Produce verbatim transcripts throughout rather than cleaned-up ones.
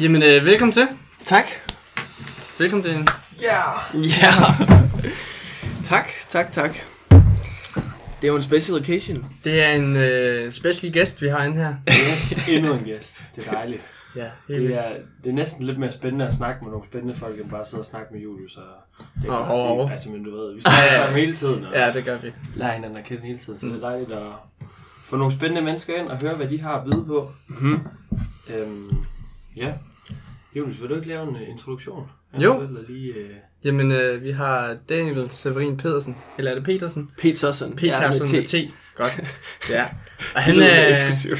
Jamen, øh, velkommen til. Tak. Velkommen til. Ja. Yeah. Ja. Yeah. tak, tak, tak. Det er jo en special occasion. Det er en øh, special gæst, vi har inde her. Yes, endnu en gæst. Det er dejligt. Ja, det, er, det er næsten lidt mere spændende at snakke med nogle spændende folk, end bare sidde og snakke med Julius. Og det kan oh, oh, oh. Altså, men du ved, vi snakker sammen hele tiden. Og ja, det gør vi. Lærer hinanden at kende hele tiden, så mm. det er dejligt at få nogle spændende mennesker ind og høre, hvad de har at vide på. Mm-hmm. Øhm, ja. Julius, vil du ikke lave en uh, introduktion? Eller jo. Eller lige, uh... Jamen, øh, vi har Daniel Severin Petersen. Eller er det Petersen? Petersen. Petersen med T. Med T. Godt. Ja. Og han er... eksklusiv.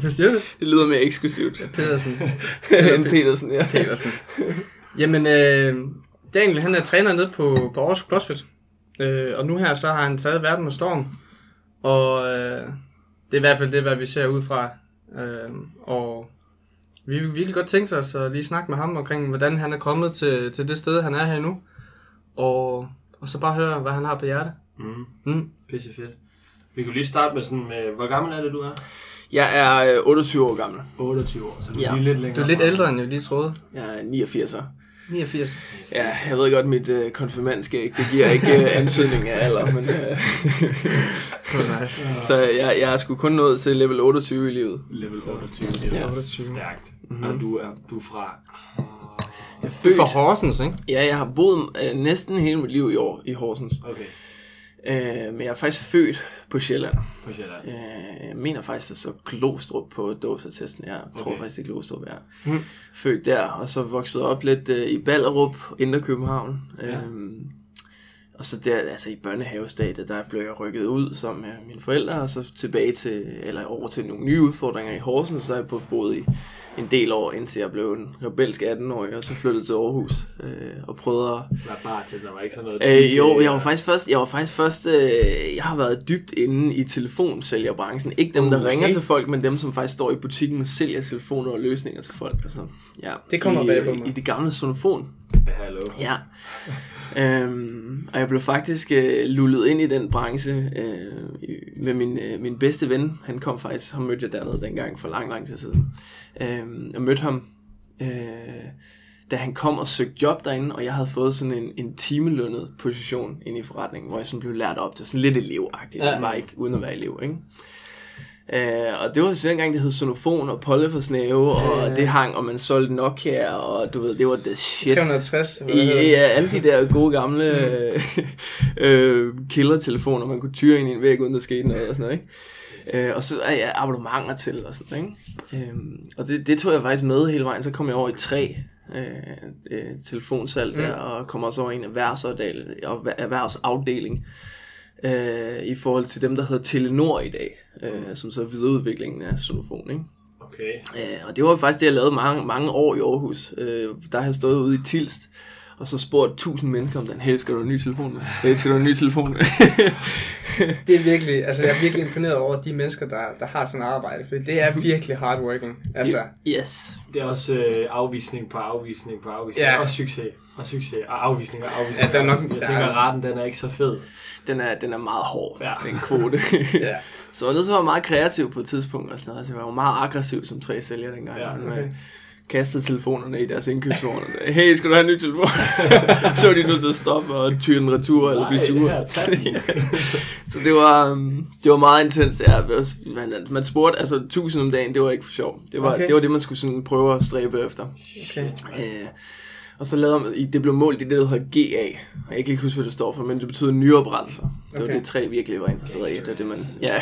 Hvad siger du? Det lyder mere eksklusivt. Petersen. End Petersen, ja. Petersen. Jamen, øh, Daniel, han er træner nede på, på Aarhus CrossFit. Øh, og nu her, så har han taget verden med storm. Og øh, det er i hvert fald det, hvad vi ser ud fra. Øh, og vi vil virkelig godt tænke os at lige snakke med ham omkring, hvordan han er kommet til, til det sted, han er her nu. Og, og så bare høre, hvad han har på hjertet. Mm. Mm. Pisse fedt. Vi kunne lige starte med sådan, med, hvor gammel er det, du er? Jeg er otteogtyve år gammel. otteogtyve år, så du er ja. lige lidt længere. Du er lidt ældre, end jeg lige troede. Jeg er niogfirs år. niogfirs Ja, jeg ved godt, mit øh, konfirmandskæg, det giver ikke øh, antydning af alder, men... Øh, oh, nice. Så jeg, jeg er sgu kun nået til level otteogtyve i livet. Level otteogtyve i livet. Ja. otteogtyve Stærkt. Mm-hmm. Og du er, du er fra... Jeg er født... fra Horsens, ikke? Ja, jeg har boet øh, næsten hele mit liv i år i Horsens. Okay. Øh, men jeg er faktisk født på Sjælland. På Sjælland. Øh, jeg mener faktisk, at så Glostrup på dåbsattesten. Jeg okay. tror faktisk, det er Glostrup, jeg er hmm. født der. Og så voksede op lidt øh, i Ballerup, indre København. Ja. Øh, og så der, altså i børnehavestatet, der blev jeg rykket ud sammen med mine forældre. Og så tilbage til, eller over til nogle nye udfordringer i Horsens. Så har jeg boet i en del år, indtil jeg blev en rebelsk attenårig, og så flyttede til Aarhus øh, og prøvede at... Var bare til, der var ikke sådan noget... Øh, jo, jeg var faktisk først... Jeg, var faktisk først, øh, jeg har været dybt inde i telefonsælgerbranchen. Ikke dem, der okay. ringer til folk, men dem, som faktisk står i butikken og sælger telefoner og løsninger til folk. Altså, ja, det kommer i, bag på mig. I det gamle Sonofon. Hallo. Ja. øhm, og jeg blev faktisk øh, lullet ind i den branche øh, med min, øh, min bedste ven. Han kom faktisk, han mødte jeg dernede dengang for lang, lang tid siden. Øhm, jeg mødte ham, øh, da han kom og søgte job derinde, og jeg havde fået sådan en, en timelønnet position inde i forretningen, hvor jeg sådan blev lært op til sådan lidt elevagtigt, ja. Bare ikke uden at være elev, ikke? Øh, og det var sådan en gang, det hed Sonofon og Polle for Snæve, ja, ja. Og det hang, og man solgte Nokia, og du ved, det var det shit. tre hundrede og tres Ja, ja, alle de der gode gamle øh, killertelefoner, man kunne tyre ind i en væg, uden der skete noget og sådan noget, ikke? Øh, og så er jeg abonnementer til og sådan noget, ikke? Øh, og det, det tog jeg faktisk med hele vejen, så kom jeg over i tre øh, øh, telefonsalg der, mm. og kom også over i en erhvervsafdeling. Øh, i forhold til dem, der hedder Telenor i dag, øh, som så videreudviklingen af Sonofon, ikke? Okay. Øh, og det var faktisk det, jeg lavede mange, mange år i Aarhus. Øh, der har jeg stået ude i Tilst, og så spurgt tusind mennesker om den, hey, skal du have en ny telefon? Hey, skal du have en ny telefon? Det er virkelig, altså jeg er virkelig imponeret over de mennesker, der, der har sådan arbejde, for det er virkelig hardworking. Altså. Yes. Det er også øh, afvisning på afvisning på afvisning, ja. Og succes. Og succes, og afvisning og afvisning. Ja, der er nok, jeg tænker, at raten den er ikke så fed. Den er, den er meget hård, ja. Den kvote. Ja. Så jeg var nødt til at være meget kreativ på et tidspunkt, og sådan noget. Så jeg var meget aggressiv som tre sælger dengang. Ja, okay. Kastede telefonerne i deres indkøbsvogn. Hey, skal du have en ny telefon? Så var de nødt til at stoppe og tyre den retur eller blive sure. Så det var, um, det var meget intens. Ja, man, man spurgte, altså tusind om dagen, det var ikke for sjov. Det var, okay. det, var det, man skulle sådan prøve at stræbe efter. Okay. Uh, og så lavede man, det blev målt i det, der hedder G A. Jeg kan ikke huske, hvad det står for, men det betyder nyoprettelser. Det var okay. det, tre virkelig var interesseret i. Det var det, man, ja,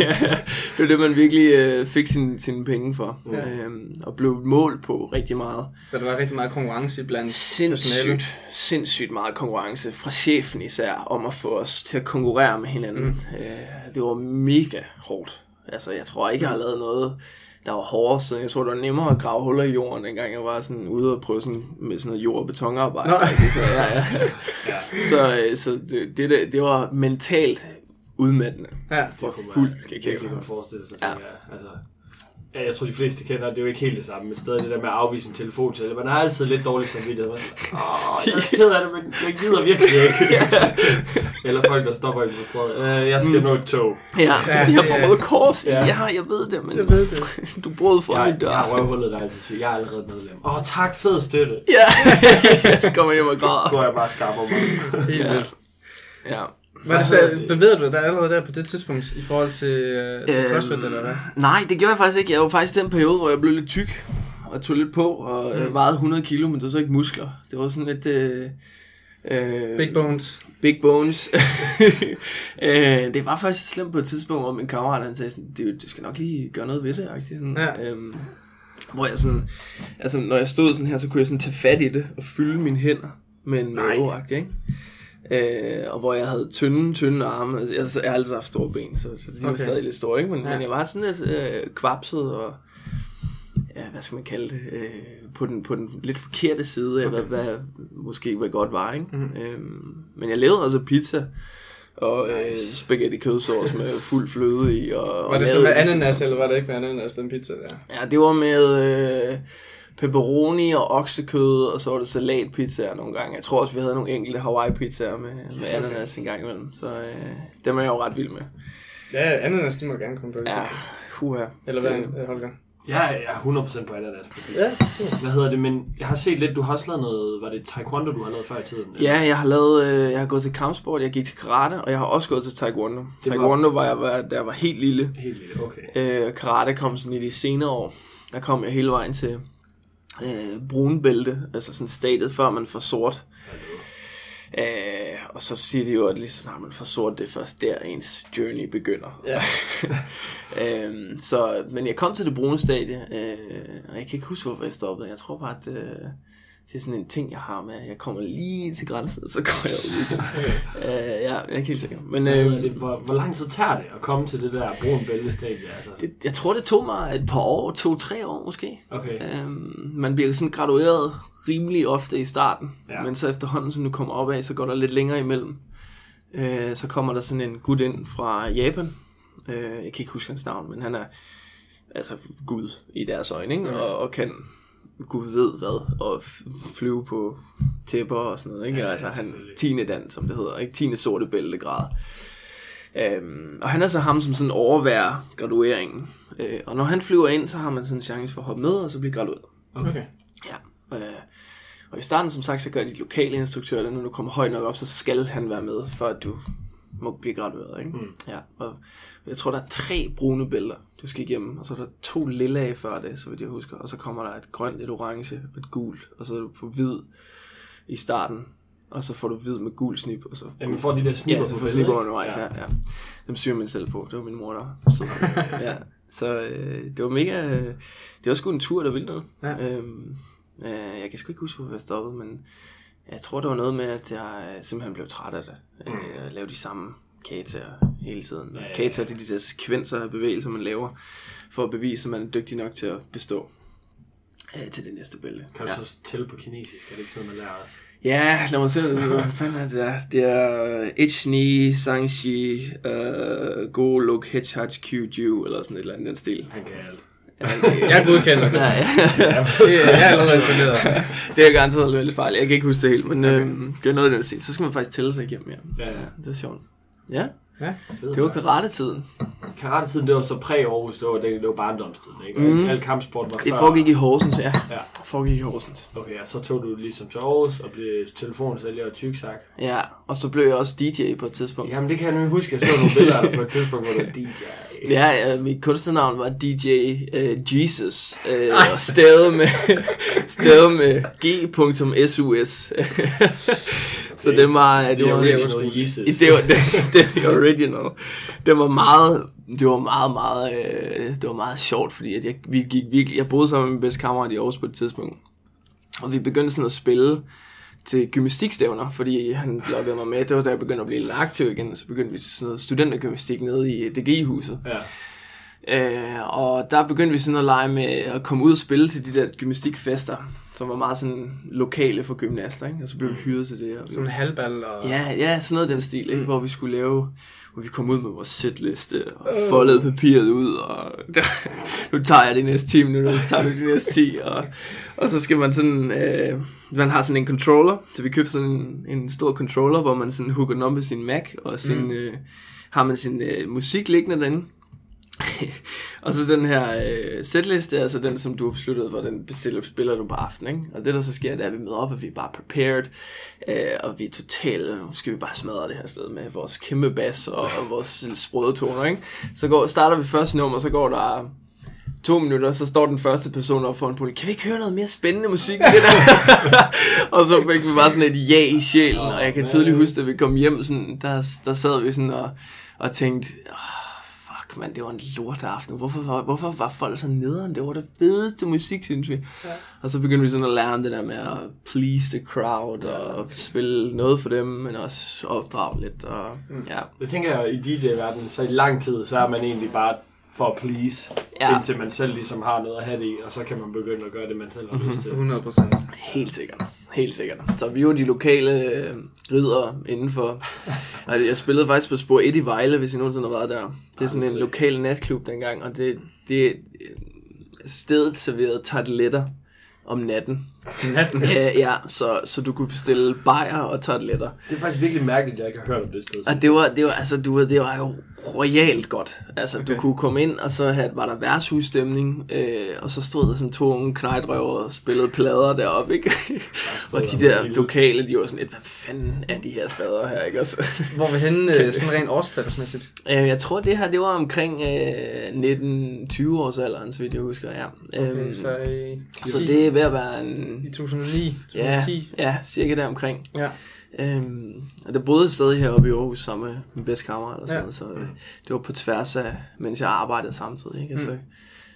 ja, det var det, man virkelig øh, fik sin, sine penge for. Ja. Øhm, og blev målt på rigtig meget. Så der var rigtig meget konkurrence blandt personalet? Sindssygt meget konkurrence fra chefen især, om at få os til at konkurrere med hinanden. Mm. Øh, det var mega hårdt. Altså, jeg tror ikke, jeg har lavet noget... Der var hårdere, så jeg tror, det var nemmere at grave huller i jorden, dengang jeg var sådan ude og prøve sådan, med sådan noget jord- og betonarbejde. Så, ja, ja. så, så det, det, det var mentalt udmattende. Ja, for fuld. Kan jeg ikke forestille sig. Ja. Altså, Ja, jeg tror, de fleste kender, det er jo ikke helt det samme, men stadig det der med at afvise en telefon til. Man har altid lidt dårlig samvittighed. Man sådan, åh, jeg er ked af det, men jeg gider virkelig ikke. Eller folk, der stopper i forstrædet. Øh, jeg skal mm. nå et tog. Ja, ja, ja. Jeg får røde kors. Ja. ja, jeg ved det, men jeg ved det. Du brød for jeg, min dør. Jeg har røvhullet dig altid sige, jeg er allerede medlem. Åh, oh, tak, fed støtte. Ja, så kommer jeg hjem og græder. Så går jeg bare og skarper mig. Helt ja. ja. Var det så, bevæger du dig allerede der på det tidspunkt i forhold til, til øhm, CrossFit eller hvad? Nej, det gjorde jeg faktisk ikke. Jeg var faktisk i den periode, hvor jeg blev lidt tyk og tog lidt på og mm. øh, vejede hundrede kilo, men det var så ikke muskler. Det var sådan lidt... Øh, øh, big bones. Big bones. øh, det var faktisk slemt på et tidspunkt, hvor min kammerat han sagde sådan, du skal nok lige gøre noget ved det. Sådan, ja. øhm, hvor jeg sådan, altså når jeg stod sådan her, så kunne jeg sådan tage fat i det og fylde mine hænder med en mave-agtig, ikke? Øh, og hvor jeg havde tynde, tynde arme. Jeg, jeg, jeg har altid haft store ben, så, så de okay. var stadig lidt store, ikke? Men, ja. men jeg var sådan lidt øh, kvapset og ja, hvad skal man kalde det, øh, på, den, på den lidt forkerte side af, okay. hvad, hvad måske hvad godt var, ikke? Mm-hmm. Øh, men jeg lavede altså pizza og øh, spaghetti kødsauce med fuld fløde i og, og var det så med ananas, eller var det ikke med ananas, den pizza der? Ja, det var med... Øh, pepperoni og oksekød, og så var det salatpizzaer nogle gange. Jeg tror også, vi havde nogle enkelte Hawaii-pizzaer med, med ananas en gang imellem. Så øh, dem er jeg jo ret vild med. Ja, ananas, de må gerne komme på. Ja, puha. Eller hvad, det, Holger? Ja, jeg er hundrede procent på ananas. Ja, hvad hedder det, men jeg har set lidt, du har også lavet noget, var det taekwondo, du har lavet før i tiden? Eller? Ja, jeg har lavet, øh, jeg har gået til kampsport, jeg gik til karate, og jeg har også gået til taekwondo. Det taekwondo var, var jeg, da jeg var helt lille. Helt lille, okay. Øh, karate kom sådan i de senere år. Der kom jeg hele vejen til... Øh, brunbælte, altså sådan statet før man får sort. Øh, og så siger de jo, at lige så når man får sort, det er først der ens journey begynder. Ja. øh, så, men jeg kom til det brune stadie, øh, og jeg kan ikke huske, hvorfor jeg stoppede. Jeg tror bare, at øh, det er sådan en ting, jeg har med, jeg kommer lige til grænsen, og så går jeg ud. øh, ja, jeg er ikke helt sikker. Men, øh, det, hvor, hvor lang tid tager det at komme til det der brun-bæltestadie? Altså? Det, jeg tror, det tog mig et par år, to-tre år måske. Okay. Øh, man bliver sådan gradueret rimelig ofte i starten, ja. Men så efterhånden, som du kommer op af, så går der lidt længere imellem. Øh, så kommer der sådan en gut ind fra Japan. Øh, jeg kan ikke huske hans navn, men han er altså gud i deres øjne, ikke? Okay. Og, og kan... Gud ved hvad, og flyve på tæpper og sådan noget, ikke? Ja, ja, altså han tiende dan, som det hedder, ikke? tiende sorte bæltegrad. Øhm, og han er så ham, som sådan overværer gradueringen. Øh, og når han flyver ind, så har man sådan en chance for at hoppe med, og så blive gradueret. Okay. Ja. Øh, og i starten, som sagt, så gør de lokale instruktører det, når du kommer højt nok op, så skal han være med, for at du må blive gradueret, ikke? Mm. Ja. Og jeg tror, der er tre brune bælter, du skal igennem, og så er der to lilla af før det, så vidt jeg husker, og så kommer der et grønt, et orange og et gult, og så er du på hvid i starten, og så får du hvid med gul snip, og så... Jamen, du får de der snipper, ja, du får snipper undervejs, ja. Ja, ja. Dem syr man selv på, det var min mor, der stod der. Ja. Så øh, det var mega... Øh, det var sgu en tur, der ville noget. Ja. Øhm, øh, jeg kan sgu ikke huske, hvor jeg stoppede, men jeg tror, det var noget med, at jeg simpelthen blev træt af det, mm. øh, at lave de samme... Kater hele tiden. Ja, ja, ja. Kater, det er de der sekvenser af bevægelser, man laver, for at bevise, at man er dygtig nok til at bestå ja, til det næste bælte. Kan du ja. så tælle på kinesisk? Er det ikke sådan, man lærer også? Ja, lad mig selv. Hvad fanden er det der? Det er Ichni, Sangshi, uh, Go, Luk, Hedgehog, Kyuju, eller sådan et eller andet den stil. Han kan alt. Jeg godkender det. Ja, ja. Ja, jeg er allerede imponeret. Det er garanteret lidt farligt. Jeg kan ikke huske det helt, men okay. øhm, det er noget af den stil. Så skal man faktisk tælle sig igennem, ja. Ja, ja. Det er sjovt. Ja, ja fedt, det var karate-tiden. Karate-tiden, det var så præ-Aarhus, det var, det, det var barndomstiden, ikke? Mm. Al kampsport var før. Det foregik i Horsens, ja. ja. Det foregik i Horsens. Okay, og så tog du ligesom til Aarhus og blev telefonsælger og tyksak. Ja, og så blev jeg også D J på et tidspunkt. Jamen det kan jeg nemlig huske, jeg så nogle billeder på et tidspunkt, hvor du var D J. Ja, øh, mit kunstnernavn var D J øh, Jesus, øh, og stavet med, stavet med G.sus. Så det var det var det original. Det var meget det var meget meget øh, det var meget sjovt, fordi at jeg vi gik virkelig jeg boede sammen med min bedste kammerat i Aarhus på et tidspunkt. Og vi begyndte sådan at spille til gymnastikstævner, fordi han lokkede mig med. Det var da jeg begyndte at blive lidt aktiv igen, og så begyndte vi til sådan noget studentergymnastik nede i D G-huset. Ja. Øh, og der begyndte vi sådan at lege med at komme ud og spille til de der gymnastikfester, som var meget sådan lokale for gymnaster, ikke? Og så blev vi hyret til det. Og sådan en halvball og... Ja, ja, sådan noget den stil, ikke? Hvor vi skulle lave, hvor vi kom ud med vores sætliste og øh. foldede papiret ud, og nu tager jeg de næste ti minutter, nu tager du de næste ti, og, og så skal man sådan, øh, man har sådan en controller, så vi købte sådan en, en stor controller, hvor man sådan hooker den op med sin Mac, og sin, mm. øh, har man sin øh, musik liggende derinde. Og så den her øh, setliste, altså den som du besluttede for, den bestiller, spiller du på aftenen, ikke? Og det der så sker, det er at vi møder op, og vi er bare prepared, øh, og vi er totalt, nu skal vi bare smadre det her sted med vores kæmpe bas og, og vores sprøde toner, ikke? Så går, starter vi første nummer, så går der to minutter, så står den første person op foran podiet, kan vi ikke høre noget mere spændende musik end det der? Og så fik vi bare sådan et ja i sjælen, og jeg kan tydeligt huske, at vi kom hjem, sådan, der, der sad vi sådan og, og tænkte, oh, man, det var en lort aften. Hvorfor, hvorfor var folk så nederen? Det var det fedeste musik, synes vi. Ja. Og så begyndte vi sådan at lære om det der med at please the crowd, og spille noget for dem, men også opdrage lidt. Og, ja. Jeg tænker, at i D J-verdenen, så i lang tid, så er man egentlig bare for at please, ja. Indtil man selv ligesom har noget at have det i, og så kan man begynde at gøre det, man selv har lyst til. hundrede procent. Helt sikkert. Helt sikkert. Så vi var de lokale øh, ridder indenfor. Jeg spillede faktisk på Spor et i Vejle, hvis I nogensinde har været der. Det er sådan en lokal natklub dengang, og det, det stedet serverede tarteletter om natten. Natten? Ja, ja, så, så du kunne bestille bajer og tarteletter. Det er faktisk virkelig mærkeligt, at jeg ikke har hørt om det sted. Og det var, det var, altså, du ved, det var jo royalt godt. Altså, okay. Du kunne komme ind, og så havde, var der værtshusstemning, øh, og så stod der sådan to unge knejtrøver og spillede plader deroppe, ikke? Og de der lokale, de var sådan lidt, hvad fanden er de her spader her, ikke? Også. Hvor var vi henne, øh, sådan rent årstalsmæssigt? Øh, jeg tror, det her, det var omkring øh, nitten tyve års alderen, så vidt jeg husker, ja. Øh, okay, så, øh, så det er ved at være en... I to tusind og ni, to tusind og ti. Ja, ja, cirka der omkring. Ja. Øhm, og der boede stadig heroppe i Aarhus sammen med min bedste kammerat og sådan, ja. Så det var på tværs af, mens jeg arbejdede samtidig, ikke? Altså mm.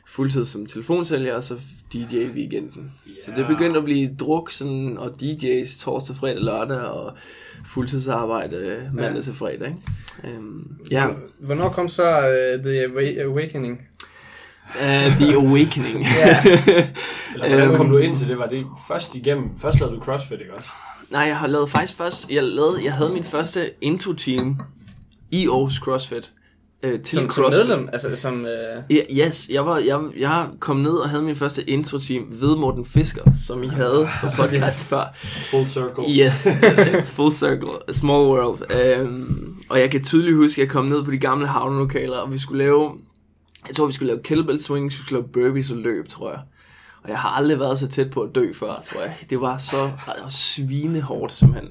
fuldtid som telefonsælger og så D J i weekenden. Yeah. Så det begyndte at blive druk sådan, og D J's torsdag, fredag, lørdag og fuldtidsarbejde mandag, ja. Til fredag, ikke? Øhm, ja. Hvornår kom så uh, The Awakening? Uh, the Awakening. Eller hvordan kom du ind til det? Var det først igennem? Først lavede du CrossFit, ikke også? Nej, jeg har lavet faktisk først... Jeg, lavede, jeg havde min første intro-team i Aarhus CrossFit. Øh, til som, CrossFit. Som medlem? Altså som... Uh... Yeah, yes, jeg, var, jeg, jeg kom ned og havde min første intro-team ved Morten Fisker, som I havde på podcasten før. Full circle. Yes, full circle. Small world. Um, og jeg kan tydeligt huske, at jeg kom ned på de gamle havnelokaler, og vi skulle lave... Jeg tror, vi skulle lave kettlebell swings, vi skulle lave burpees og løb, tror jeg. Og jeg har aldrig været så tæt på at dø før, tror jeg. Det var så svinehårdt, simpelthen.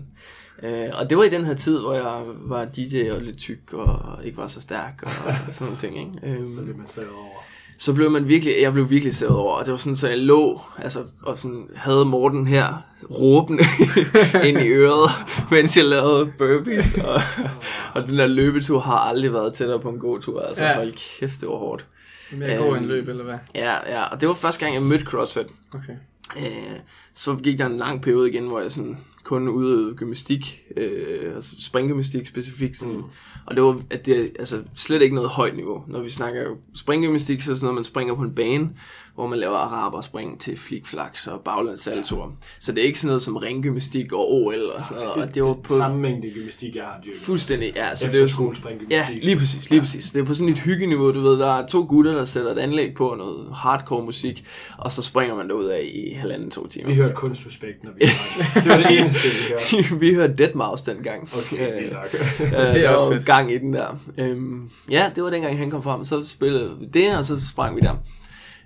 Øh, og det var i den her tid, hvor jeg var D J og lidt tyk og ikke var så stærk og sådan nogle ting, ikke? Øh, så blev man sævet over. Så blev man virkelig, jeg blev virkelig sævet over, og det var sådan, så jeg lå, altså, og sådan havde Morten her råbende ind i øret, mens jeg lavede burpees. Og, og den der løbetur har aldrig været tættere på en god tur, altså ja. Hold kæft, det var hårdt. Mere gå end løb, eller hvad? Ja, ja, og det var første gang, jeg mødte CrossFit. Okay. Øh, så gik der en lang periode igen, hvor jeg sådan kun udøvede gymnastik, øh, altså springgymnastik specifikt. Sådan. Mm. Og det var at det, altså, slet ikke noget højt niveau. Når vi snakker springgymnastik, så er sådan noget, man springer på en bane, hvor man laver araberspring til flikflaks og baglandssaltoer. Ja. Så det er ikke sådan noget som ringgymnastik og O L og sådan noget. Ja, det, og det var på samme mængde gymnastik, jeg har dyrket. Fuldstændig, ja. Så det er sådan, ja, lige præcis, lige præcis. Det er på sådan et hyggeniveau, du ved. Der er to gutter, der sætter et anlæg på noget hardcore musik, og så springer man derudad i halvanden, to timer. Vi hørte kun Suspekt, når vi var. Det var det eneste, vi hørte. Vi hørte Deadmau5 dengang. Okay, øh, øh, det er også fedt. Gang i den der. Øhm, ja, det var dengang, han kom frem. Så spillede vi det, og så sprang vi der.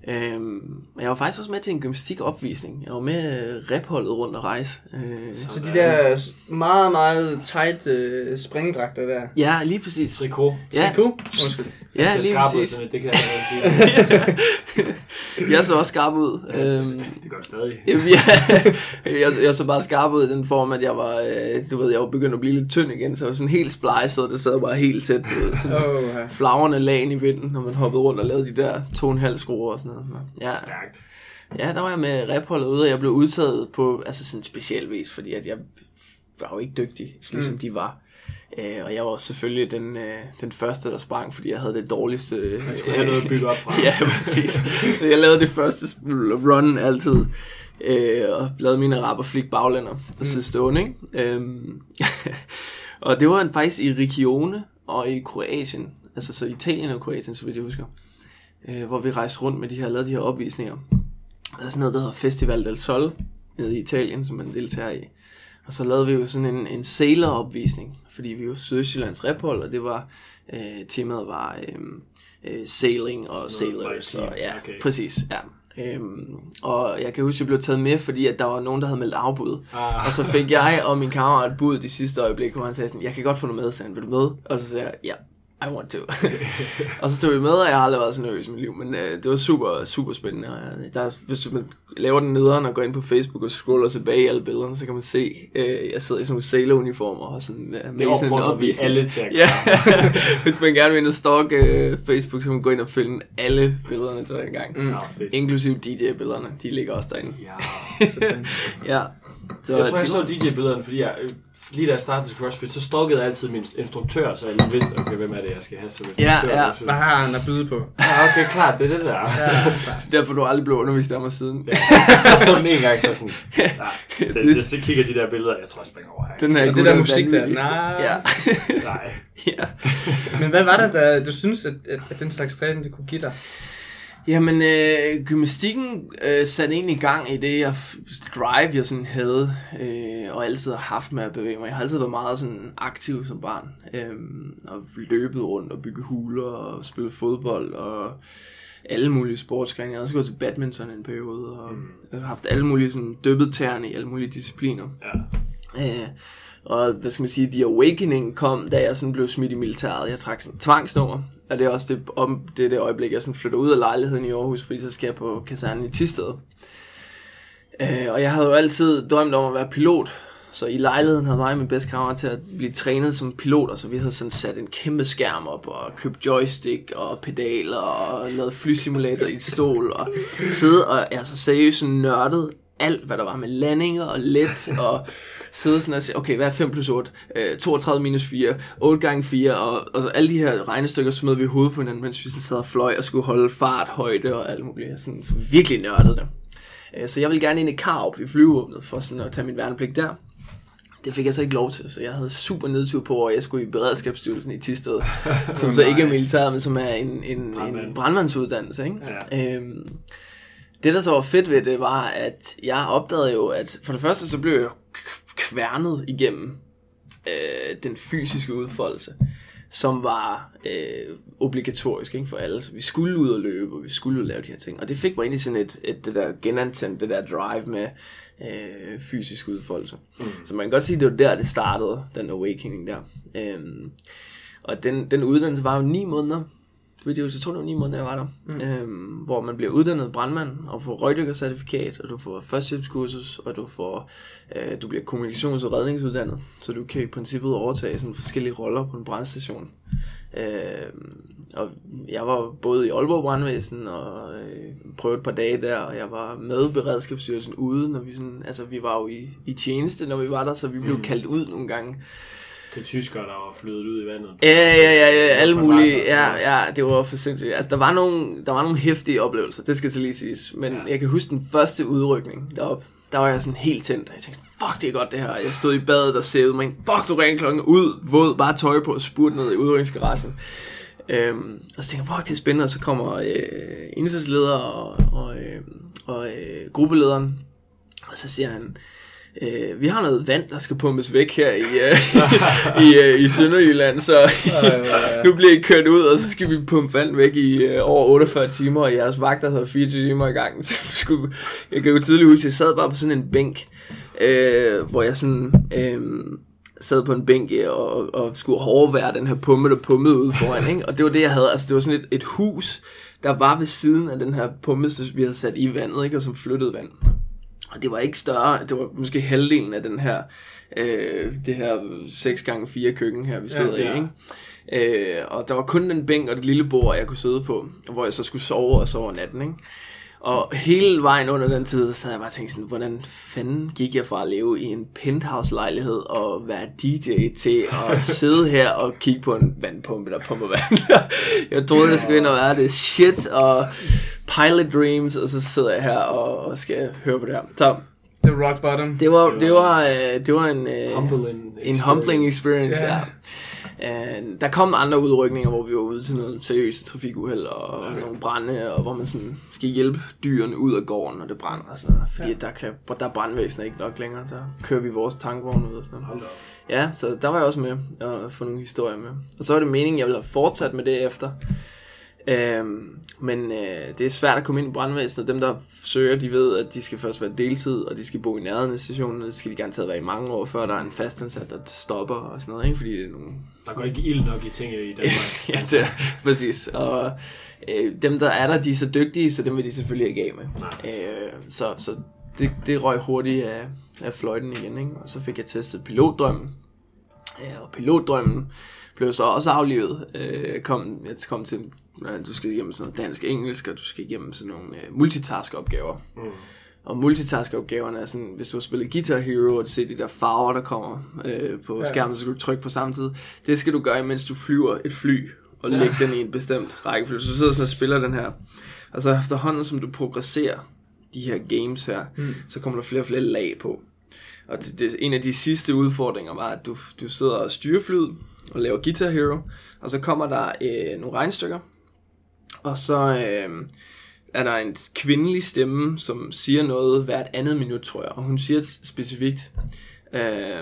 Øhm, jeg var faktisk også med til en gymnastikopvisning. Jeg var med øh, repholdet rundt og rejse. Øh, så de der meget, meget tight øh, springdragter der. Ja, lige præcis. Trikot. Ja. Trikot? Undskyld. Ja, lige præcis. Ud, det kan jeg ikke sige. Jeg så også skarp ud. Ja, øhm, det gør det stadig. jeg, jeg, jeg så bare skarp ud i den form, at jeg var, øh, du ved, jeg var begyndt at blive lidt tynd igen, så jeg var sådan helt splejset, og det sad bare helt tæt. Ved, sådan oh, ja. Flagrende lag i vinden, når man hoppede rundt og lavede de der to en halv skruer og sådan noget. Ja. Stærkt. Ja, der var jeg med repholdet ude, og jeg blev udtaget på altså sådan speciel vis, fordi at jeg var jo ikke dygtig, ligesom mm. de var. Øh, og jeg var selvfølgelig den, øh, den første, der sprang, fordi jeg havde det dårligste... Øh, jeg skulle have noget at bygge op fra. Ja, præcis. Så jeg lavede det første run altid, øh, og lavede mine rap og flik baglænder, der sidder stående, ikke? Øh, og det var faktisk i Regione og i Kroatien, altså så Italien og Kroatien, så vidt jeg husker, øh, hvor vi rejste rundt med de her, lavede de her opvisninger. Der er sådan noget, der hedder Festival del Sol, nede i Italien, som man deltager i. Og så lavede vi jo sådan en, en sailor-opvisning, fordi vi var Sydsjællands rephold, og det var, øh, temaet var øh, sailing og sailors, og ja, okay. Præcis, ja. Øhm, og jeg kan huske, at jeg blev taget med, fordi at der var nogen, der havde meldt afbud. Ah. Og så fik jeg og min kammerat bud de sidste øjeblik, hvor han sagde sådan, jeg kan godt få noget med, sagde han, vil du med? Og så sagde jeg, ja. I want to. Og så tog vi med, og jeg har aldrig været så nervøs i mit liv, men øh, det var super, super spændende. Og der er, hvis man laver den nederen og går ind på Facebook og scroller tilbage i alle billederne, så kan man se, øh, jeg sidder i sådan nogle sailor-uniformer og sådan øh, med det sådan en opvisning. Alle til ja. Hvis man gerne vil ind og stalke øh, Facebook, så kan man gå ind og finde alle billederne der engang. Mm. Ja, inklusive D J-billederne, de ligger også derinde. Ja, sådan. Ja. Så, jeg tror, jeg så D J-billederne, fordi jeg... Øh, Lige da jeg startede til CrossFit, så stalkede jeg altid min instruktør, så jeg lige vidste, okay, hvem er det, jeg skal have som instruktør. Ja, ja. Hvad har han at byde på? Ja, okay, klart, det er det der. Ja, derfor du aldrig blev undervist af mig siden. Ja. Jeg tog den en gang, så sådan, nej, så, det, så kigger de der billeder, jeg tror, jeg springer over her. Den her det der musik der, nej. Ja. Nej. Ja. Men hvad var det, der, du synes, at, at den slags træning, det kunne give dig? Jamen, øh, gymnastikken øh, satte egentlig gang i det, jeg drive, jeg sådan havde, øh, og altid har haft med at bevæge mig. Jeg har altid været meget sådan aktiv som barn, øh, og løbet rundt og bygget huler og spillet fodbold og alle mulige sportsgrene. Jeg har også gået til badminton en periode og mm. haft alle mulige sådan dyppet tæerne i alle mulige discipliner. Ja. Øh, og hvad skal man sige, the awakening kom, da jeg sådan blev smidt i militæret. Jeg trak sådan tvangsnummer. Og det er også det, om, det, det øjeblik, jeg sådan flytter ud af lejligheden i Aarhus, fordi så skal jeg på kasernen i Thisted. Øh, og jeg havde jo altid drømt om at være pilot, så i lejligheden havde mig og min bedste kammerat til at blive trænet som piloter, så vi havde sådan sat en kæmpe skærm op og købt joystick og pedaler og lavet flysimulator i et stol og sidde og altså seriøst nørdet alt, hvad der var med landinger og let og... sidde sådan og sige, okay, hvad er fem plus otte? Øh, toogtredive minus fire, otte gange fire, og, og så alle de her regnestykker smed vi i hovedet på hinanden, mens vi sådan sad og fløj og skulle holde fart, højde og alt muligt. Sådan virkelig nørdede det. Øh, så jeg ville gerne ind i Karup i flyvåbnet for sådan at tage min værnepligt der. Det fik jeg så ikke lov til, så jeg havde super nedtur på, og jeg skulle i beredskabsstyrelsen i Thisted, som så ikke er militæret, men som er en, en, en brandmandsuddannelse, ikke? Ja. Øhm, det, der så var fedt ved det, var, at jeg opdagede jo, at for det første så blev jeg kværnet igennem øh, den fysiske udfoldelse, som var øh, obligatorisk, ikke, for alle. Så vi skulle ud og løbe, og vi skulle ud og lave de her ting. Og det fik mig egentlig sådan et, et det der genantændt, det der drive med øh, fysisk udfoldelse. Mm. Så man kan godt sige, at det var der, det startede, den awakening der. Øh, og den, den uddannelse var jo ni måneder. Jeg tror, det var ni måneder, jeg var der. Mm. Øhm, hvor man bliver uddannet brandmand, og får røgdykkercertifikat, og du får førstehjælpskursus, og du, får, øh, du bliver kommunikations- og redningsuddannet. Så du kan i princippet overtage sådan forskellige roller på en brandstation. Øhm, og jeg var både i Aalborg Brandvæsen, og øh, prøvede et par dage der, og jeg var med Beredskabsstyrelsen ude, når vi, sådan, altså, vi var jo i, i tjeneste, når vi var der, så vi blev mm. kaldt ud nogle gange. Til tyskere, der var flyttet ud i vandet. Ja, ja, ja, ja, alle mulige. Ja, ja, det var for sindssygt. Altså, der var nogle, der var nogle heftige oplevelser, det skal til lige siges. Men ja. Jeg kan huske den første udrykning deroppe. Der var jeg sådan helt tændt, og jeg tænkte, fuck, det er godt det her. Jeg stod i badet og sævede mig ind. Fuck, nu ringede klokken ud, våd, bare tøj på og spurgte ned i udrykningsgaragen. Øhm, og så tænkte jeg, fuck, det er spændende. Og så kommer øh, indsatsleder og, og, øh, og øh, gruppelederen, og så siger han, Øh, vi har noget vand, der skal pumpes væk her i, øh, i, øh, i Sønderjylland, så nu bliver I kørt ud, og så skal vi pumpe vand væk i øh, over otteogfyrre timer, og jeres vagter havde fireogtyve timer i gangen. Så skulle, jeg kan jo tydeligt huske, jeg sad bare på sådan en bænk, øh, hvor jeg sådan øh, sad på en bænk og, og skulle hårdvære den her pumpe, der pumpede ude foran, ikke? Og det var det, jeg havde. Altså, det var sådan et, et hus, der var ved siden af den her pumpe, som vi havde sat i vandet, ikke? Og som flyttede vand. Og det var ikke større, det var måske halvdelen af den her, øh, det her seks gange fire køkken her, vi sidder ja, i, ikke? Øh, og der var kun den bænk og det lille bord, jeg kunne sidde på, hvor jeg så skulle sove og sove natten, ikke? Og hele vejen under den tid, så jeg bare tænkt sådan, hvordan fanden gik jeg fra at leve i en penthouse-lejlighed og være D J til at sidde her og kigge på en vandpumpe, der pumper vand. Jeg troede, det skulle ind og være det shit og pilot dreams, og så sidder jeg her og skal høre på det her. Så det var rock bottom. Det var, det var, det var en, humbling en humbling experience, yeah. Ja. Uh, der kom andre udrykninger, hvor vi var ude til noget seriøse trafikuheld og okay. nogle brande, og hvor man sådan skal hjælpe dyrene ud af gården, når det brænder og sådan noget, fordi ja. der, kan, der er brandvæsenet ikke nok længere, der kører vi vores tankvogn ud og sådan noget. Ja, så der var jeg også med og få nogle historier med, og så var det meningen, jeg ville have fortsat med det efter. Øhm, men øh, det er svært at komme ind i brandvæsenet. Dem der søger, de ved at de skal først være deltid, og de skal bo i nærheden af stationen, og det skal de garanteret være i mange år, før der er en fastansat, der stopper og sådan noget, ikke? Fordi det er nogle... Der går ikke ild nok i ting i Danmark. Ja, det er, præcis. Og øh, dem der er der, de er så dygtige, så dem vil de selvfølgelig ikke af med. øh, Så, så det, det røg hurtigt af, af fløjten igen, ikke? Og så fik jeg testet pilotdrømmen, ja, og pilotdrømmen blev så også aflivet. Jeg kom, jeg kom til, du skal igennem sådan noget dansk-engelsk, og du skal igennem sådan nogle multitask-opgaver. Mm. Og multitask-opgaverne er sådan, hvis du har spillet Guitar Hero, og du ser de der farver, der kommer øh, på ja. skærmen, så skal du trykke på samtidig. Det skal du gøre, mens du flyver et fly, og ja. lægge den i en bestemt række. For så sidder sådan og spiller den her. Og så efterhånden, som du progresserer de her games her, mm. så kommer der flere og flere lag på. Og det, det, en af de sidste udfordringer var, at du, du sidder og styrer flyet, og laver Guitar Hero, og så kommer der øh, nogle regnstykker, og så øh, er der en kvindelig stemme, som siger noget hvert andet minut, tror jeg, og hun siger specifikt, øh,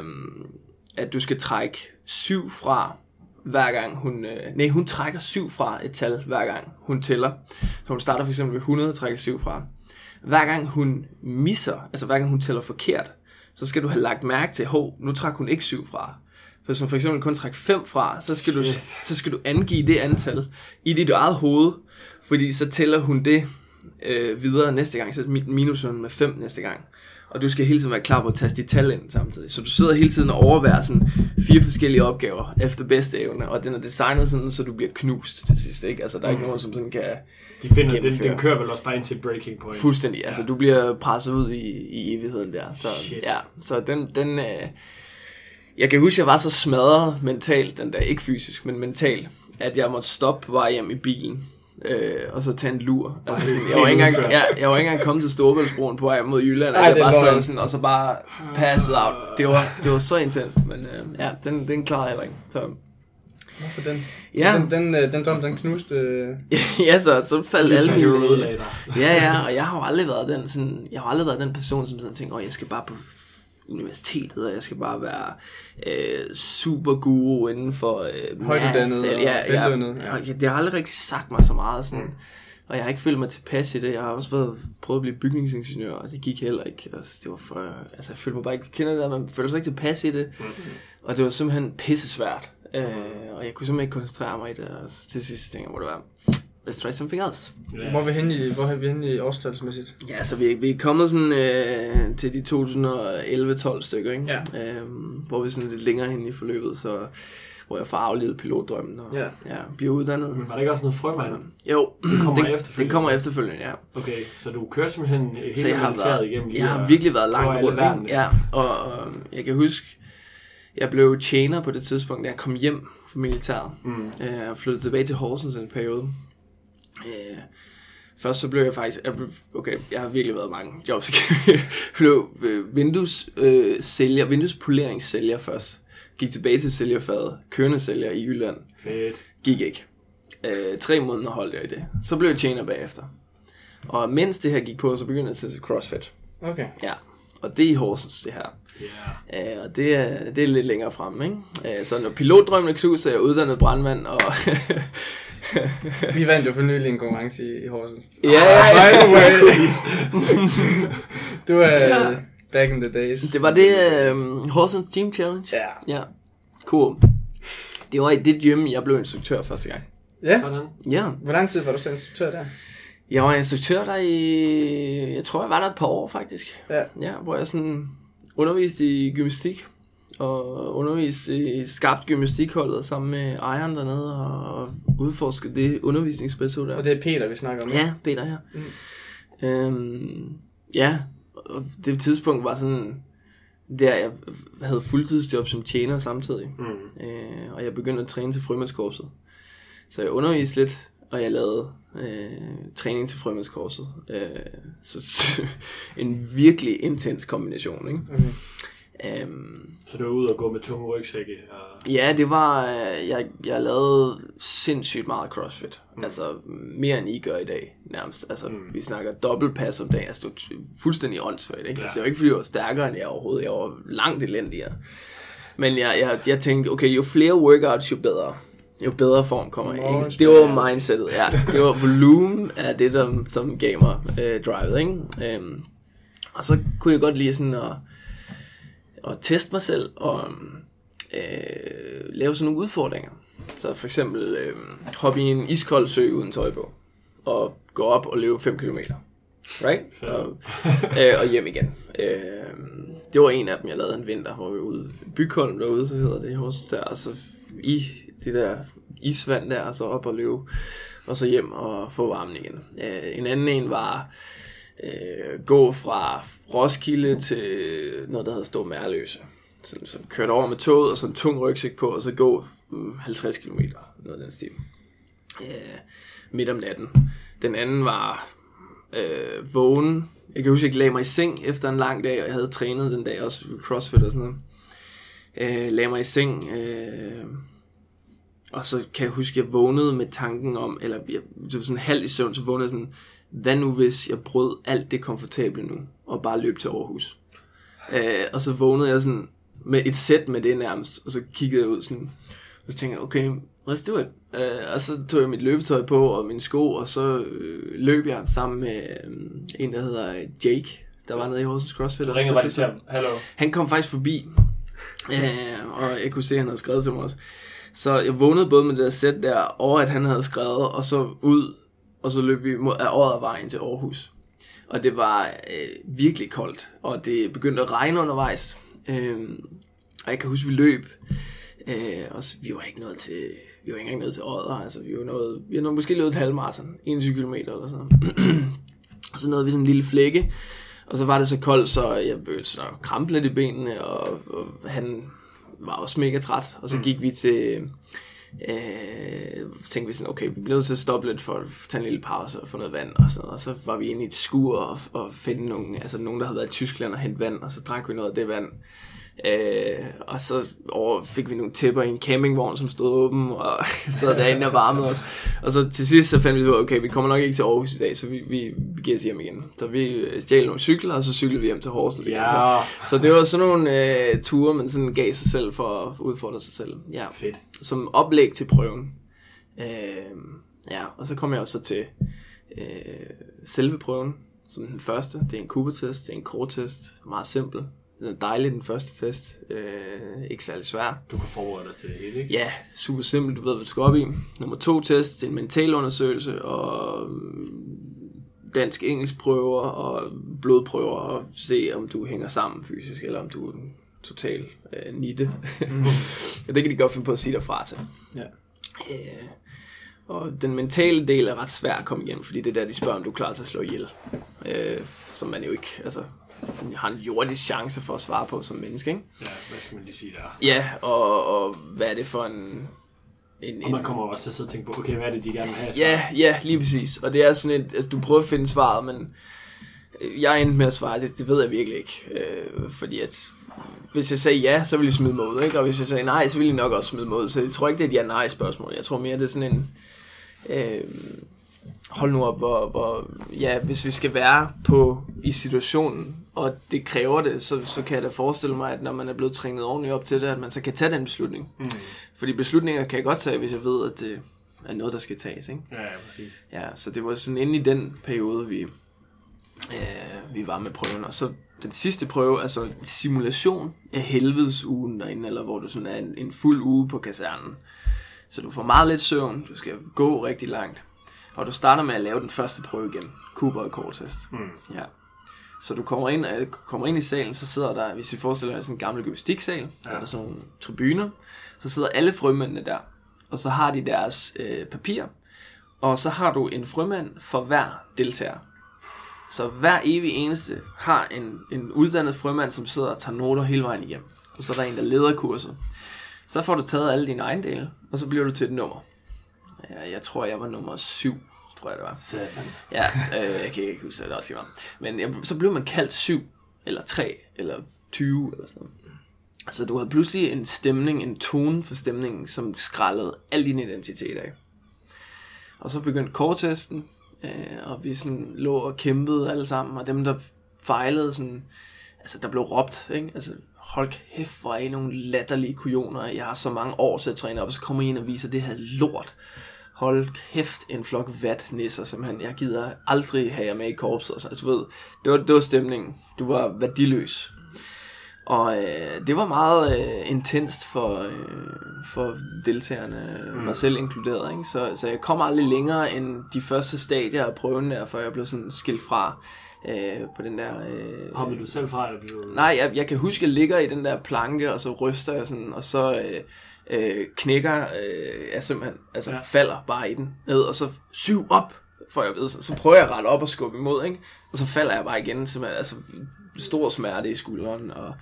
at du skal trække syv fra, hver gang hun, øh, nej, hun trækker syv fra et tal, hver gang hun tæller, så hun starter for eksempel ved hundrede og trækker syv fra. Hver gang hun misser, altså hver gang hun tæller forkert, så skal du have lagt mærke til, hov, nu trækker hun ikke syv fra. Hvis man for eksempel kun trækker fem fra, så skal, du, så skal du angive det antal i dit eget hoved, fordi så tæller hun det øh, videre næste gang, så minuser hun med fem næste gang. Og du skal hele tiden være klar på at taste dit tal ind samtidig. Så du sidder hele tiden og overværer sådan fire forskellige opgaver efter bedste evne, og den er designet sådan, så du bliver knust til sidst, ikke? Altså der er ikke mm. nogen, som sådan kan de finder, den, den kører vel også bare ind til breaking point. Fuldstændig, ja. Altså du bliver presset ud i, i evigheden der. Så, ja, så den... den øh, jeg kan huske, at jeg var så smadret mentalt, den der, ikke fysisk, men mentalt, at jeg måtte stoppe på vej hjem i bilen, øh, og så tage en lur. Altså, sådan, jeg var ikke engang, jeg, jeg var ikke engang kommet til Storebæltsbroen på vej mod Jylland, Ej, jeg bare sad sådan, og så bare passede out. Det var, det var så intenst, men øh, ja, den, den klarede jeg ikke. Så. For den. Ja. Så den, den, den drøm, den knuste... ja, så, så faldt alle mine... ja, ja, og jeg har jo aldrig været den, sådan, jeg har aldrig været den person, som sådan tænker, åh, jeg skal bare på... universitetet, og jeg skal bare være øh, super guru inden for øh, højtuddannet og ja, lønnet. Ja. Ja, det har aldrig rigtig sagt mig så meget sådan, mm. og jeg har ikke følt mig tilpas i det. Jeg har også været, prøvet at blive bygningsingeniør, og det gik heller ikke. Altså, det var for, altså, jeg følte mig bare ikke, kender det, man føler sig ikke tilpas i det, mm. og det var simpelthen pissesvært, mm. øh, og jeg kunne simpelthen ikke koncentrere mig i det, og til sidst tænkte jeg, hvor det var. Let's try something else. Yeah. Hvor er vi henne i, hvor er vi henne i årstalsmæssigt? Ja, så vi, vi er kommet sådan, øh, til de to tusind og elleve tolv stykker, ikke? Yeah. Øhm, hvor vi sådan lidt længere henne i forløbet, så, hvor jeg får aflevet pilotdrømmen og yeah. ja, bliver uddannet. Men var der ikke også noget frøvejder? Jo, det kommer, den, efterfølgende. Den kommer efterfølgende, ja. Okay, så du kører simpelthen helt orienteret igennem? Jeg har virkelig været langt rundt, verden, ja. Og, og jeg kan huske, jeg blev tjener på det tidspunkt, da jeg kom hjem fra militæret mm. øh, og flyttede tilbage til Horsens en periode. Øh, først så blev jeg faktisk jeg blev, okay, jeg har virkelig været mange jobs. Jeg blev øh, Windows øh, sælger, Windows polering sælger først. Gik tilbage til sælgerfaget, kørende sælger i Jylland. Fedt. Gik ikke øh, tre måneder holdt jeg i det. Så blev jeg tjener bagefter. Og mens det her gik på, så begyndte jeg til CrossFit. Okay. Ja. Og det er i Horsens, det her. Yeah. Øh, og det er, det er lidt længere fremme, ikke? Øh, så når pilotdrømmene knus, er jeg uddannet brandmand og... vi vandt jo for nylig en konkurrence i, i Horsens. Ja, yeah, by the way. Du er uh, back in the days. Det var det uh, Horsens Team Challenge. Ja. Yeah. Ja. Cool. Det var i det gym, jeg blev instruktør første gang. Ja. Yeah. Sådan. Ja. Hvor lang tid var du så instruktør der? Jeg var instruktør der i, jeg tror jeg var der et par år faktisk. Ja. Ja, hvor jeg sådan underviste i gymnastik. Og underviste i skarpt gymnastikholdet sammen med ejeren dernede og udforskede det undervisningsperspektiv der. Og det er Peter, vi snakker om. Ja, Peter her. Mm. Øhm, ja, og det tidspunkt var sådan, der jeg havde fuldtidsjob som tjener samtidig. Mm. Øh, og jeg begyndte at træne til frømandskorpset. Så jeg underviste lidt, og jeg lavede øh, træning til frømandskorpset. Øh, så en virkelig intens kombination, ikke? Okay. Um, så du var ude og gå med tunge rygsække? Og... Ja, det var, jeg, jeg lavede sindssygt meget CrossFit. Mm. Altså mere end I gør i dag nærmest. Altså mm. vi snakker dobbeltpas om dagen. Jeg stod fuldstændig åndssvagt, ikke? Ja. Altså det var ikke fordi jeg var stærkere end jeg overhovedet. Jeg var langt elendigere. Men jeg, jeg, jeg tænkte, okay, jo flere workouts, jo bedre. Jo bedre form kommer jeg i. Det var mindsetet, ja. Det var volumen af det, som, som gav mig øh, drivet, ikke? Um, og så kunne jeg godt lide sådan at og teste mig selv og øh, lave sådan nogle udfordringer. Så for eksempel øh, hoppe i en iskold sø uden tøj på og gå op og løbe fem kilometer, right? Og, øh, og hjem igen. Øh, det var en af dem, jeg lavede en vinter, hvor vi var ude i Bykholm derude, så hedder det i Horsens, der, og så i det der isvand der, og så op og løbe, og så hjem og få varmen igen. Øh, en anden en var... Øh, gå fra Roskilde til noget, der hedder Stor Mærløse. Så, så kørte over med toget og så en tung rygsæk på, og så gå mm, halvtreds kilometer, noget af den stil. Øh, midt om natten. Den anden var øh, vågen. Jeg kan huske, jeg lagde mig i seng efter en lang dag, og jeg havde trænet den dag også CrossFit og sådan noget. Øh, lagde mig i seng, øh, og så kan jeg huske, jeg vågnede med tanken om, eller jeg, det var sådan halv i søvn, så vågnede sådan, hvad nu hvis jeg brød alt det komfortable nu, og bare løb til Aarhus? Øh, og så vågnede jeg sådan, med et sæt med det nærmest, og så kiggede jeg ud sådan, og så tænkte jeg, okay, let's do it. Øh, og så tog jeg mit løbetøj på, og mine sko, og så øh, løb jeg sammen med øh, en, der hedder Jake, der var nede i Horsens CrossFit. Du ringede bare til ham, hallo. Han kom faktisk forbi, øh, og jeg kunne se, at han havde skrevet til mig også. Så jeg vågnede både med det der sæt der, og at han havde skrevet, og så ud, og så løb vi mod, af Oddervejen til Aarhus. Og det var øh, virkelig koldt. Og det begyndte at regne undervejs. Øh, og jeg kan huske, vi løb. Øh, og så, vi var ikke nået til, vi var ikke engang nået til Odder. Altså, vi var nået, vi var nået, måske løbet et halvmarathon. enogtyve kilometer eller sådan. Og så nåede vi sådan en lille flække. Og så var det så koldt, så jeg begyndte så at krampe lidt i benene. Og, og han var også mega træt. Og så gik vi til... Øh, tænkte vi sådan, okay, vi blev nødt til at stoppe lidt for at tage en lille pause og få noget vand og sådan noget. Og så var vi inde i et skur og, og finde nogen, altså nogen, der havde været i Tyskland og hente vand, og så drak vi noget af det vand. Øh, og så over fik vi nogle tæpper i en campingvogn, som stod åben, og så derinde og varmede os. Og så til sidst så fandt vi så, okay, vi kommer nok ikke til Aarhus i dag, så vi, vi, vi giver os hjem igen. Så vi stjal nogle cykler, og så cyklede vi hjem til Horsens igen. Ja. Så, så det var sådan nogle øh, ture, man sådan gav sig selv for at udfordre sig selv. Ja. Fedt. Som oplæg til prøven. Øh, ja, og så kom jeg også til øh, selve prøven, som den første. Det er en Cooper-test, det er en Core-test, meget simpel. Det var dejligt, den første test. Øh, ikke særlig svær. Du kan forberede dig til det hele, ikke? Ja, super simpelt. Du ved, hvad du skal op i. Nummer to test, det er en mental undersøgelse, og dansk-engelsk prøver, og blodprøver, og se, om du hænger sammen fysisk, eller om du er en total øh, nitte. Mm. Ja, det kan de godt finde på at sige derfra til. Ja. Øh, og den mentale del er ret svær at komme igennem, fordi det er der, de spørger, om du er klar til at slå ihjel. Øh, som man jo ikke... altså har en jordisk chance for at svare på som menneske, ikke? Ja, hvad skal man lige sige der? Ja, og, og hvad er det for en... en og man kommer også til at sidde og tænke på, okay, hvad er det, de gerne vil have? Ja, ja, lige præcis. Og det er sådan et... altså, du prøver at finde svaret, men jeg endte med at svare, det, det ved jeg virkelig ikke. Øh, fordi at... hvis jeg sagde ja, så ville jeg smide mig ud, ikke? Og hvis jeg sagde nej, så ville jeg nok også smide mig ud. Så jeg tror ikke, det er et ja-nej-spørgsmål. Jeg tror mere, det er sådan en... Øh, hold nu op, hvor, hvor... ja, hvis vi skal være på... i situationen, og det kræver det, så, så kan jeg da forestille mig, at når man er blevet trænet ordentligt op til det, at man så kan tage den beslutning. Mm. Fordi beslutninger kan jeg godt tage, hvis jeg ved, at det er noget, der skal tages, ikke? Ja, ja, præcis. Ja, så det var sådan inde i den periode, vi, øh, vi var med prøven. Og så den sidste prøve, altså simulation af helvedesugen derinde, eller hvor du sådan er en, en fuld uge på kasernen. Så du får meget lidt søvn, du skal gå rigtig langt, og du starter med at lave den første prøve igen, Cooper og Core-test. Mm. Ja. Så du kommer ind, kommer ind i salen, så sidder der, hvis vi forestiller dig sådan en gammel gymnastiksal, ja. Der er der sådan nogle tribuner, så sidder alle frømændene der, og så har de deres øh, papir, og så har du en frømand for hver deltager. Så hver evig eneste har en, en uddannet frømand, som sidder og tager noter hele vejen igennem. Og så er der en, der leder kurset. Så får du taget alle dine egen dele, og så bliver du til et nummer. Ja, jeg tror, jeg var nummer syv, tror jeg det var. Sådan. Ja, øh, jeg kan ikke huske, at det også var. Men jeg, så blev man kaldt syv, eller tre, eller tyve, eller sådan noget. Så du havde pludselig en stemning, en tone for stemningen, som skrællede al din identitet af. Og så begyndte core-testen, og vi sådan lå og kæmpede alle sammen, og dem der fejlede sådan, altså der blev råbt, ikke? Altså hold kæft, hvor er I nogle latterlige kujoner, jeg har så mange år til at træne op, og så kommer I ind og viser det her lort, hold kæft, en flok vatnisser, simpelthen, jeg gider aldrig have jer med i korpset, altså du ved, det var, det var stemningen, du var værdiløs. Og øh, det var meget øh, intenst for, øh, for deltagerne, mm. mig selv inkluderet, ikke? Så, så jeg kom aldrig længere end de første stadier af prøven der, før jeg blev sådan skilt fra øh, på den der... Øh, Hoppede du selv fra? Eller blev... Nej, jeg, jeg kan huske, at jeg ligger i den der planke, og så ryster jeg sådan, og så øh, øh, knækker øh, jeg simpelthen, altså ja. Falder bare i den ned, og så syv op, for jeg ved, så, så prøver jeg at rette op og skubbe imod, ikke? Og så falder jeg bare igen, simpelthen, altså... stor smerte i skulderen, og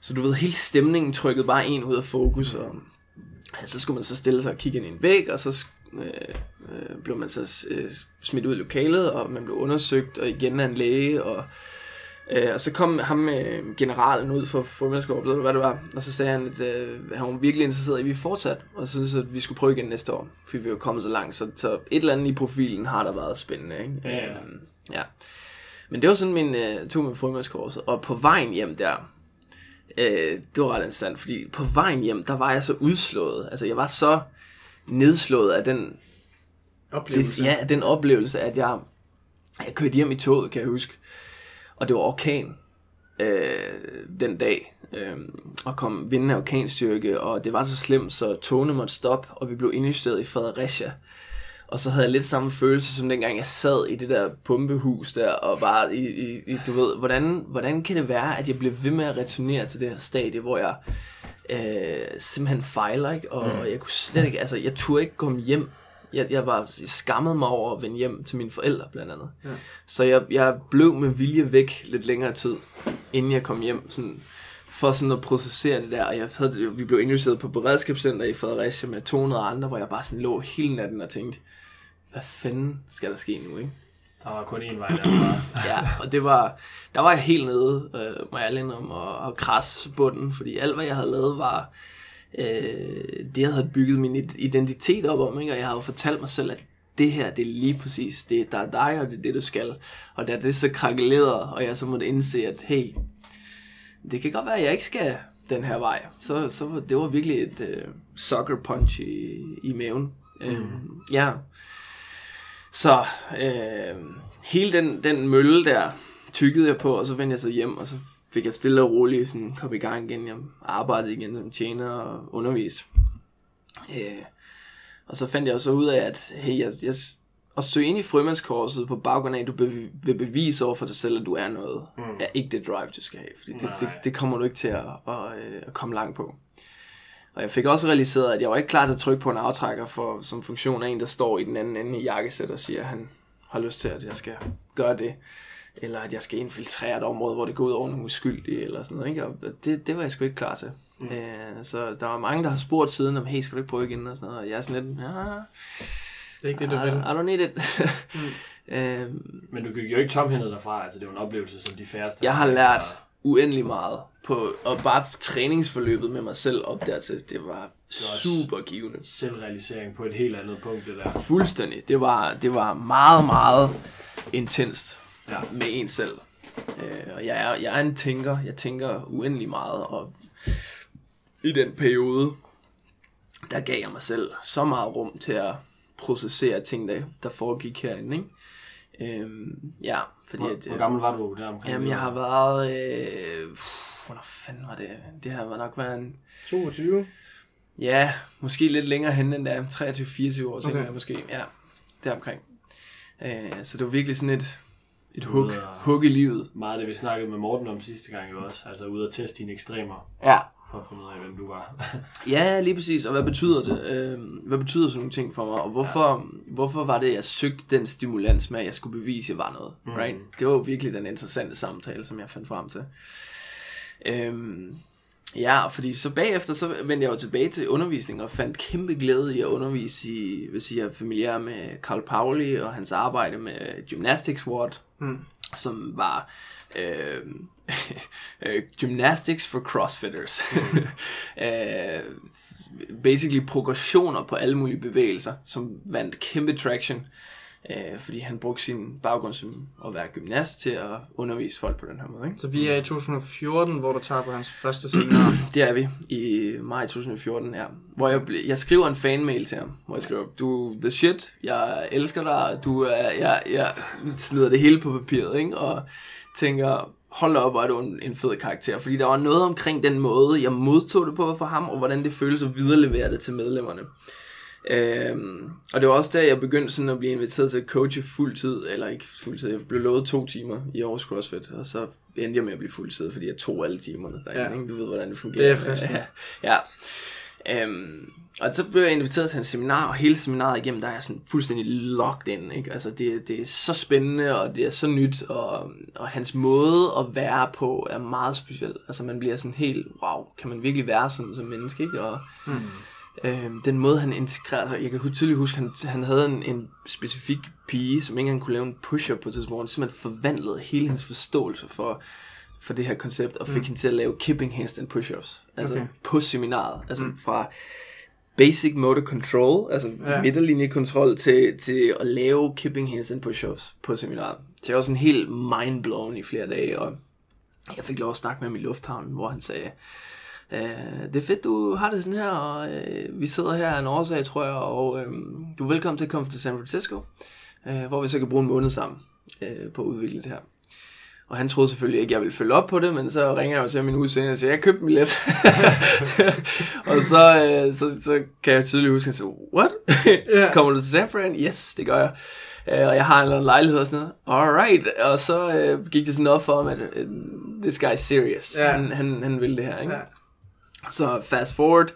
så du ved, hele stemningen trykkede bare en ud af fokus, og så skulle man så stille sig og kigge ind i en væg, og så øh, øh, blev man så øh, smidt ud af lokalet, og man blev undersøgt, og igen af en læge, og, øh, og så kom ham øh, generalen ud for formandskabet, eller hvad det var, og så sagde han, at øh, han var virkelig interesseret i, at vi fortsat, og synes at vi skulle prøve igen næste år, for vi var jo kommet så langt, så, så et eller andet i profilen har der været spændende, ikke? Ja, ja. Um, ja. Men det var sådan min øh, tur med frømandskorpset, og på vejen hjem der, øh, det var ret interessant, fordi på vejen hjem, der var jeg så udslået, altså jeg var så nedslået af den oplevelse, det, ja, den oplevelse at jeg, jeg kørte hjem i toget, kan jeg huske, og det var orkan øh, den dag, øh, og kom vinden af orkanstyrke, og det var så slemt, så togene måtte stoppe, og vi blev indjusteret i Fredericia. Og så havde jeg lidt samme følelse, som dengang jeg sad i det der pumpehus der, og bare, i, i, i, du ved, hvordan, hvordan kan det være, at jeg bliver ved med at returnere til det her stadie, hvor jeg øh, simpelthen fejler, ikke? Og, og jeg kunne slet ikke, altså jeg turde ikke komme hjem. Jeg, jeg var jeg skammede mig over at vende hjem til mine forældre, blandt andet. Ja. Så jeg, jeg blev med vilje væk lidt længere tid, inden jeg kom hjem, sådan... for sådan at processere det der, og jeg havde, vi blev indjusteret på beredskabscenter i Fredericia med to hundrede andre, hvor jeg bare sådan lå hele natten og tænkte, hvad fanden skal der ske nu, ikke? Der var kun én vej derfra. Ja, og det var, der var jeg helt nede, øh, må jeg alene om, og, og krasse bunden, fordi alt hvad jeg havde lavet var, øh, det jeg havde bygget min identitet op om, ikke? Og jeg havde jo fortalt mig selv, at det her, det er lige præcis det, der er dig, og det er det, du skal. Og da det så krakelerede, og jeg så måtte indse, at hey, det kan godt være, at jeg ikke skal den her vej. Så, så det var virkelig et øh, sucker punch i, i maven. Mm. Øhm, ja. Så øh, hele den, den mølle der tykkede jeg på, og så vendte jeg så hjem, og så fik jeg stille og roligt sådan, kom i gang igen. Jeg arbejdede igen som tjener og undervis. Øh, og så fandt jeg så ud af, at hey, jeg, jeg, at søge ind i frømandskorpset på baggrund af, at du be- vil bevise over for dig selv, at du er noget, mm. er ikke det drive, du skal have. Fordi det, det, det kommer du ikke til at, at, at komme langt på. Og jeg fik også realiseret, at jeg var ikke klar til at trykke på en aftrækker, for, som funktion af en, der står i den anden ende i jakkesæt og siger, at han har lyst til, at jeg skal gøre det. Eller at jeg skal infiltrere et område, hvor det går ud over nogle uskyldige, eller sådan noget. Ikke? Og det, det var jeg sgu ikke klar til. Mm. Øh, så der var mange, der har spurgt siden om, hey, skal du ikke prøve igen? Og, sådan noget. Og jeg er sådan lidt, ja... Det er ikke det, du vil. I don't need it. mm. øhm, Men du gik jo ikke tomhændet derfra, altså det var en oplevelse, som de færreste... Jeg har lært uendelig meget på, og bare træningsforløbet med mig selv op dertil, det var super givende. Selvrealisering på et helt andet punkt, det der. Fuldstændig. Det var, det var meget, meget intenst ja. Med en selv. Øh, og jeg er, jeg er en tænker, jeg tænker uendelig meget, og i den periode, der gav jeg mig selv så meget rum til at processere ting, der, der foregik herinde, ikke? Øhm, ja, fordi... Hvor, at, hvor gammel var du der omkring? Jamen, jeg har været... Øh, pff, hvornår fanden var det? Det har nok været en... toogtyve? Ja, måske lidt længere hen end der. treogtyve fireogtyve år senere, okay. Måske. Ja, deromkring. Øh, så det var virkelig sådan et... Et hug, hug i livet. Meget det, vi snakkede med Morten om sidste gang jo også. Altså, ude at teste dine ekstremer. Ja. for at finde ud af, hvem du var. Ja, lige præcis. Og hvad betyder det? Hvad betyder sådan nogle ting for mig? Og hvorfor, ja. hvorfor var det, jeg søgte den stimulans med, at jeg skulle bevise, at jeg var noget? Mm. Right? Det var jo virkelig den interessante samtale, som jeg fandt frem til. Øhm, ja, fordi så bagefter, så vendte jeg jo tilbage til undervisning og fandt kæmpe glæde i at undervise i, hvis jeg er familiær med Carl Paoli og hans arbejde med Gymnastics Ward, mm. som var... Øh, Gymnastics for Crossfitters. Basically progressioner på alle mulige bevægelser, som vandt kæmpe traction, fordi han brugte sin baggrund som at være gymnast til at undervise folk på den her måde, ikke? Så vi er i to tusind og fjorten, hvor du tager på hans første seminar. Det er vi i maj to tusind og fjorten, ja. Hvor jeg, jeg skriver en fanmail til ham, hvor jeg skriver, du the shit, jeg elsker dig, du er, jeg, jeg smider det hele på papiret, ikke? Og tænker, hold op, hvor er du en fed karakter. Fordi der var noget omkring den måde, jeg modtog det på for ham, og hvordan det føles at viderelevere det til medlemmerne. Øhm, og det var også der, jeg begyndte sådan at blive inviteret til at coache fuldtid, eller ikke fuldtid, jeg blev lovet to timer i Aarhus CrossFit, og så endte jeg med at blive fuldtid, fordi jeg tog alle timerne derinde. Ja. Du ved, hvordan det fungerer. Det er fristende. Ja. ja. Øhm, og så blev jeg inviteret til en seminar, og hele seminaret igennem, der er jeg sådan fuldstændig locked in, ikke? Altså det, det er så spændende, og det er så nyt, og, og hans måde at være på er meget speciel. Altså man bliver sådan helt, wow, kan man virkelig være sådan som menneske, ikke? Og mm. Øhm, den måde han integrerede, jeg kan tydeligt huske, han, han havde en, en specifik pige, som ikke engang kunne lave en push-up på et tidspunkt, og han simpelthen forvandlede hele hans forståelse for, for det her koncept, og fik mm. hende til at lave kipping handstand push-ups, altså okay. på seminaret, altså mm. fra basic motor control, altså ja. midterlinjekontrol, til, til at lave kipping handstand push-ups på seminaret. Så jeg var sådan helt mindblown i flere dage, og jeg fik lov at snakke med ham i lufthavnen, hvor han sagde, det er fedt, du har det sådan her, og øh, vi sidder her af en årsag, tror jeg, og øh, du er velkommen til at komme til San Francisco, øh, hvor vi så kan bruge en måned sammen øh, på at udvikle det her. Og han troede selvfølgelig ikke, at jeg ville følge op på det, men så ringer jeg jo til min udsendelse og siger, jeg købte en billet. Og så, øh, så, så kan jeg tydeligt huske, at jeg siger, what? Kommer du til San Fran? Yes, det gør jeg. Øh, og jeg har en eller anden lejlighed og sådan noget. Alright. Og så øh, gik det sådan op for ham, at øh, this guy is serious. Yeah. Han, han, han ville det her, ikke? Yeah. Så fast forward,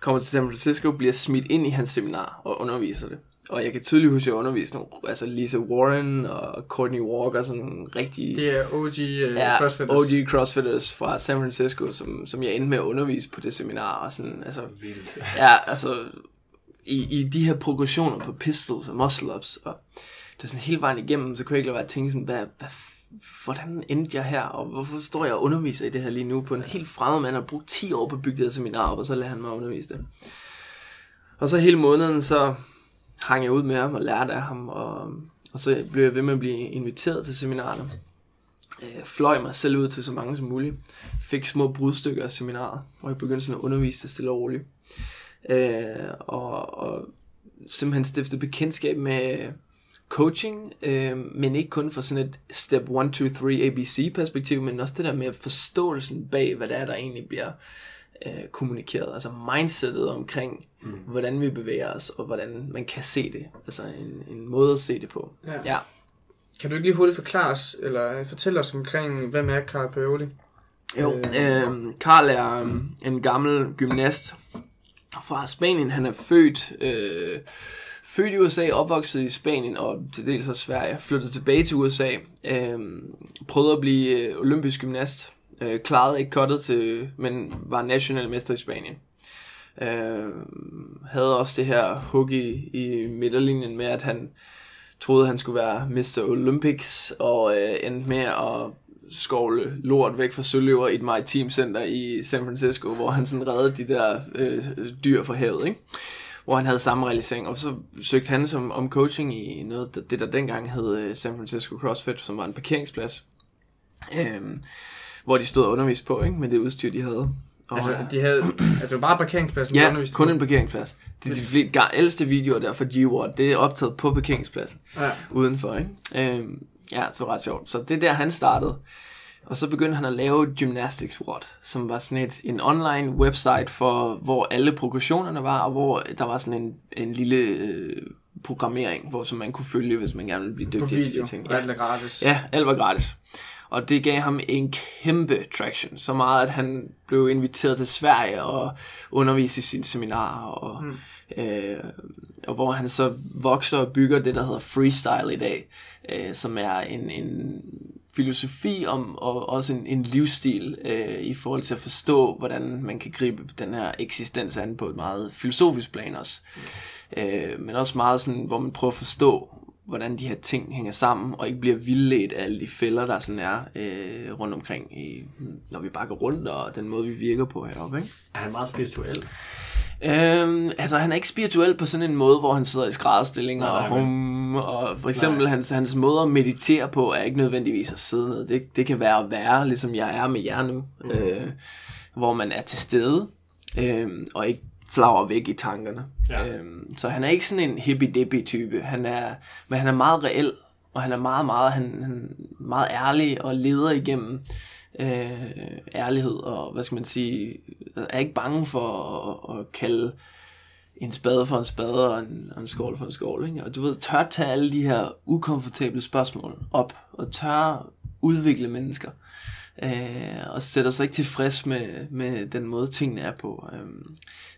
kommer til San Francisco, bliver smidt ind i hans seminar og underviser det. Og jeg kan tydeligt huske, at jeg underviste nogle, altså Lisa Warren og Courtney Walker, sådan rigtig... Det er O G uh, ja, CrossFitters. O G CrossFitters fra San Francisco, som, som jeg endte med at undervise på det seminar. Og sådan, altså, vildt. Ja, altså i, i de her progressioner på pistols og muscle-ups, og det er sådan hele vejen igennem, så kunne jeg ikke lade være at tænke sådan, hvad, hvad hvordan endte jeg her, og hvorfor står jeg og underviser i det her lige nu på en helt fremmed mand, og brugt ti år på at bygge det her seminar op, og så lader han mig undervise det. Og så hele måneden, så hang jeg ud med ham og lærte af ham, og, og så blev jeg ved med at blive inviteret til seminarerne. Jeg fløj mig selv ud til så mange som muligt, fik små brudstykker af seminaret, og jeg begyndte sådan at undervise det stille og roligt. Øh, og, og simpelthen stiftede bekendtskab med coaching, øh, men ikke kun fra sådan et step one, two, three A B C perspektiv, men også det der med forståelsen bag, hvad det er, der egentlig bliver øh, kommunikeret, altså mindsetet omkring, mm. hvordan vi bevæger os, og hvordan man kan se det, altså en, en måde at se det på. Ja. Ja. Kan du ikke lige hurtigt forklare os, eller fortælle os omkring, hvem er Carl Paoli? Jo, øh, Carl er øh, en gammel gymnast fra Spanien, han er født... Øh, Født i U S A, opvokset i Spanien og til dels også Sverige, flyttede tilbage til U S A, øh, prøvede at blive olympisk gymnast, øh, klarede ikke cuttet til, men var national mester i Spanien. Øh, havde også det her hug i, i midterlinjen med, at han troede, han skulle være mister Olympics, og øh, endte med at skovle lort væk fra søløver i et maritime center i San Francisco, hvor han sådan reddede de der øh, dyr fra havet, ikke? Hvor han havde samme realisering, og så søgte han som, om coaching i noget, det der dengang hed San Francisco CrossFit, som var en parkeringsplads, øhm, hvor de stod og underviste på, ikke? Med det udstyr, de havde. Og altså, de havde altså bare parkeringspladsen? Ja, de kun på en parkeringsplads. De, de, de, de ældste videoer der fra G-Ward, det er optaget på parkeringspladsen, ja. Udenfor, ikke? Øhm, ja, så var ret sjovt. Så det der, han startede. Og så begyndte han at lave Gymnastics Ward, som var sådan et, en online website, for, hvor alle progressionerne var, og hvor der var sådan en, en lille øh, programmering, hvor, som man kunne følge, hvis man gerne ville blive dygtig. På video, ja. Alt var gratis. Ja, alt var gratis. og det gav ham en kæmpe traction, så meget at han blev inviteret til Sverige og underviste i sine seminarer, og, mm. øh, og hvor han så vokser og bygger det, der hedder freestyle i dag, øh, som er en, en filosofi om, og også en, en livsstil øh, i forhold til at forstå, hvordan man kan gribe den her eksistens an på et meget filosofisk plan også. Mm. Øh, men også meget sådan, hvor man prøver at forstå, hvordan de her ting hænger sammen, og ikke bliver vildledt af alle de fælder, der sådan er øh, rundt omkring, i, når vi bakker rundt, og den måde, vi virker på heroppe. Ikke? Er han meget spirituel? Øhm, altså, han er ikke spirituel på sådan en måde, hvor han sidder i skrædderstillinger, og, hum, og for eksempel hans, hans måde at meditere på, er ikke nødvendigvis at sidde ned. Det, det kan være at være, ligesom jeg er med jer nu, mm. øh, hvor man er til stede, øh, og ikke flager væk i tankerne. Ja. Øhm, så han er ikke sådan en hippie-dippie type. Han er, men han er meget reel, og han er meget, meget, han, han meget ærlig og leder igennem øh, ærlighed, og hvad skal man sige, er ikke bange for at, at kalde en spade for en spade, og en, og en skål for en skål. Ikke? Og du ved, tør tage alle de her ukomfortable spørgsmål op, og tør udvikle mennesker. Øh, og sætter sig ikke tilfreds med, med den måde tingene er på, øh,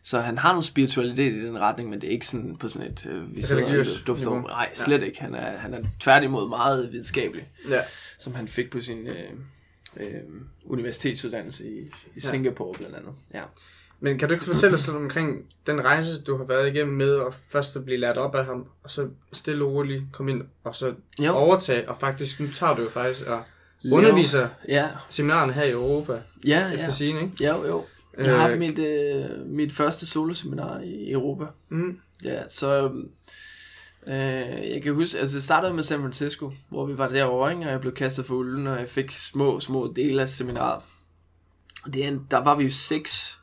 så han har noget spiritualitet i den retning, men det er ikke sådan på sådan et øh, vi sidder og dufter om, nej slet ja. ikke, han er, han er tværtimod meget videnskabelig, ja. som han fik på sin øh, øh, universitetsuddannelse i, i Singapore ja. blandt andet. ja. Men kan du ikke fortælle os lidt omkring den rejse, du har været igennem med, og først at blive lært op af ham, og så stille og roligt komme ind og så jo. overtage, og faktisk nu tager du jo faktisk og underviser ja. seminaren her i Europa ja, efter ja. sigende, ikke? Jo, jo. Jeg har haft mit, øh, mit første soloseminar i Europa. Mm. Ja, så øh, jeg kan huske, altså det startede med San Francisco, hvor vi var derovre, ikke? Og jeg blev kastet for ulden, og jeg fik små, små dele af seminaret. Og det en, der var vi jo seks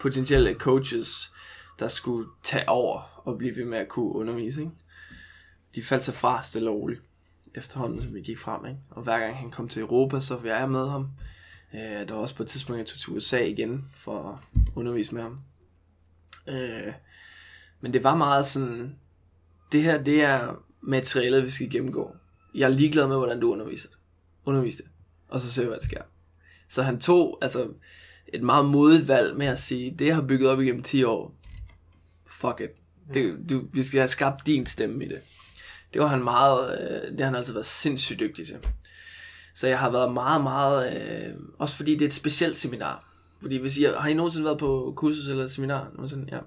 potentielle coaches, der skulle tage over og blive ved med at kunne undervise, ikke? De faldt sig fra stille og roligt efterhånden, som vi gik frem, ikke? Og hver gang han kom til Europa, så var jeg med ham. Øh, der var også på et tidspunkt, jeg tog til U S A igen, for at undervise med ham. Øh, men det var meget sådan, det her, det er materialet, vi skal gennemgå. Jeg er ligeglad med, hvordan du underviser. Undervis det, og så se, hvad der sker. Så han tog altså et meget modigt valg med at sige, det jeg har bygget op igennem ti år, fuck it. Det, du, vi skal have skabt din stemme i det. Det var han meget, øh, det har han altså været sindssygt dygtig til. Så jeg har været meget, meget, øh, også fordi det er et specielt seminar. Fordi hvis I, har I nogensinde været på kursus eller seminar? Nogensinde, ja.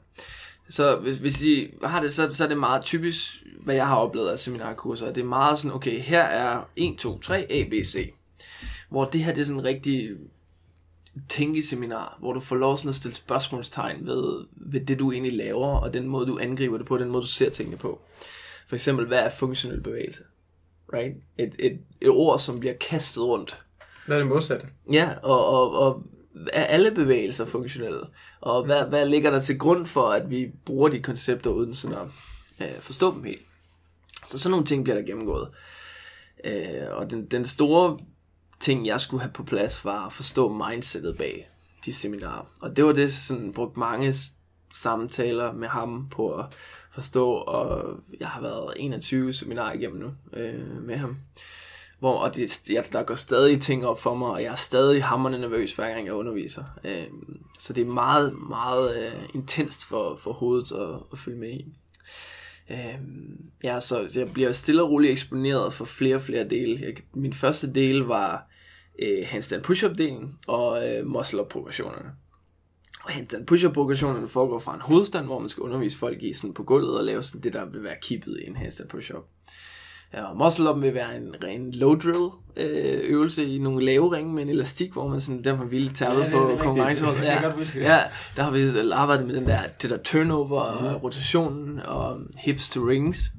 Så hvis, hvis I har det, så, så er det meget typisk, hvad jeg har oplevet af seminarkurser. Det er meget sådan, okay, her er en, to, tre, A, B, C. Hvor det her, det er sådan en rigtig tænkeseminar, hvor du får lov sådan at stille spørgsmålstegn ved, ved det, du egentlig laver, og den måde, du angriber det på, den måde, du ser tingene på. For eksempel, hvad er funktionel bevægelse? Right? Et, et, et ord, som bliver kastet rundt. Hvad er det modsatte? Ja, og, og, og er alle bevægelser funktionelle? Og hvad, hvad ligger der til grund for, at vi bruger de koncepter, uden sådan at øh, forstå dem helt? Så sådan nogle ting bliver der gennemgået. Øh, og den, den store ting, jeg skulle have på plads, var at forstå mindsetet bag de seminarer. Og det var det, sådan brugt mange samtaler med ham på at forstå, og jeg har været enogtyve seminarer igennem nu øh, med ham, hvor, og det, der går stadig ting op for mig, og jeg er stadig hamrende nervøs, hver gang jeg underviser, øh, så det er meget, meget øh, intenst for, for hovedet at, at følge med i. Øh, ja, så jeg bliver stille og roligt eksponeret for flere og flere dele. Jeg, min første del var øh, handstand push-up delen, og øh, muscle up progressionerne. Og handstand push-up progressionerne foregår fra en hovedstand, hvor man skal undervise folk i sådan på gulvet og lave sådan det, der vil være kippet i en handstand push-up. Ja, og muscle-up vil være en ren low drill øvelse i nogle lave ringe med en elastik, hvor man sådan, dem har vildt taget ja, på konkurrenceholdet. Ja, ja, der har vi arbejdet med den der, det der turnover og mm. rotationen og hips to rings.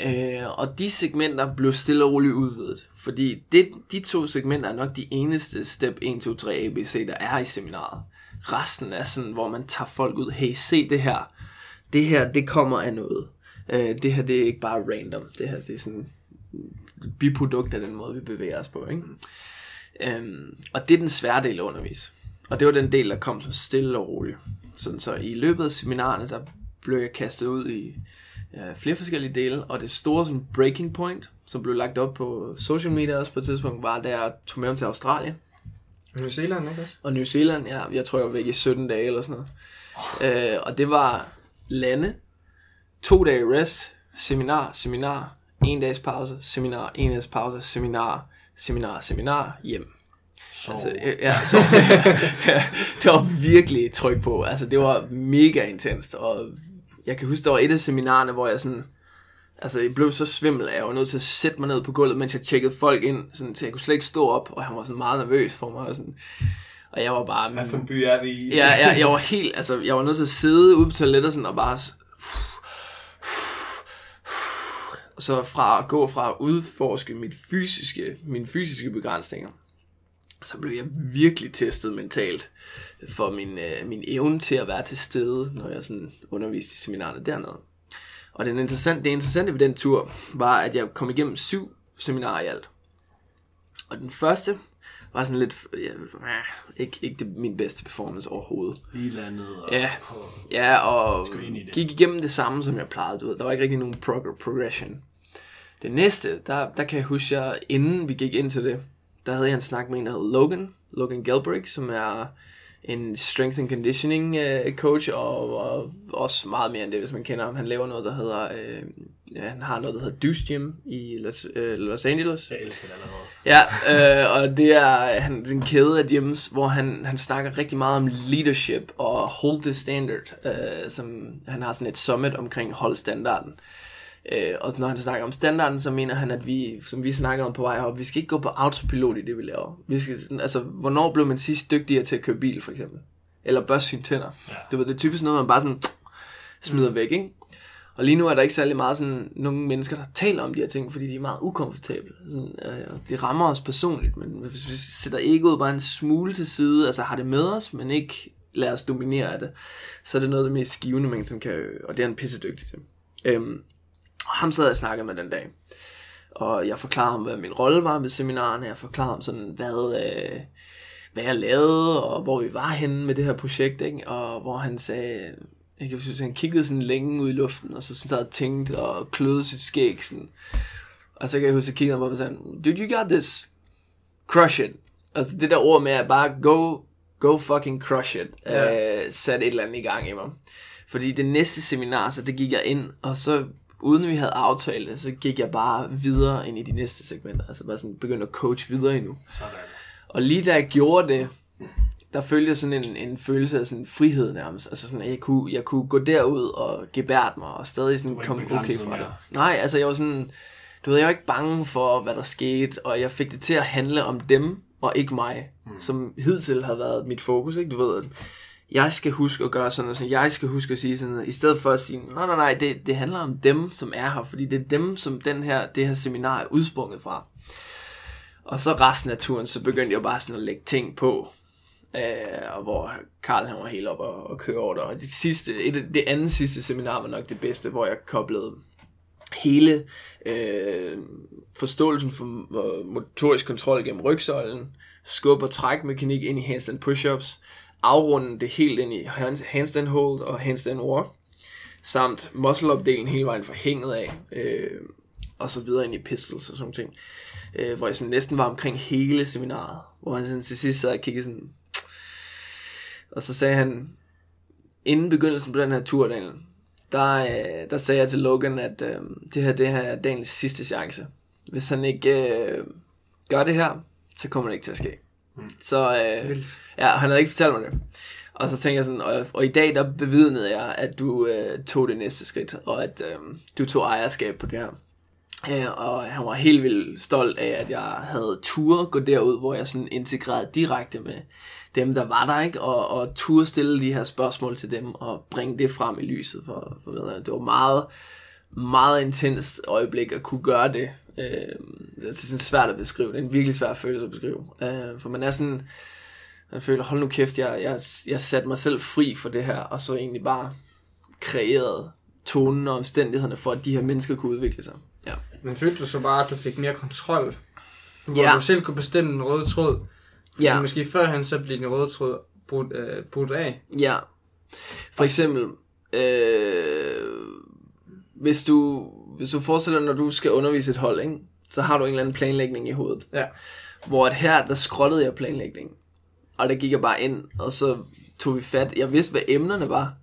Øh, og de segmenter blev stille og roligt udvidet, fordi det, de to segmenter er nok de eneste step en, to, tre, A B C, der er i seminaret. Resten er sådan, hvor man tager folk ud, hey, se det her, det her, det kommer af noget, øh, det her, det er ikke bare random, det her, det er sådan biprodukt af den måde, vi bevæger os på, ikke? Øhm, og det er den svære del at undervise, og det var den del, der kom så stille og roligt, sådan så i løbet af seminarerne, der blev jeg kastet ud i øh, flere forskellige dele, og det store sådan breaking point, som blev lagt op på social media også på et tidspunkt, var da jeg tog med ham til Australien. New Zealand, ikke også? Og New Zealand, ja. Jeg tror, jeg var væk i sytten dage eller sådan noget. Oh. Øh, og det var lande, to dage rest, seminar, seminar, en dags pause, seminar, en dags pause, seminar, seminar, seminar, hjem. Så. Altså, ja, så ja, det var virkelig tryk på. Altså, det var mega intenst. Og jeg kan huske, der var et af seminarerne, hvor jeg sådan... Altså, jeg blev så svimmel, at jeg var nødt til at sætte mig ned på gulvet, mens jeg tjekkede folk ind, sådan, så jeg kunne slet ikke stå op, og han var sådan meget nervøs for mig, og sådan... Og jeg var bare... Hvad for en by er vi i? Ja, jeg, jeg var helt... Altså, jeg var nødt til at sidde ude på toilettet, sådan, og bare... Og så fra at gå fra at udforske mit fysiske, mine fysiske begrænsninger, så blev jeg virkelig testet mentalt for min, øh, min evne til at være til stede, når jeg sådan underviste i seminarerne dernede. Og det interessante, det interessante ved den tur var, at jeg kom igennem syv seminarer i alt. Og den første var sådan lidt, ja, ikke, ikke det, min bedste performance overhovedet. Lige landet og... Ja, ja, og gik igennem det samme, som jeg plejede. Du ved, der var ikke rigtig nogen progression. Det næste, der, der kan jeg huske, jeg, inden vi gik ind til det, der havde jeg en snak med en, der hed Logan, Logan Gelbrich, som er... en strength and conditioning uh, coach, og, og også meget mere end det, hvis man kender ham. Han laver noget, der hedder, øh, ja, han har noget, der hedder Deuce Gym i Las, øh, Los Angeles. Jeg elsker det allerede. Ja, øh, og det er, han, det er en kæde af gyms, hvor han, han snakker rigtig meget om leadership og hold the standard. Øh, som, han har sådan et summit omkring hold standarden. Øh, og når han snakker om standarden, så mener han, at vi, som vi snakkede om på vej herop, vi skal ikke gå på autopilot i det, vi laver. Vi skal, altså, hvornår blev man sidst dygtigere til at køre bil, for eksempel? Eller børste sine tænder. Ja. Det var det typisk noget, man bare sådan smider mm. væk, ikke? Og lige nu er der ikke særlig meget sådan nogle mennesker, der taler om de her ting, fordi de er meget ukomfortable. Sådan, øh, de rammer os personligt, men hvis vi sætter egoet bare en smule til side, altså har det med os, men ikke lader os dominere af det, så er det noget af det mest skivende, man som kan, og det er han pissedygtig til. Øhm, Og ham sad jeg og snakkede med den dag. Og jeg forklarede ham, hvad min rolle var ved seminarerne. Jeg forklarede ham sådan, hvad, øh, hvad jeg lavede, og hvor vi var henne med det her projekt, ikke? Og hvor han sagde... Jeg kan synes, han kiggede sådan længe ud i luften, og så sad og tænkte og klødede sit skæg. Sådan. Og så kan jeg huske, at jeg kiggede ham op og sagde, dude, you got this. Crush it. Altså det der ord med at bare go, go fucking crush it. Yeah. Øh, sat et eller andet i gang i mig. Fordi det næste seminar, så det gik jeg ind, og så... Uden vi havde aftalt det, så gik jeg bare videre ind i de næste segmenter. Altså bare sådan begyndte at coach videre endnu. Sådan. Og lige da jeg gjorde det, der følte sådan en, en følelse af sådan frihed nærmest. Altså sådan, at jeg kunne, jeg kunne gå derud og gebærde mig, og stadig sådan komme okay fra det. Nej, altså jeg var sådan, du ved, jeg var ikke bange for, hvad der skete, og jeg fik det til at handle om dem, og ikke mig, mm. som hidtil havde været mit fokus, ikke? Du ved, jeg skal huske at gøre sådan noget, sådan, jeg skal huske at sige sådan noget, i stedet for at sige, nej, nej, nej, det, det handler om dem, som er her, fordi det er dem, som den her, det her seminar er udsprunget fra. Og så resten af turen, så begyndte jeg bare sådan at lægge ting på, øh, og hvor Carl han var helt op og, og køre over det, og det, sidste, et, det andet sidste seminar var nok det bedste, hvor jeg koblede hele øh, forståelsen for motorisk kontrol gennem rygsøjlen, skub og trækmekanik ind i handstand push-ups, afrunden det helt ind i handstand hold og handstand walk, samt muscle-opdelen hele vejen fra hænget af, øh, og så videre ind i pistols og sådan ting, øh, hvor jeg sådan næsten var omkring hele seminaret, hvor han sådan til sidst sad og kiggede sådan, og så sagde han, inden begyndelsen på den her tur, Daniel, der, øh, der sagde jeg til Logan, at øh, det her, det her er Daniels sidste chance. Hvis han ikke øh, gør det her, så kommer det ikke til at ske. Så øh, ja, han havde ikke fortalt mig det. Og så tænkte jeg sådan, og, og i dag der bevidnede jeg, at du øh, tog det næste skridt, og at øh, du tog ejerskab på det her. Øh, og han var helt vildt stolt af, at jeg havde tur gå derud, hvor jeg sådan integrerede direkte med dem, der var der, ikke? Og, og tur stille de her spørgsmål til dem, og bringe det frem i lyset. For, for det var meget, meget intenst øjeblik at kunne gøre det. Det er sådan svært at beskrive. Det er en virkelig svær følelse at beskrive. For man er sådan, man føler, hold nu kæft, jeg, jeg, jeg satte mig selv fri for det her, og så egentlig bare kreerede tonen og omstændighederne for, at de her mennesker kunne udvikle sig. Ja. Men følte du så bare, at du fik mere kontrol? Hvor ja. Du selv kunne bestemme den røde tråd? Ja. Måske førhen så blev den røde tråd brudt, øh, brudt af? Ja. For eksempel, øh, hvis du... Hvis du forestiller dig, når du skal undervise et hold, ikke? så har du en eller anden planlægning i hovedet. Ja. Hvor at her, der skrottede jeg planlægningen. Og der gik jeg bare ind, og så tog vi fat. Jeg vidste, hvad emnerne var,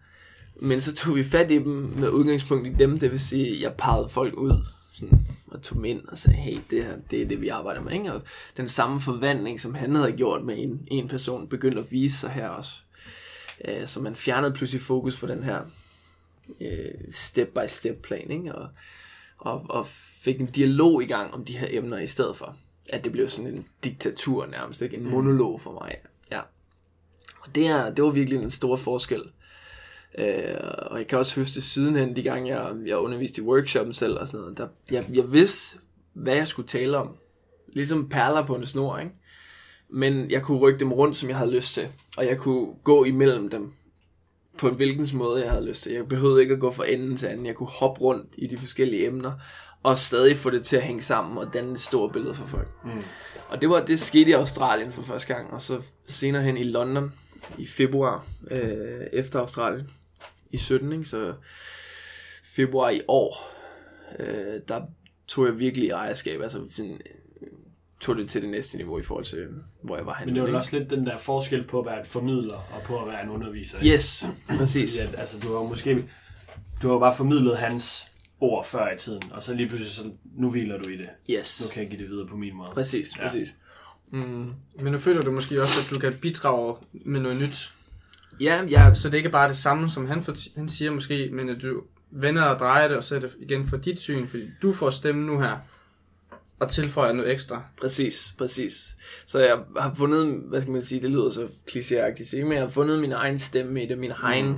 men så tog vi fat i dem med udgangspunkt i dem. Det vil sige, jeg pegede folk ud sådan, og tog dem ind og sagde, hey, det her, det er det, vi arbejder med. Ikke? Og den samme forvandling, som han havde gjort med en, en person, begyndte at vise sig her også. Så man fjernede pludselig fokus for den her step-by-step plan, og, og, og fik en dialog i gang om de her emner i stedet for, at det blev sådan en diktatur nærmest, ikke? En mm. monolog for mig. Ja. Og det, er, det var virkelig en stor forskel. Øh, og jeg kan også huske sidenhen, de gange jeg, jeg underviste i workshoppen selv og sådan noget, der, jeg, jeg vidste, hvad jeg skulle tale om. Ligesom perler på en snor, ikke? Men jeg kunne rykke dem rundt, som jeg havde lyst til. Og jeg kunne gå imellem dem på en hvilken måde, jeg havde lyst til. Jeg behøvede ikke at gå fra ende til anden. Jeg kunne hoppe rundt i de forskellige emner og stadig få det til at hænge sammen og danne et stort billede for folk. Mm. Og det var det skete i Australien for første gang, og så senere hen i London i februar øh, efter Australien i sytten, ikke? Så februar i år, øh, der tog jeg virkelig ejerskab, altså sådan, tog det til det næste niveau i forhold til, hvor jeg var henne. Men det var jo også lidt den der forskel på at være en formidler og på at være en underviser. Yes, præcis. Fordi at, altså, du har jo måske du har jo bare formidlet hans ord før i tiden, og så lige pludselig så, nu hviler du i det. Yes. Nu kan jeg give det videre på min måde. Præcis, ja. Præcis. Mm. Men nu føler du måske også, at du kan bidrage med noget nyt. Ja, ja. Så det er ikke bare det samme, som han, for, han siger måske, men at du vender og drejer det, og så er det igen for dit syn, fordi du får stemme nu her. Og tilføjer noget ekstra. Præcis, præcis. Så jeg har fundet, hvad skal man sige, det lyder så klichéagtigt, men jeg har fundet min egen stemme i det, min egen mm.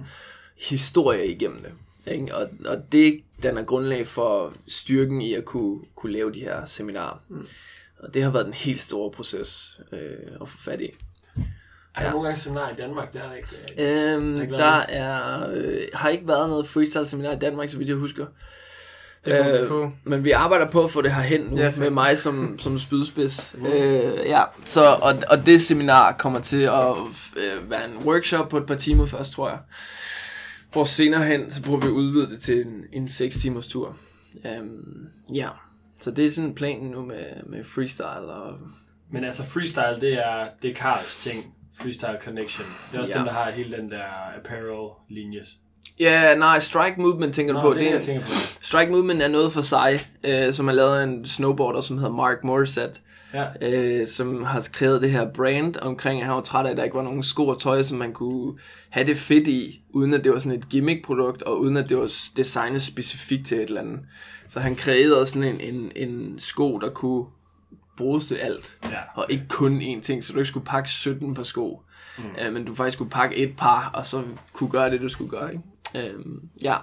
historie igennem det. Ikke? Og, og det danner grundlag for styrken i at kunne, kunne lave de her seminarer. Mm. Og det har været en helt stor proces øh, at få fat i. Er der ja. nogle gange seminarer i Danmark? Der er ikke, er, øhm, er der er, øh, har ikke været noget freestyle seminar i Danmark, så vidt jeg husker. Det øh, vi men vi arbejder på at få det her hen nu, ja, med mig som, som spydspids. Uh. Øh, ja. Så, og, og det seminar kommer til at øh, være en workshop på et par timer først, tror jeg. Hvor senere hen, så prøver vi at udvide det til en, en seks timers tur. Øhm, ja, så det er sådan planen nu med, med freestyle. Og... Men altså freestyle, det er, det er Carls ting, Freestyle Connection. Det er også ja. dem, der har hele den der apparel-linje. Ja, yeah, nej, Strike Movement tænker Nå, du på. Det, det er, jeg tænker på. Strike Movement er noget for sig, øh, som har lavet en snowboarder, som hedder Mark Morissette, ja. øh, som har skrevet det her brand omkring, at han var træt af, at der ikke var nogen sko og tøj, som man kunne have det fedt i, uden at det var sådan et gimmick-produkt, og uden at det var designet specifikt til et eller andet. Så han kreerede sådan en, en, en sko, der kunne bruges til alt, ja. Og ikke kun én ting, så du ikke skulle pakke sytten par sko, mm. øh, men du faktisk skulle pakke et par, og så kunne gøre det, du skulle gøre, ikke? Øhm, ja,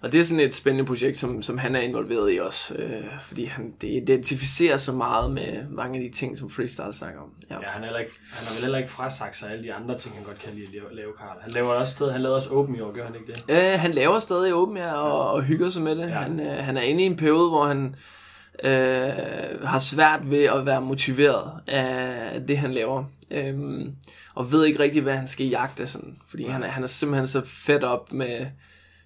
og det er sådan et spændende projekt, som, som han er involveret i også, øh, fordi han det identificerer så meget med mange af de ting, som freestyle snakker om. Ja, ja han, er ikke, han har vel heller ikke frasagt sig alle de andre ting, han godt kan lide at lave, Carl. Han laver også stadig, han lavede også open i år, gør han ikke det? Øh, han laver stadig open, ja, og, og hygger sig med det. Ja. Han, øh, han er inde i en periode, hvor han øh, har svært ved at være motiveret af det, han laver. Øhm, og ved ikke rigtig, hvad han skal jagte sådan, fordi han er, han er simpelthen så fedt op med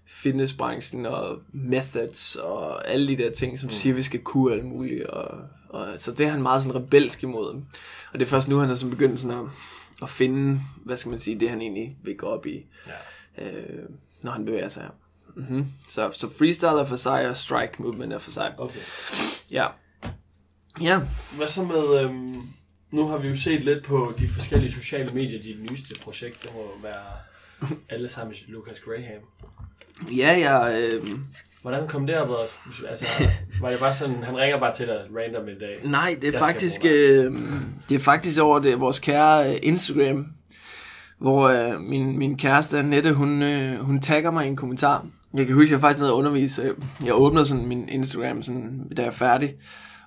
fitnessbranchen og methods og alle de der ting, som mm. siger, vi skal kunne alt muligt, og, og, så det er han meget sådan rebelsk imod, og det er først nu, han er sådan begyndt sådan at, at finde, hvad skal man sige, det han egentlig vil gå op i, ja. øh, når han bevæger sig. mm-hmm. så, så freestyle er for sig, og strike movement er for sig. okay. ja. ja Hvad så med øhm nu har vi jo set lidt på de forskellige sociale medier, de nyeste projekt, der må være alle sammen Lukas Graham. Ja, jeg... Øh... Hvordan kom det op? Og, altså, var det bare sådan, han ringer bare til dig random i dag? Nej, det er, faktisk, øh, det er faktisk over det, vores kære Instagram, hvor øh, min, min kæreste Annette, hun, øh, hun tagger mig i en kommentar. Jeg kan huske, jeg faktisk nede og undervise. Jeg åbner sådan min Instagram, sådan, da jeg er færdig.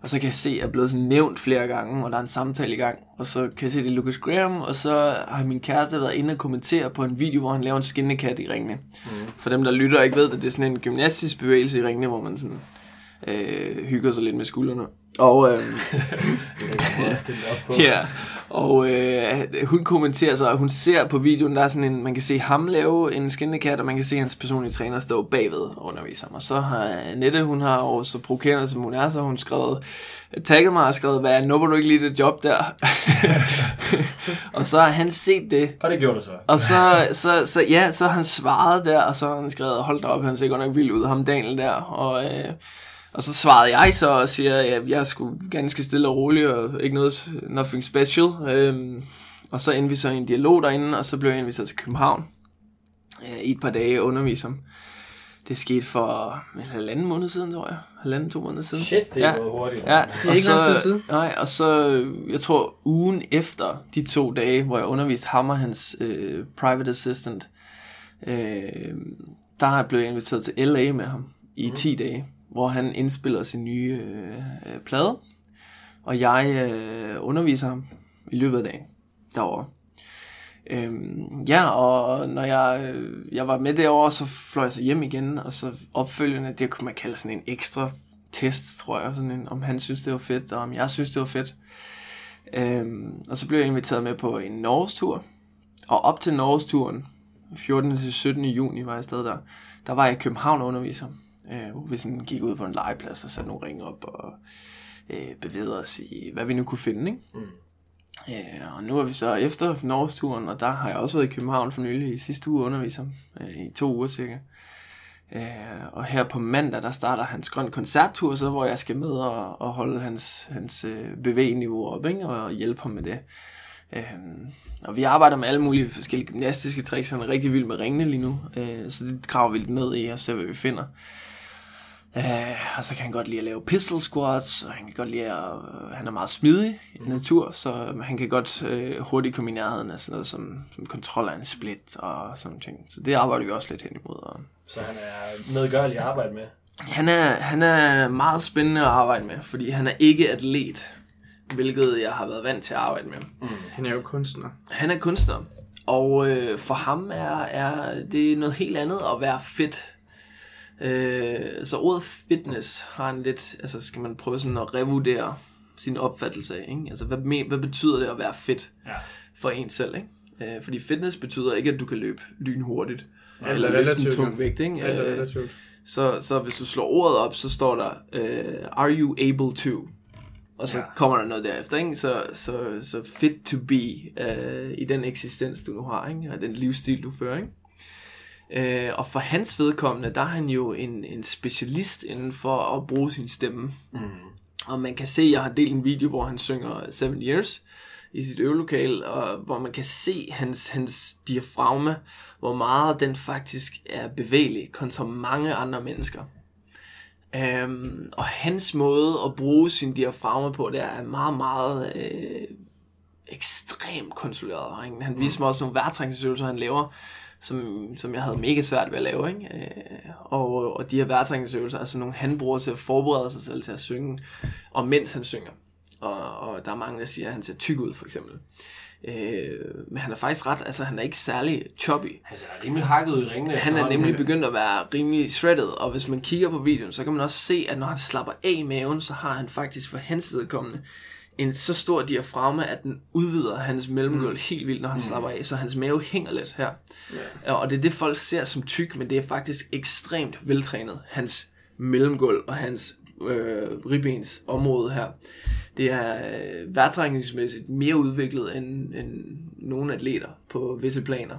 Og så kan jeg se, at jeg er blevet sådan nævnt flere gange, og der er en samtale i gang. Og så kan jeg se, det er Lukas Graham, og så har min kæreste været inde og kommentere på en video, hvor han laver en skinnekat i ringene. Mm. For dem, der lytter og ikke ved, at det er sådan en gymnastisk bevægelse i ringene, hvor man sådan, øh, hygger sig lidt med skuldrene. Og, øh, ja, og øh, hun kommenterer så, og hun ser på videoen, der er sådan en, man kan se ham lave en skinnekat, og man kan se hans personlige træner stå bagved og undervise ham. Og så har Annette, hun har jo så provokerende som hun er, så hun skrevet, tagget mig og skrevet, hvad, nupper du ikke lige det job der? Og så har han set det. Og det gjorde du så. Og så, så, så ja, så han svaret der, og så har han skrevet, hold da op, han ser godt nok vild ud, ham Daniel der, og... Øh, Og så svarede jeg så og siger, at jeg skulle ganske stille og rolig og ikke noget, nothing special. Øhm, og så endte vi så i en dialog derinde, og så blev jeg inviteret til København øh, i et par dage og undervise ham. Det skete for en halvanden måned siden, tror jeg. Halvanden, to måneder siden. Shit, det er jo ja. hurtigt. Ja, det er ikke så, noget tid siden. Nej, og så, jeg tror, ugen efter de to dage, hvor jeg underviste ham og hans øh, private assistant, øh, der blev jeg inviteret til L A med ham i mm. ti dage. Hvor han indspiller sin nye øh, øh, plade, og jeg øh, underviser ham i løbet af dagen derovre. Øhm, ja, og når jeg, øh, jeg var med derovre, så fløj jeg så hjem igen, og så opfølgende, det kunne man kalde sådan en ekstra test, tror jeg, sådan en, om han synes, det var fedt, og om jeg synes, det var fedt. Øhm, og så blev jeg inviteret med på en Norges-tur, og op til Norges-turen, fjortende til syttende juni var jeg stadig der, der var jeg i København og underviser. Hvor vi sådan gik ud på en legeplads og satte nogle ringe op og øh, bevægede os i, hvad vi nu kunne finde, ikke? Mm. Øh, og nu er vi så efter Norgesturen, og der har jeg også været i København for nylig i sidste uge underviser, øh, i to uger cirka. Øh, og her på mandag, der starter hans grøn koncerttur, så hvor jeg skal med og, og holde hans, hans øh, bevægniveau op, ikke? Og hjælpe ham med det. Øhm, og vi arbejder med alle mulige forskellige gymnastiske tricks. Han er rigtig vild med ringene lige nu, øh, så det graver vi lidt ned i og ser, hvad vi finder. Øh, og så kan han godt lide at lave pistol squats, og han kan godt lide at, øh, han er meget smidig i natur, så han kan godt øh, hurtigt komme i nærheden af sådan noget som, som kontrol af en split og sådan ting. Så det arbejder vi også lidt hen imod. Og... Så han er medgørlig at arbejde med? Han er, han er meget spændende at arbejde med, fordi han er ikke atlet, hvilket jeg har været vant til at arbejde med. Mm. Han er jo kunstner. Han er kunstner, og øh, for ham er, er det noget helt andet at være fit. Øh, så ordet fitness har en lidt, altså skal man prøve sådan at revurdere sin opfattelse af, ikke? Altså hvad, me, hvad betyder det at være fit ja. for en selv, ikke? Øh, fordi fitness betyder ikke, at du kan løbe lynhurtigt, ja, eller løbe sådan tung vægt, ikke? Øh, så, så hvis du slår ordet op, så står der, øh, are you able to? Og så ja. kommer der noget derefter, ikke? Så, så, så fit to be øh, i den eksistens, du nu har, ikke? Og den livsstil, du fører, ikke? Øh, og for hans vedkommende, der er han jo en, en specialist inden for at bruge sin stemme. Mm. Og man kan se, jeg har delt en video, hvor han synger Seven Years i sit øvelokale, og hvor man kan se hans, hans diafragma, hvor meget den faktisk er bevægelig kontra mange andre mennesker. Øhm, og hans måde at bruge sin diafragma på, det er meget, meget øh, ekstremt kontrolleret. Ikke? Han viser mig også nogle vejrtrækningsøvelser, han laver, som, som jeg havde mega svært ved at lave, ikke? Øh, og, og de her vejrtrækningsøvelser, altså nogle han bruger til at forberede sig selv til at synge, og mens han synger. Og, og der er mange, der siger, at han ser tyk ud, for eksempel. Øh, men han er faktisk ret, altså han er ikke særlig choppy. Altså, han er rimelig hakket ud i ringene. Han er nemlig begyndt at være rimelig shredded, og hvis man kigger på videoen, så kan man også se, at når han slapper af i maven, så har han faktisk for hans vedkommende en så stor diafragma, at den udvider hans mellemgulv mm. helt vildt, når han mm. slapper af, så hans mave hænger lidt her. Yeah. Og det er det, folk ser som tyk, men det er faktisk ekstremt veltrænet. Hans mellemgulv og hans Øh, ribbens område her. Det er øh, vejrtrækningsmæssigt mere udviklet end, end nogle atleter på visse planer.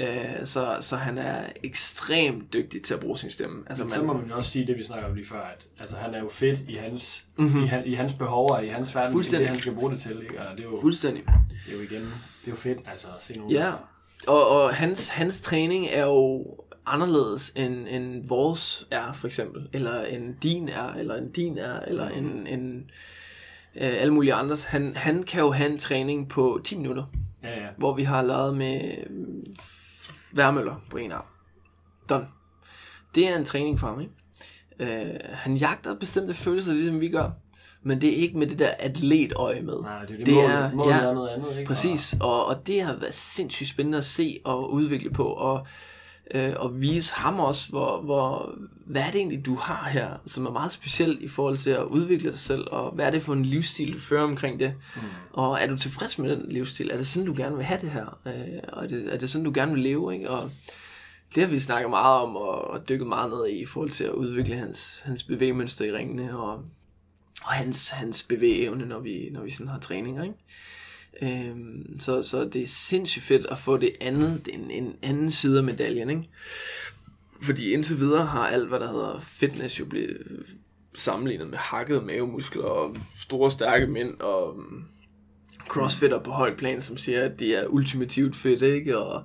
Øh, så, så han er ekstremt dygtig til at bruge sin stemme. Altså, man, så må man også sige det, vi snakker om lige før, at altså, han er jo fedt i hans, mm-hmm. i, han, i hans behov og i hans verden, i det han skal bruge det til. Ikke? Og det er jo, fuldstændig. Det er jo igen, det er jo fedt altså, at se nogen. Ja, og, og hans, hans træning er jo anderledes end, end vores er, for eksempel, eller en din er, eller en din er, eller mm. en, en øh, alle mulige andres. Han, han kan jo have en træning på ti minutter, ja, ja. hvor vi har lavet med værmøller på en arm. Done. Det er en træning for ham, ikke? Øh, han jagter bestemte følelser, ligesom vi gør, men det er ikke med det der atletøje med. Nej, det er det, det mål, er, mål, ja, er noget andet, ikke? Præcis, og, og det har været sindssygt spændende at se og udvikle på, og øh, og vise ham også, hvor, hvor, hvad er det egentlig, du har her, som er meget specielt i forhold til at udvikle sig selv, og hvad er det for en livsstil, du fører omkring det, mm. og er du tilfreds med den livsstil, er det sådan, du gerne vil have det her, øh, og er det, er det sådan, du gerne vil leve, ikke? Og det har vi snakket meget om, og, og dykket meget ned i, i forhold til at udvikle hans, hans bevægemønster i ringene, og, og hans, hans bevægeevne, når vi, når vi sådan har træninger, ikke? Øhm, så, så det er sindssygt fedt at få det andet, en, en anden side af medaljen, ikke? Fordi indtil videre har alt hvad der hedder fitness jo blevet sammenlignet med hakkede mavemuskler og store stærke mænd og um, crossfitter på højt plan, som siger at de er ultimativt fedt, ikke? Og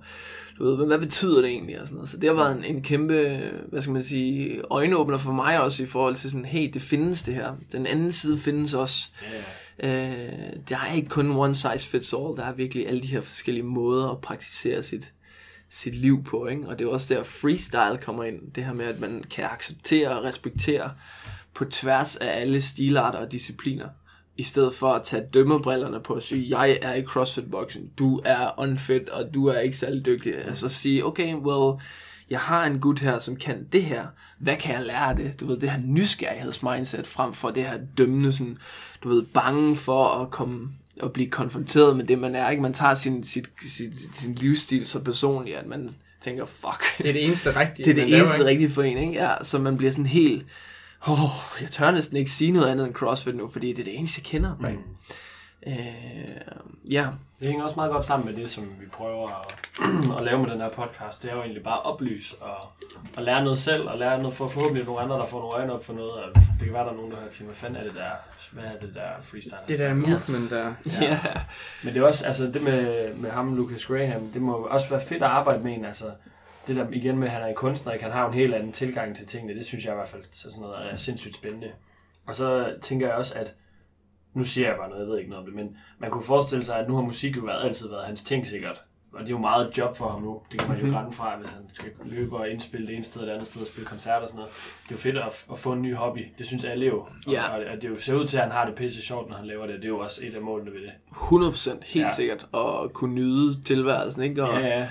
du ved, hvad betyder det egentlig og sådan noget. Så det har været en, en kæmpe, hvad skal man sige, øjenåbner for mig også i forhold til sådan, hey, det findes det her, den anden side findes også. Yeah. Øh, der er ikke kun one size fits all. Der er virkelig alle de her forskellige måder at praktisere sit, sit liv på, ikke? Og det er også der freestyle kommer ind. Det her med at man kan acceptere og respektere på tværs af alle stilarter og discipliner, i stedet for at tage dømmerbrillerne på og sige, jeg er i CrossFit-boksen, du er unfit, og du er ikke særlig dygtig. Altså sige, okay, well, jeg har en gut her, som kan det her. Hvad kan jeg lære af det? Du ved, det her nysgerrighedsmindset frem for det her dømmende, sådan, du ved, bange for at komme og blive konfronteret med det, man er. Ikke? Man tager sin, sit, sit, sin livsstil så personligt, at man tænker, fuck. Det er det eneste rigtige. Det er det eneste rigtige for en, ikke? Ja, så man bliver sådan helt, oh, jeg tør næsten ikke sige noget andet end CrossFit nu, fordi det er det eneste, jeg kender. Mm. Right? Øh, yeah. Det hænger også meget godt sammen med det, som vi prøver at, at lave med den her podcast. Det er jo egentlig bare at oplyse og, og lære noget selv, og lære noget for forhåbentlig nogle andre, der får nogle øjne op for noget. Og det kan være, der er nogen, der hører til, hvad fanden er det der, hvad er det der freestyle? Det der movement der. Ja. Yeah. Men det er også, altså det med, med ham, Lukas Graham, det må også være fedt at arbejde med en, altså. Det der igen med, at han er en kunstner, og han har en helt anden tilgang til tingene, det synes jeg i hvert fald så sådan noget er sindssygt spændende. Og så tænker jeg også, at nu siger jeg bare noget, jeg ved ikke noget om det, men man kunne forestille sig, at nu har musik jo været, altid været hans ting sikkert. Og det er jo meget job for ham nu. Det kan man jo grænne fra, hvis han skal løbe og indspille det ene sted og det andet sted og spille koncerter og sådan noget. Det er jo fedt at, at få en ny hobby. Det synes alle jo. Yeah. Og det, det jo ser ud til, at han har det pisse sjovt, når han laver det. Det er jo også et af målene ved det. hundrede procent helt ja. Sikkert. Og kunne nyde tilværelsen, ikke? Og ja, ja.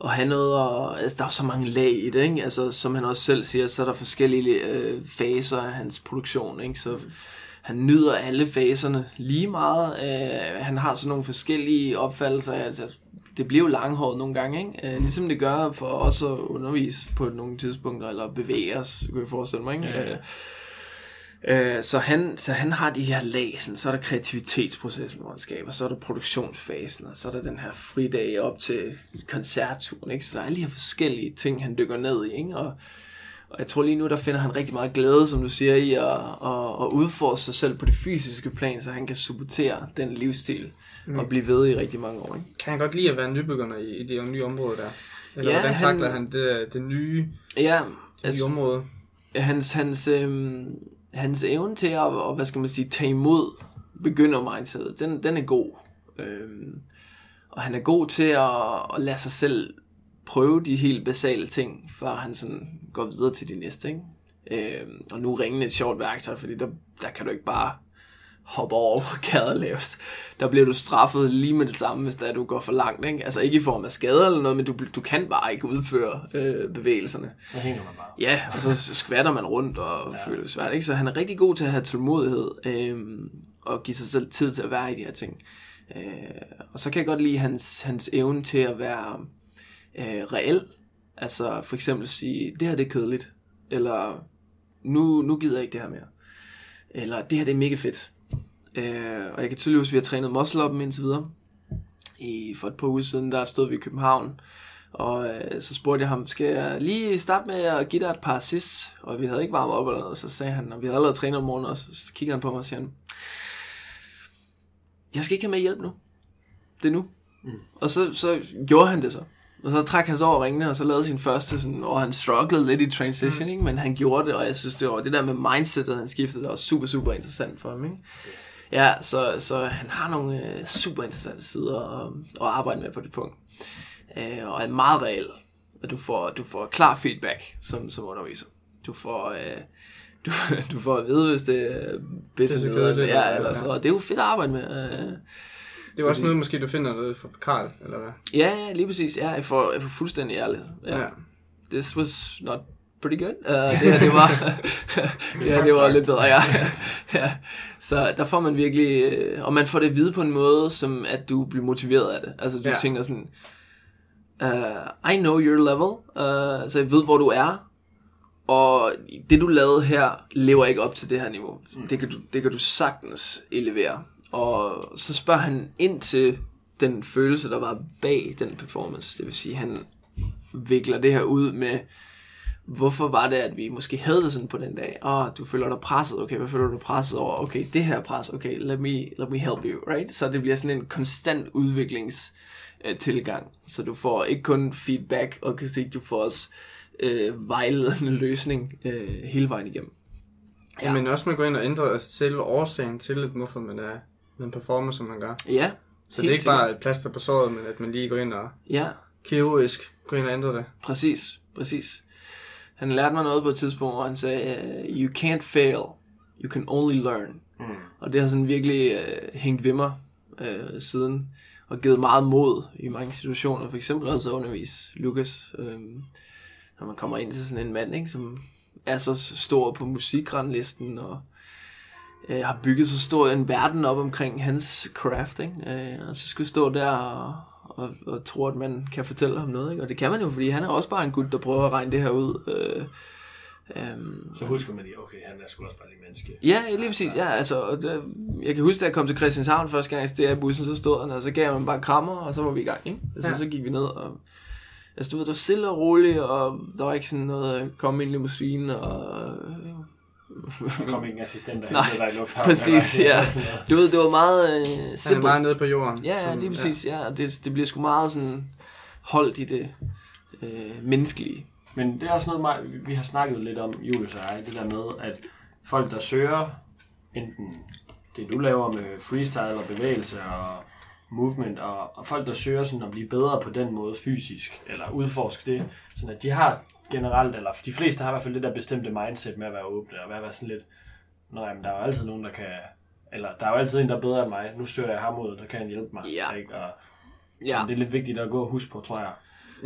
Og have noget, og altså, der er så mange lag i det, ikke? Altså, som han også selv siger, så er der forskellige øh, faser af hans produktion, ikke? Så han nyder alle faserne lige meget. Øh, han har sådan nogle forskellige opfattelser af, at det bliver jo langhåret nogle gange, ikke? Øh, ligesom det gør for os at undervise på nogle tidspunkter, eller bevæge os, kan jeg forestille mig, ikke? Ja, ja. Så han, så han har de her lag, sådan, så er der kreativitetsprocessen, hvor han skaber, så er der produktionsfasen, og så er der den her fridag op til koncertturen, ikke? Så der er alle de her forskellige ting, han dykker ned i, ikke? Og, og jeg tror lige nu, der finder han rigtig meget glæde, som du siger, i at, at, at udfordre sig selv på det fysiske plan, så han kan supportere den livsstil mm. og blive ved i rigtig mange år, ikke? Kan han godt lide at være nybegynder i, i det nye område der? Eller ja, hvordan takler han, han det, det nye, ja, det altså, nye område? Hans... hans øh, Hans evne til at, og hvad skal man sige, tage imod begynder-mindsetet, den, den er god. Øhm, og han er god til at, at lade sig selv prøve de helt basale ting, før han sådan går videre til de næste, ikke? Øhm, og nu er ringen et sjovt værktøj, fordi der, der kan du ikke bare hoppe over på gadelavs. Der bliver du straffet lige med det samme, hvis der du går for langt, ikke? Altså ikke i form af skader eller noget, men du, du kan bare ikke udføre øh, bevægelserne. Så hænger man bare. Ja, og så skvatter man rundt og ja. Føler det svært, ikke? Så han er rigtig god til at have tålmodighed øh, og give sig selv tid til at være i de her ting. Øh, og så kan jeg godt lide hans, hans evne til at være øh, reel. Altså for eksempel sige, det her det er kedeligt, eller nu, nu gider jeg ikke det her mere, eller det her det er mega fedt. Øh, og jeg kan tydeligt huske, at vi har trænet muscle-up'en indtil videre. I, for et par uger siden, der stod vi i København, og øh, så spurgte jeg ham, skal jeg lige starte med at give dig et par assists? Og vi havde ikke varmet op eller noget, så sagde han, og vi havde allerede trænet om morgenen også, så kiggede han på mig og siger han, jeg skal ikke have med hjælp nu. Det er nu. Mm. Og så, så gjorde han det så. Og så trak han så over ringene, og så lavede sin første sådan, og han strugglede lidt i transition, ikke? Men han gjorde det, og jeg synes, det var det der med mindsetet, han skiftede, det var super, super interessant for ham, ikke? Ja, så, så han har nogle øh, super interessante sider at, at arbejde med på det punkt, øh, og er meget reel, og du får, du får klar feedback som, som underviser. Du får, øh, du, du får at vide, hvis det er business det er eller, eller, ja, eller sådan noget, og det er jo fedt at arbejde med. Øh. Det er også noget, måske du finder noget fra Carl, eller hvad? Ja, ja, lige præcis. Ja, jeg får, jeg får fuldstændig ærlighed. Ja. Ja. this was not pretty good. Uh, det her, det var, ja, det var lidt bedre, ja. Ja. Så der får man virkelig, og man får det at vide på en måde, som at du bliver motiveret af det. Altså du ja. tænker sådan, uh, I know your level, uh, så jeg ved, hvor du er. Og det du lavede her lever ikke op til det her niveau. Det kan du, det kan du sagtens elevere. Og så spørger han ind til den følelse, der var bag den performance. Det vil sige, han vikler det her ud med, hvorfor var det, at vi måske havde det sådan på den dag? Åh, oh, du føler dig presset. Okay, hvad føler du presset over? Okay, det her pres. Okay, let me, let me help you, right? Så det bliver sådan en konstant udviklingstilgang. Så du får ikke kun feedback og kritik, du får også Øh, vejledende løsning øh, hele vejen igennem. Ja. Men også man går ind og ændrer selve årsagen til, at hvorfor man er en performer, som man gør. Ja. Så det er ikke sikkert bare et plaster på såret, men at man lige går ind og ja. kirurgisk går ind og ændrer det. Præcis, præcis. Han lærte mig noget på et tidspunkt, hvor han sagde, you can't fail, you can only learn. Mm. Og det har sådan virkelig øh, hængt ved mig øh, siden, og givet meget mod i mange situationer, for eksempel også undervis Lukas. Øh, Når man kommer ind til sådan en mand, ikke, som er så stor på musikgrandlisten og øh, har bygget så stor en verden op omkring hans craft, ikke? Øh, og så skulle stå der og, og, og tro, at man kan fortælle ham noget, ikke? Og det kan man jo, fordi han er også bare en gut, der prøver at regne det her ud. Øh, øh, så husker man lige, okay, han er sgu også bare lige menneske. Ja, lige præcis. Ja, altså, og det, jeg kan huske, da jeg kom til Christianshavn første gang, jeg i bussen, så stod han, og så gav man bare krammer, og så var vi i gang, ikke? Og så, ja. så gik vi ned og... Altså, du ved, det var stille og roligt, og der var ikke sådan noget, kom ind i limousine, og... Der kom ingen assistent, der hentede dig i lufthavnen. Præcis, ja. Du ved, det var meget... Øh, simpel. Han er meget nede på jorden. Ja, ja, lige præcis, ja. ja. Det, det bliver sgu meget sådan holdt i det øh, menneskelige. Men det er også noget, vi har snakket lidt om, Julius og jeg, det der med, at folk, der søger, enten det, du laver med freestyle og bevægelse og... movement, og, og folk, der søger sådan at blive bedre på den måde fysisk, eller udforske det, sådan at de har generelt, eller de fleste har i hvert fald det der bestemte mindset med at være åbne, og at være sådan lidt, nå jamen, der er jo altid nogen, der kan, eller der er jo altid en, der er bedre end mig, nu søger jeg ham ud, der kan han hjælpe mig, ja. ikke? Og sådan, ja. det er lidt vigtigt at gå og huske på, tror jeg.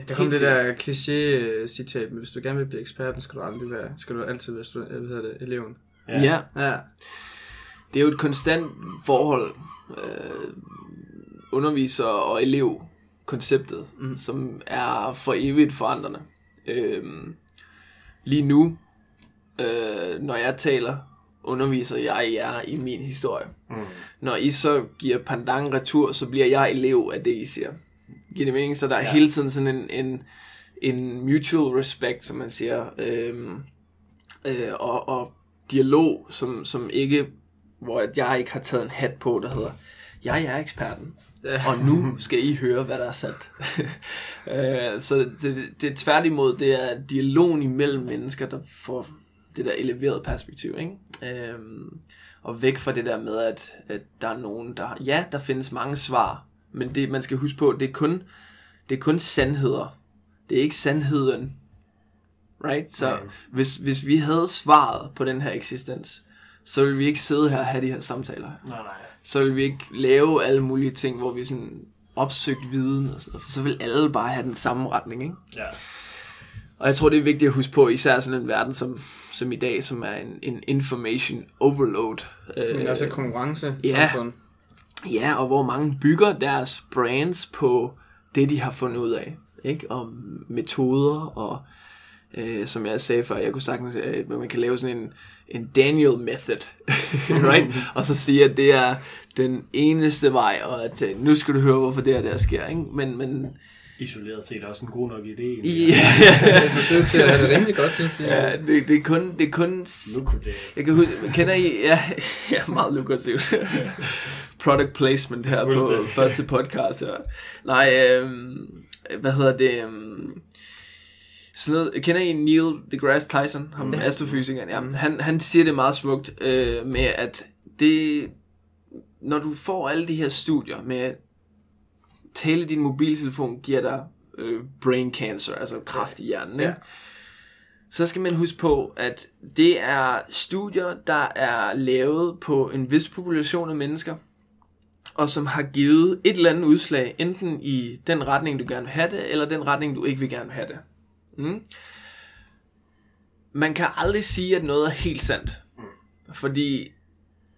Der kom det der kliché-citat, men hvis du gerne vil blive eksperten, skal du aldrig være, skal du altid være student, hvad hedder det, eleven. Ja. ja. ja. Det er jo et konstant forhold, øh, underviser og elev konceptet, mm. som er for evigt forandrende. Øhm, lige nu, øh, når jeg taler, underviser jeg jer i min historie. Mm. Når I så giver pandang retur, så bliver jeg elev af det, I siger. Giver det mening? Så der er ja. hele tiden sådan en, en, en mutual respect, som man siger, øhm, øh, og, og dialog, som, som ikke, hvor jeg ikke har taget en hat på, der hedder, jeg er eksperten, og nu skal I høre, hvad der er sandt. Så det, det er tværtimod, det er dialogen imellem mennesker, der får det der eleverede perspektiv, ikke? Øhm, og væk fra det der med, at, at der er nogen, der... Ja, der findes mange svar, men det, man skal huske på, det er kun, det er kun sandheder. Det er ikke sandheden, right? Så okay. hvis, hvis vi havde svaret på den her eksistens, så ville vi ikke sidde her og have de her samtaler. Nej, nej. Så ville vi ikke lave alle mulige ting, hvor vi sådan opsøgte viden og sådan noget. Så vil alle bare have den samme retning, ikke? Ja. Og jeg tror, det er vigtigt at huske på, især sådan en verden som, som i dag, som er en, en information overload. Men også et konkurrencesamfund. Ja. ja, og hvor mange bygger deres brands på det, de har fundet ud af, ikke? Og metoder og... Uh, som jeg sagde før, jeg kunne sagtens, at man kan lave sådan en, en Daniel method, right? Og så sige, at det er den eneste vej, og at uh, nu skal du høre, hvorfor det her der sker, ikke? Men, men... Isoleret set er også en god nok idé. Ja. Forsøg til at have det rimelig godt, synes jeg. Ja, det, det er kun... Det er kun jeg kan huske, kender I... Ja, ja meget lukrativt. Product placement her på første podcast. Her. Nej, øhm, hvad hedder det... Øhm, Noget, kender I Neil deGrasse Tyson, ham, ja. astrofysikeren? Ja, han, han siger det meget smukt øh, med, at det, når du får alle de her studier med at tale din mobiltelefon, giver dig øh, brain cancer, altså kræft i hjernen, ja. så skal man huske på, at det er studier, der er lavet på en vis population af mennesker, og som har givet et eller andet udslag, enten i den retning, du gerne vil have det, eller den retning, du ikke vil gerne have det. Mm. Man kan aldrig sige, at noget er helt sandt. Mm. Fordi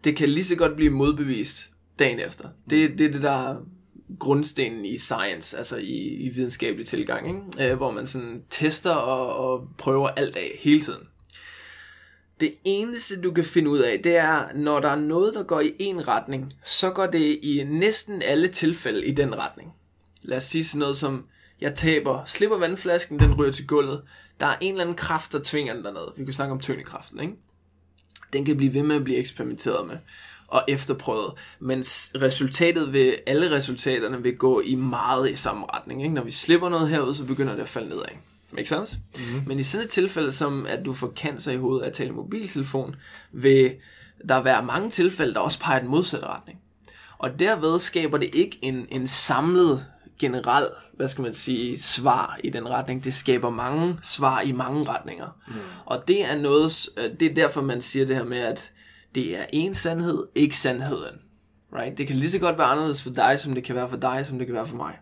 det kan lige så godt blive modbevist dagen efter. Mm. Det, det er det, der er grundstenen i science, altså i, i videnskabelig tilgang, ikke? Øh, hvor man sådan tester og, og prøver alt af hele tiden. Det eneste, du kan finde ud af, det er, når der er noget, der går i en retning, så går det i næsten alle tilfælde i den retning. Lad os sige sådan noget som, jeg taber, slipper vandflasken, den ryger til gulvet. Der er en eller anden kraft, der tvinger den dernede. Vi kan snakke om tyngdekraften, ikke? Den kan blive ved med at blive eksperimenteret med og efterprøvet. Men resultatet ved, alle resultaterne vil gå i meget i samme retning, ikke? Når vi slipper noget herude, så begynder det at falde nedad. Make sense? Mm-hmm. Men i sådan et tilfælde som, at du får cancer i hovedet af at tale mobiltelefon, vil der være mange tilfælde, der også peger den modsatte retning. Og derved skaber det ikke en, en samlet, generel, hvad skal man sige, svar i den retning. Det skaber mange svar i mange retninger. Mm. Og det er noget, det er derfor, man siger det her med, at det er en sandhed, ikke sandheden. Right? Det kan lige så godt være anderledes for dig, som det kan være for dig, som det kan være for mig.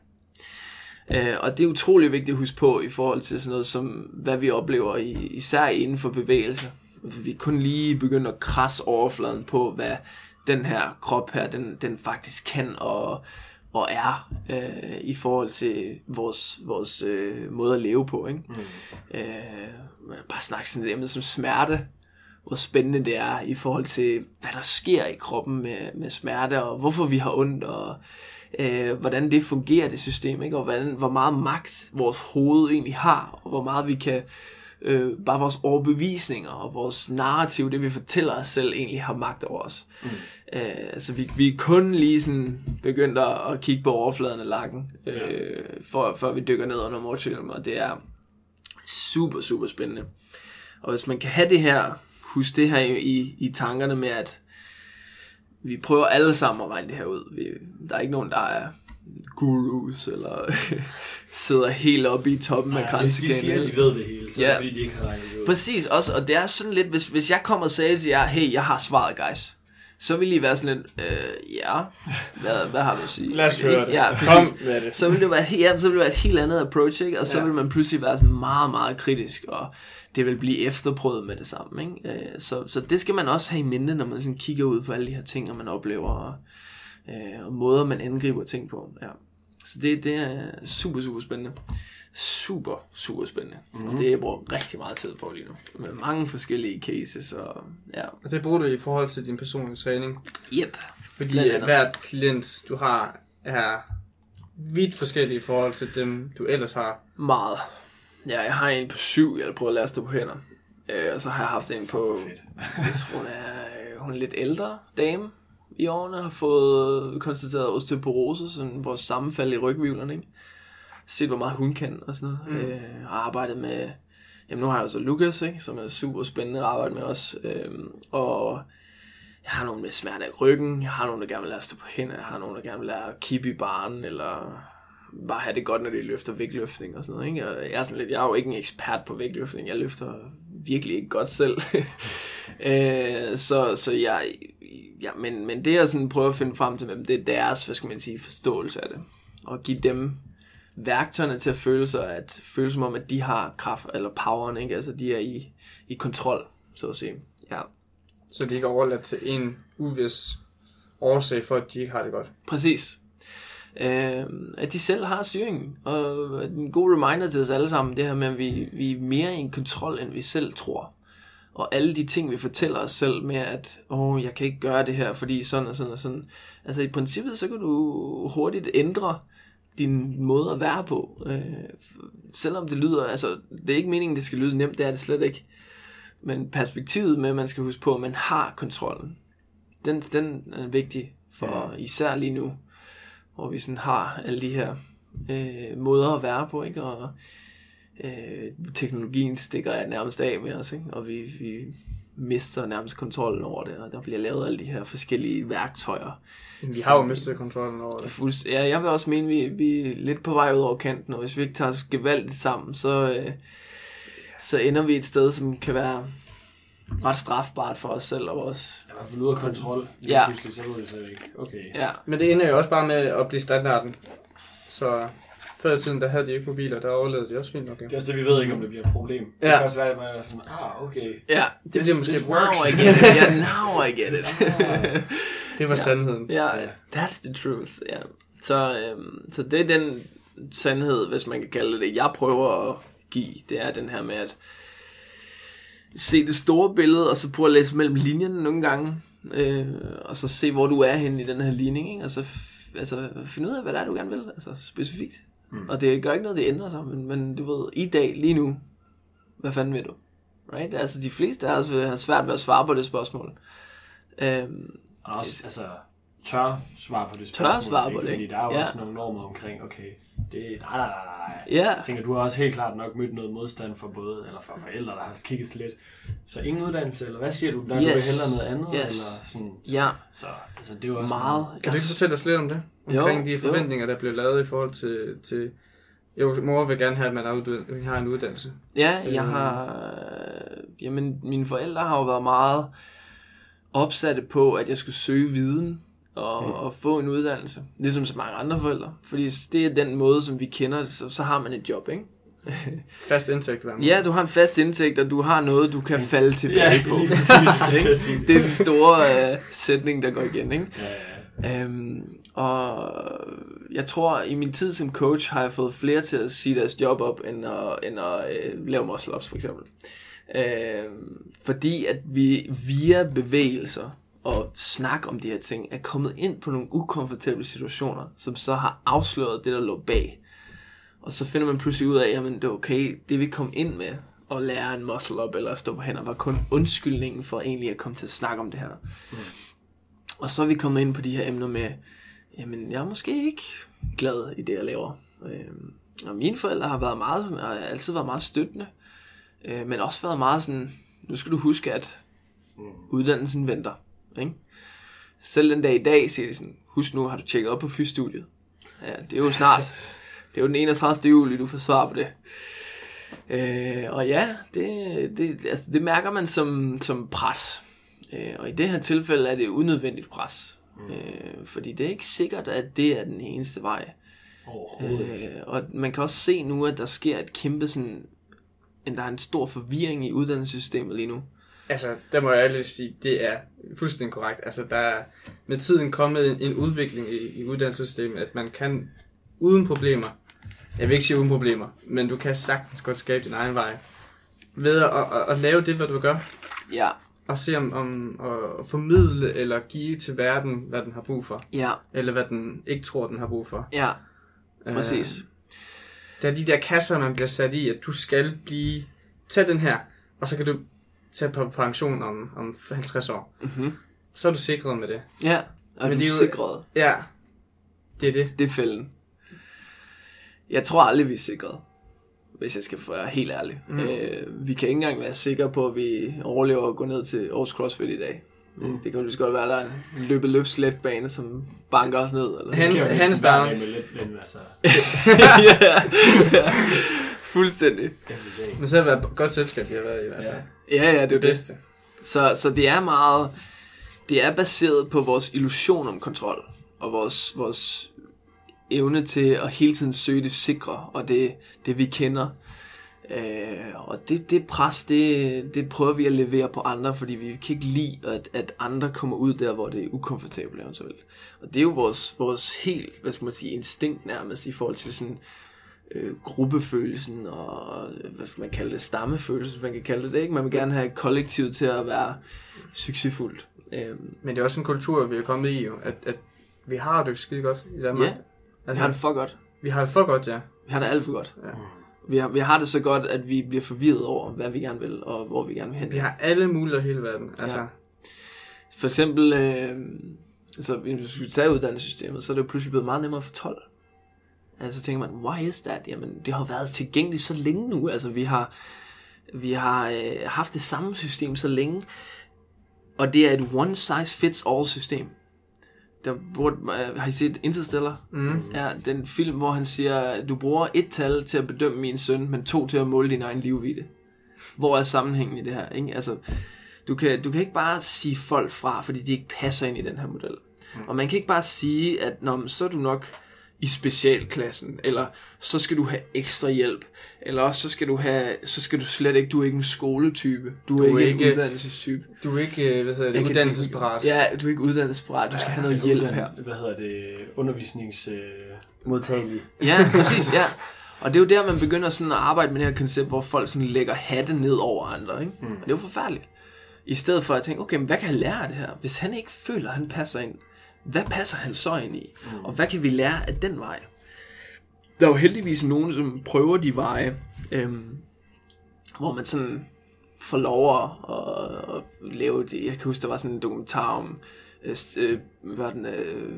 Uh, og det er utrolig vigtigt at huske på i forhold til sådan noget som, hvad vi oplever, i, især inden for bevægelse. Vi kun lige begynder at krasse overfladen på, hvad den her krop her, den, den faktisk kan og, og er uh, i forhold til vores, vores uh, måde at leve på, ikke? Mm. Uh, bare snakke sådan et emne som smerte. Hvor spændende det er i forhold til, hvad der sker i kroppen med, med smerte, og hvorfor vi har ondt, og øh, hvordan det fungerer, det system, ikke? Og hvordan, hvor meget magt vores hoved egentlig har, og hvor meget vi kan, øh, bare vores overbevisninger og vores narrativ, det vi fortæller os selv, egentlig har magt over os. Mm. Øh, altså vi, vi er kun lige sådan begyndt at kigge på overfladen af lakken, øh, ja. før, før vi dykker ned under mortalen, og det er super, super spændende. Og hvis man kan have det her, husk det her i, i tankerne med, at vi prøver alle sammen at regne det her ud. Vi, der er ikke nogen, der er gurus, eller sidder helt oppe i toppen af kransekagen. Hvis de siger, at de ved det hele, så ja. Fordi de ikke har regnet det ud. Præcis, også, og det er sådan lidt, hvis, hvis jeg kommer og sagde til jer, hey, jeg har svaret, guys, så vil I være sådan lidt, øh, ja, hvad, hvad har du at sige? Lad os høre det. Ja, præcis. Kom med det. Så vil det være, ja, så vil det være et helt andet approach, ikke? Og så ja. Vil man pludselig være sådan meget, meget kritisk, og det vil blive efterprøvet med det samme, ikke? Så, så det skal man også have i minde, når man sådan kigger ud på alle de her ting, og man oplever, og, og måder, man angriber ting på. Ja. Så det, det er super, super spændende. Super, super spændende. Mm-hmm. Og det jeg bruger rigtig meget tid på lige nu. Med mange forskellige cases. Og, ja. Og det bruger du i forhold til din personlige træning? Yep. Fordi hvert klient, du har, er vidt forskellige i forhold til dem, du ellers har. Meget. Ja, jeg har en på syv, jeg prøver at lære at stå på hænder. Øh, og så har jeg haft en på... Jeg tror, hun er, hun er lidt ældre dame i årene. Har fået konstateret osteoporose, sådan vores sammenfald i rygvivlerne, ikke? Set, hvor meget hun kan og sådan noget. Mm. Øh, arbejdet med... Jamen, nu har jeg jo så Lukas, ikke? Som er super spændende at arbejde med også. Øh, og jeg har nogen med smerte af ryggen. Jeg har nogen, der gerne vil lære at stå på hænder. Jeg har nogen, der gerne vil lære at kippe i baren, eller... bare have det godt, når de løfter vægtløftning og sådan noget, ikke? Og jeg er sådan lidt, jeg er jo ikke en ekspert på vægtløftning, jeg løfter virkelig ikke godt selv. øh, så, så jeg, ja, men, men det jeg sådan prøver at finde frem til med dem, det er deres, hvad skal man sige, forståelse af det. Og give dem værktøjerne til at føle sig, at føle som om, at de har kraft, eller poweren, ikke? Altså de er i, i kontrol, så at sige. Ja. Så de ikke er overladt til en uvis årsag for, at de ikke har det godt. Præcis. Øh, at de selv har styringen. Og en god reminder til os alle sammen, det her med, at vi, vi er mere i en kontrol, end vi selv tror. Og alle de ting, vi fortæller os selv med, at åh, jeg kan ikke gøre det her, fordi sådan og sådan og sådan. Altså i princippet, så kan du hurtigt ændre din måde at være på. Øh, selvom det lyder, altså det er ikke meningen, det skal lyde nemt, det er det slet ikke. Men perspektivet med, at man skal huske på, at man har kontrollen. Den, den er vigtig for især lige nu. Hvor vi sådan har alle de her øh, måder at være på, ikke? Og øh, teknologien stikker nærmest af med os, ikke? Og vi, vi mister nærmest kontrollen over det, og der bliver lavet alle de her forskellige værktøjer. Vi har jo mistet kontrollen over det. Fuldst- ja, jeg vil også mene, vi, vi er lidt på vej ud over kanten, og hvis vi ikke tager os gevaldigt sammen, så, øh, så ender vi et sted, som kan være ret strafbart for os selv og vores... Ja, for nu af kontrol. Ja. Pludselig, så ved jeg så ikke. Okay. Ja. Men det ender jo også bare med at blive standarden. Så Før i tiden, der havde de ikke mobiler, der overlevede de også fint nok. Ja. Det er også det, vi ved ikke, om det bliver et problem. Ja. Det kan også være, at man er sådan, ah, okay. Ja, det this, bliver måske this works. Now I get it. Yeah, now I get it. Det var ja. Sandheden. Ja, yeah. That's the truth. Ja. Så, øhm, så det er den sandhed, hvis man kan kalde det, jeg prøver at give. Det er den her med at se det store billede, og så prøve at læse mellem linjerne nogle gange. Øh, og så se, hvor du er henne i den her ligning. Ikke? Og så f- altså, finde ud af, hvad det er, du gerne vil. Altså specifikt. Mm. Og det gør ikke noget, det ændrer sig, men, men du ved, i dag, lige nu, hvad fanden vil du? Right? Altså, de fleste af os har svært ved at svare på det spørgsmål. Øhm, også, et, altså, tør svare på det spørgsmål. Tør svare på det, fordi der er jo ja. Også nogle normer omkring, okay, det er, nej, nej, nej. Ja. Jeg tænker, du har også helt klart nok mødt noget modstand for både, eller for forældre, der har kigget lidt. Så ingen uddannelse, eller hvad siger du? Der yes. Du vil hellere noget andet, yes. Eller sådan. Ja. Så altså, det er jo også meget. Sådan, kan du ikke fortælle os lidt om det? Omkring jo, de forventninger, jo. Der blev lavet i forhold til, til jo, mor vil gerne have, at man har en uddannelse. Ja, jeg har, jamen mine forældre har jo været meget opsatte på, at jeg skulle søge viden og, mm. og få en uddannelse, ligesom så mange andre forældre, fordi det er den måde, som vi kender, så, så har man et job, ikke? Fast indtægt. Ja, du har en fast indtægt, og du har noget, du kan falde tilbage ja, på. Det, det er den store uh, sætning, der går igen, ikke? Ja, ja. Øhm, og jeg tror i min tid som coach har jeg fået flere til at sige deres job op end at, end at øh, lave muscle-ups for eksempel, øhm, fordi at vi via bevægelser og snak om de her ting er kommet ind på nogle ukomfortable situationer, som så har afsløret det, der lå bag, og så finder man pludselig ud af, jamen det er okay, det vi kom ind med at lære en muscle-up eller at stå på hænder var kun undskyldningen for egentlig at komme til at snakke om det her. Mm. Og så er vi kommet ind på de her emner med, jamen jeg er måske ikke glad i det, jeg laver. Øh, og mine forældre har været meget, har altid været meget støttende, øh, men også været meget sådan, nu skal du huske, at uddannelsen venter. Ikke? Selv den dag i dag siger de sådan, husk nu, har du tjekket op på fysstudiet? Ja, det er jo snart. Det er jo den enogtredivte juli, du får svar på det. Øh, og ja, det, det, altså, det mærker man som, som pres. Og i det her tilfælde er det unødvendigt pres, mm. øh, fordi det er ikke sikkert, at det er den eneste vej. Øh, og man kan også se nu, at der sker et kæmpe sådan, at der er en stor forvirring i uddannelsessystemet lige nu. Altså, der må jeg ærligt sige, det er fuldstændig korrekt. Altså, der er med tiden kommet en, en udvikling i, i uddannelsessystemet, at man kan uden problemer, jeg vil ikke sige uden problemer, men du kan sagtens godt skabe din egen vej, ved at, at, at, at lave det, hvad du gør. Ja. Og se om, om at formidle eller give til verden, hvad den har brug for. Ja. Eller hvad den ikke tror, den har brug for. Ja, præcis. Øh, der er de der kasser, man bliver sat i, at du skal blive... Tag den her, og så kan du tage på pension om, om halvtreds år. Mm-hmm. Så er du sikret med det. Ja, og men du er jo, sikret. Ja, det er det. Det er fælden. Jeg tror aldrig, vi er sikret. Hvis jeg skal være helt ærlig. Mm. Øh, vi kan ikke engang være sikre på, at vi overlever at gå ned til Aarhus CrossFit i dag. Mm. Det kan jo lige så godt være, at der er en løbe-løb-sletbane, som banker os ned. Eller Hand, så hands down. Altså. ja, ja, fuldstændig. Men så har det været et godt selskab, de har været i hvert fald. Ja, ja, det er det, det bedste. Så, så det er meget... Det er baseret på vores illusion om kontrol. Og vores... vores evne til at hele tiden søge det sikre, og det, det vi kender. Øh, og det, det pres, det, det prøver vi at levere på andre, fordi vi kan ikke lide, at, at andre kommer ud der, hvor det er ukomfortabelt eventuelt. Og det er jo vores, vores helt, hvad skal man sige, instinkt nærmest i forhold til sådan øh, gruppefølelsen, og hvad skal man kalde det, stammefølelsen, man kan kalde det, ikke? Man vil gerne have et kollektiv til at være succesfuldt. Øh. Men det er også en kultur, vi er kommet i, at, at vi har det skide godt i Danmark. Yeah. Altså, vi har det for godt. Vi har det for godt, ja. Vi har det alt for godt. Ja. Vi, har, vi har det så godt, at vi bliver forvirret over, hvad vi gerne vil, og hvor vi gerne vil hen. Vi har alle muligheder i hele verden. Altså. Ja. For eksempel, øh, altså, hvis vi skulle tage uddannelsessystemet, så er det jo pludselig blevet meget nemmere at få tolv. Altså, så tænker man, why is that? Jamen, det har været tilgængeligt så længe nu. Altså, vi har, vi har øh, haft det samme system så længe, og det er et one-size-fits-all-system. Der burde, uh, har I set Interstellar? Mm. Ja, den film, hvor han siger, du bruger et tal til at bedømme min søn, men to til at måle din egen livvidde. Hvor er sammenhængen i det her? Ikke? Altså, du kan, du kan ikke bare sige folk fra, fordi de ikke passer ind i den her model. Mm. Og man kan ikke bare sige, at nå, så er du nok i specialklassen, eller så skal du have ekstra hjælp, eller også så skal du have, så skal du slet ikke, du er ikke en skoletype, du, du er ikke, ikke en uddannelsestype. Du er ikke, hvad hedder det, uddannelsesparat. Ja, du er ikke uddannelsesparat, du skal ja, have noget hjælp her. Hvad hedder det, undervisningsmodtagelig. Øh, ja, præcis, ja. Og det er jo der, man begynder sådan at arbejde med det her koncept, hvor folk sådan lægger hatte ned over andre, ikke? Mm. Og det er jo forfærdeligt. I stedet for at tænke, okay, men hvad kan jeg lære af det her? Hvis han ikke føler, at han passer ind, hvad passer han så ind i? Mm. Og hvad kan vi lære af den vej? Der er jo heldigvis nogen, som prøver de veje, øhm, hvor man sådan får lov at, at, at lave det. Jeg kan huske, der var sådan en dokumentar om, øh, hvad den, øh,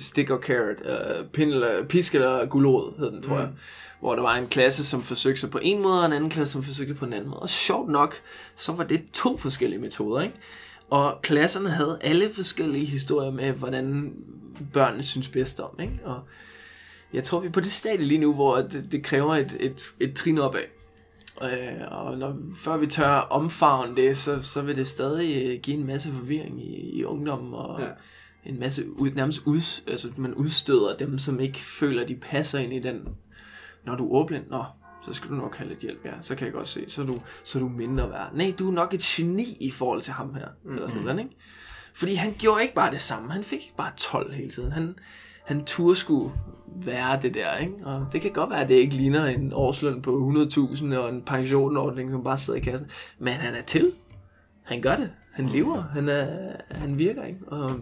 stick or carrot, øh, pind eller, pisk eller gulod, hed den, tror mm. jeg. Hvor der var en klasse, som forsøgte sig på en måde, og en anden klasse, som forsøgte på en anden måde. Og sjovt nok, så var det to forskellige metoder, ikke? Og klasserne havde alle forskellige historier med, hvordan børnene synes bedst om, ikke? Og jeg tror, vi er på det stadie lige nu, hvor det, det kræver et, et, et trin opad. Og, og når, før vi tør omfavne det, så, så vil det stadig give en masse forvirring i, i ungdommen, og ja. en masse, nærmest ud, altså, man udstøder dem, som ikke føler, de passer ind i den. Når du er ordblind, nå, så skal du nok have lidt hjælp, ja, så kan jeg godt se, så er du, så er du mindre værd. Nej, du er nok et geni i forhold til ham her, mm-hmm. eller sådan noget, ikke? Fordi han gjorde ikke bare det samme, han fik ikke bare tolv hele tiden, han, han turde skulle være det der, ikke? Og det kan godt være, at det ikke ligner en årsløn på hundrede tusind og en pensionordning, som bare sidder i kassen, men han er til, han gør det, han lever, han, er, han virker, ikke? Og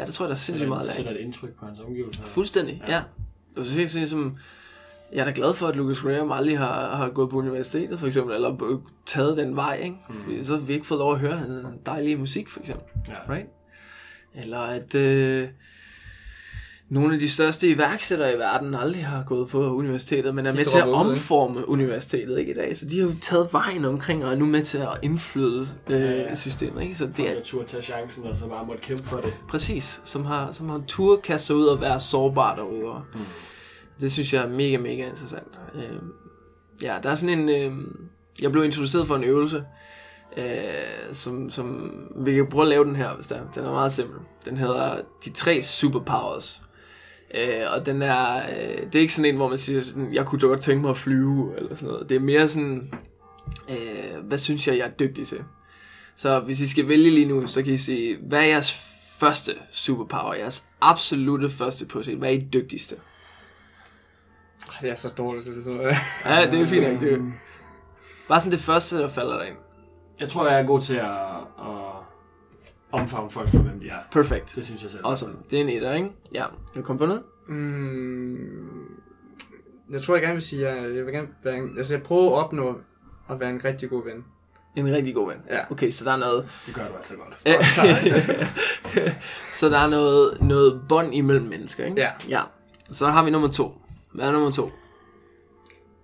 ja, det tror jeg, der er sindssygt meget af. Det sætter et indtryk på hans omgivelser. Fuldstændig, ja. ja. Og så siger jeg som jeg er da glad for, at Lukas Graham aldrig har, har gået på universitetet, for eksempel, eller taget den vej, ikke? Mm. Så har vi ikke fået lov at høre en dejlig musik, for eksempel. Ja. Right? Eller at øh, nogle af de største iværksættere i verden aldrig har gået på universitetet, men er de med til at omforme ikke? universitetet, ikke, i dag. Så de har jo taget vejen omkring, og er nu med til at indflyde øh, ja, ja. systemet, ikke? Så det er... Natur tager chancen, og så bare måtte kæmpe for det. Præcis. Som har, som har turde kastet ud og være sårbar derude, og... Mm. Det synes jeg er mega, mega interessant. Øh, ja, der er sådan en... Øh, jeg blev introduceret for en øvelse, øh, som, som... Vi kan prøve at lave den her, hvis der er. Den er meget simpel. Den hedder De Tre Superpowers. Øh, og den er... Øh, det er ikke sådan en, hvor man siger sådan, jeg kunne godt tænke mig at flyve, eller sådan noget. Det er mere sådan... Øh, hvad synes jeg, jeg er dygtig til? Så hvis I skal vælge lige nu, så kan I sige, hvad er jeres første superpower? Jeres absolute første position. Hvad er I dygtigste? Det er så dårligt, så det er sådan. Ja, det er fint, ikke? Det er... Bare sådan det første, der falder dig ind. Jeg tror, jeg er god til at, at omfavne folk for, hvem de er. Perfekt. Det synes jeg selv. Awesome. Det er en etter, ikke? Ja. Vil du komme på noget? Mm, jeg tror, jeg gerne vil sige, at jeg, jeg vil gerne være en, altså, jeg prøver at opnå at være en rigtig god ven. En rigtig god ven? Ja. Okay, så der er noget... Det gør du altså godt. Så der er noget, noget bånd imellem mennesker, ikke? Ja. Ja. Så har vi nummer to. Hvad er nummer to?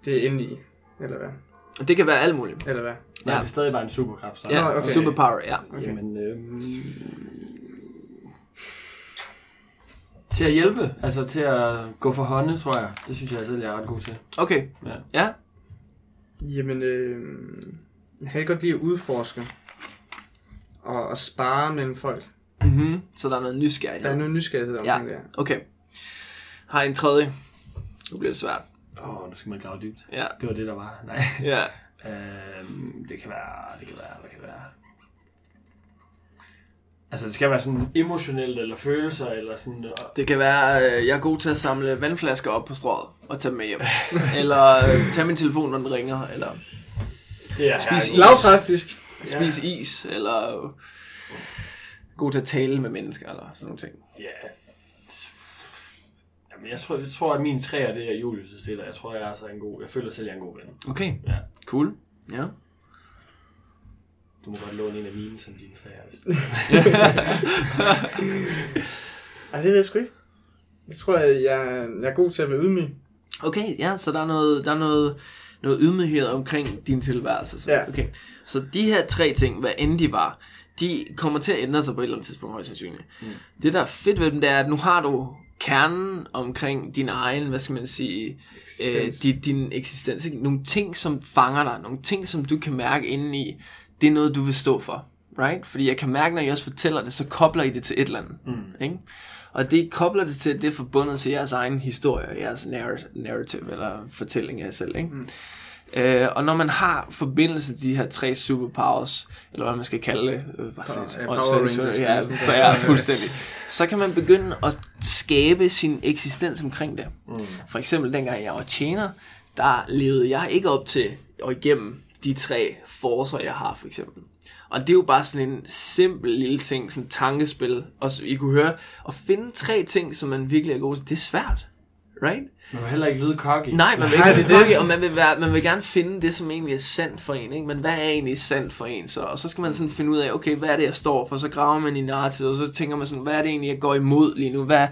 Det er indeni, eller hvad? Det kan være alt muligt. Eller hvad? Ja. Det er stadig bare en superkraft. Så. Ja, okay. Superpower, ja. Okay. Jamen, øhm... til at hjælpe, altså til at gå for hånden, tror jeg. Det synes jeg selv, jeg er ret god til. Okay, ja. ja. Jamen, øh... jeg kan godt lide at udforske og, og spare mellem folk. Mm-hmm. Så der er noget nysgerrighed. Der er noget nysgerrighed omkring ja. det. Ja, okay. Har en tredje. Nu bliver det svært. Åh, oh, nu skal man grave dybt. Ja. Det var det, der var. Nej. Ja. øhm, det kan være, det kan være, det kan være. Altså, det skal være sådan emotionelt, eller følelser, eller sådan noget. Det kan være, øh, jeg er god til at samle vandflasker op på strøget, og tage dem med hjem. eller øh, tage min telefon, når den ringer, eller ja, spise is. Lavpraktisk. Spise ja. is, eller øh, god til at tale med mennesker, eller sådan nogle ting. Ja. Yeah. Jeg tror, jeg tror, at min træer, det er Julius' stiller. Jeg tror, jeg er så en god... Jeg føler selv, jeg er en god ven. Okay. Ja. Cool. Ja. Du må godt låne en af mine, som dine træer. Ej, det ved jeg sgu ikke. Jeg tror, jeg, jeg, jeg er god til at være ydmyg. Okay, ja. Så der er noget, der er noget, noget ydmyghed omkring din tilværelse. Så. Ja. Okay. Så de her tre ting, hvad end de var, de kommer til at ændre sig på et eller andet tidspunkt, højst sandsynligt. Mm. Det, der er fedt ved dem, det er, at nu har du... kernen omkring din egen, hvad skal man sige, øh, din, din eksistens. Ikke? Nogle ting, som fanger dig, nogle ting, som du kan mærke indeni, det er noget, du vil stå for, right? Fordi jeg kan mærke, når jeg også fortæller det, så kobler I det til et eller andet, mm. ikke? Og det kobler det til, det er forbundet til jeres egen historie, jeres narrative eller fortælling af jer selv, ikke? Mm. Øh, og når man har forbindelse til de her tre superpowers, eller hvad man skal kalde det, øh, hvad det? Power, Power Rangers, ja, ja, fuldstændig, så kan man begynde at skabe sin eksistens omkring det. Mm. For eksempel dengang jeg var tjener, der levede jeg ikke op til og igennem de tre forcer, jeg har, for eksempel. Og det er jo bare sådan en simpel lille ting, sådan tankespil, og så I kunne høre, at finde tre ting, som man virkelig er god til, det er svært, right? Man vil heller ikke lyde cocky. Nej, man vil Nej, ikke lyde cocky, og man vil, være, man vil gerne finde det, som egentlig er sandt for en, ikke? Men hvad er egentlig sandt for en? Så, og så skal man sådan finde ud af, okay, hvad er det, jeg står for? Så graver man i narrativ, og så tænker man sådan, hvad er det egentlig, jeg går imod lige nu? Hvad,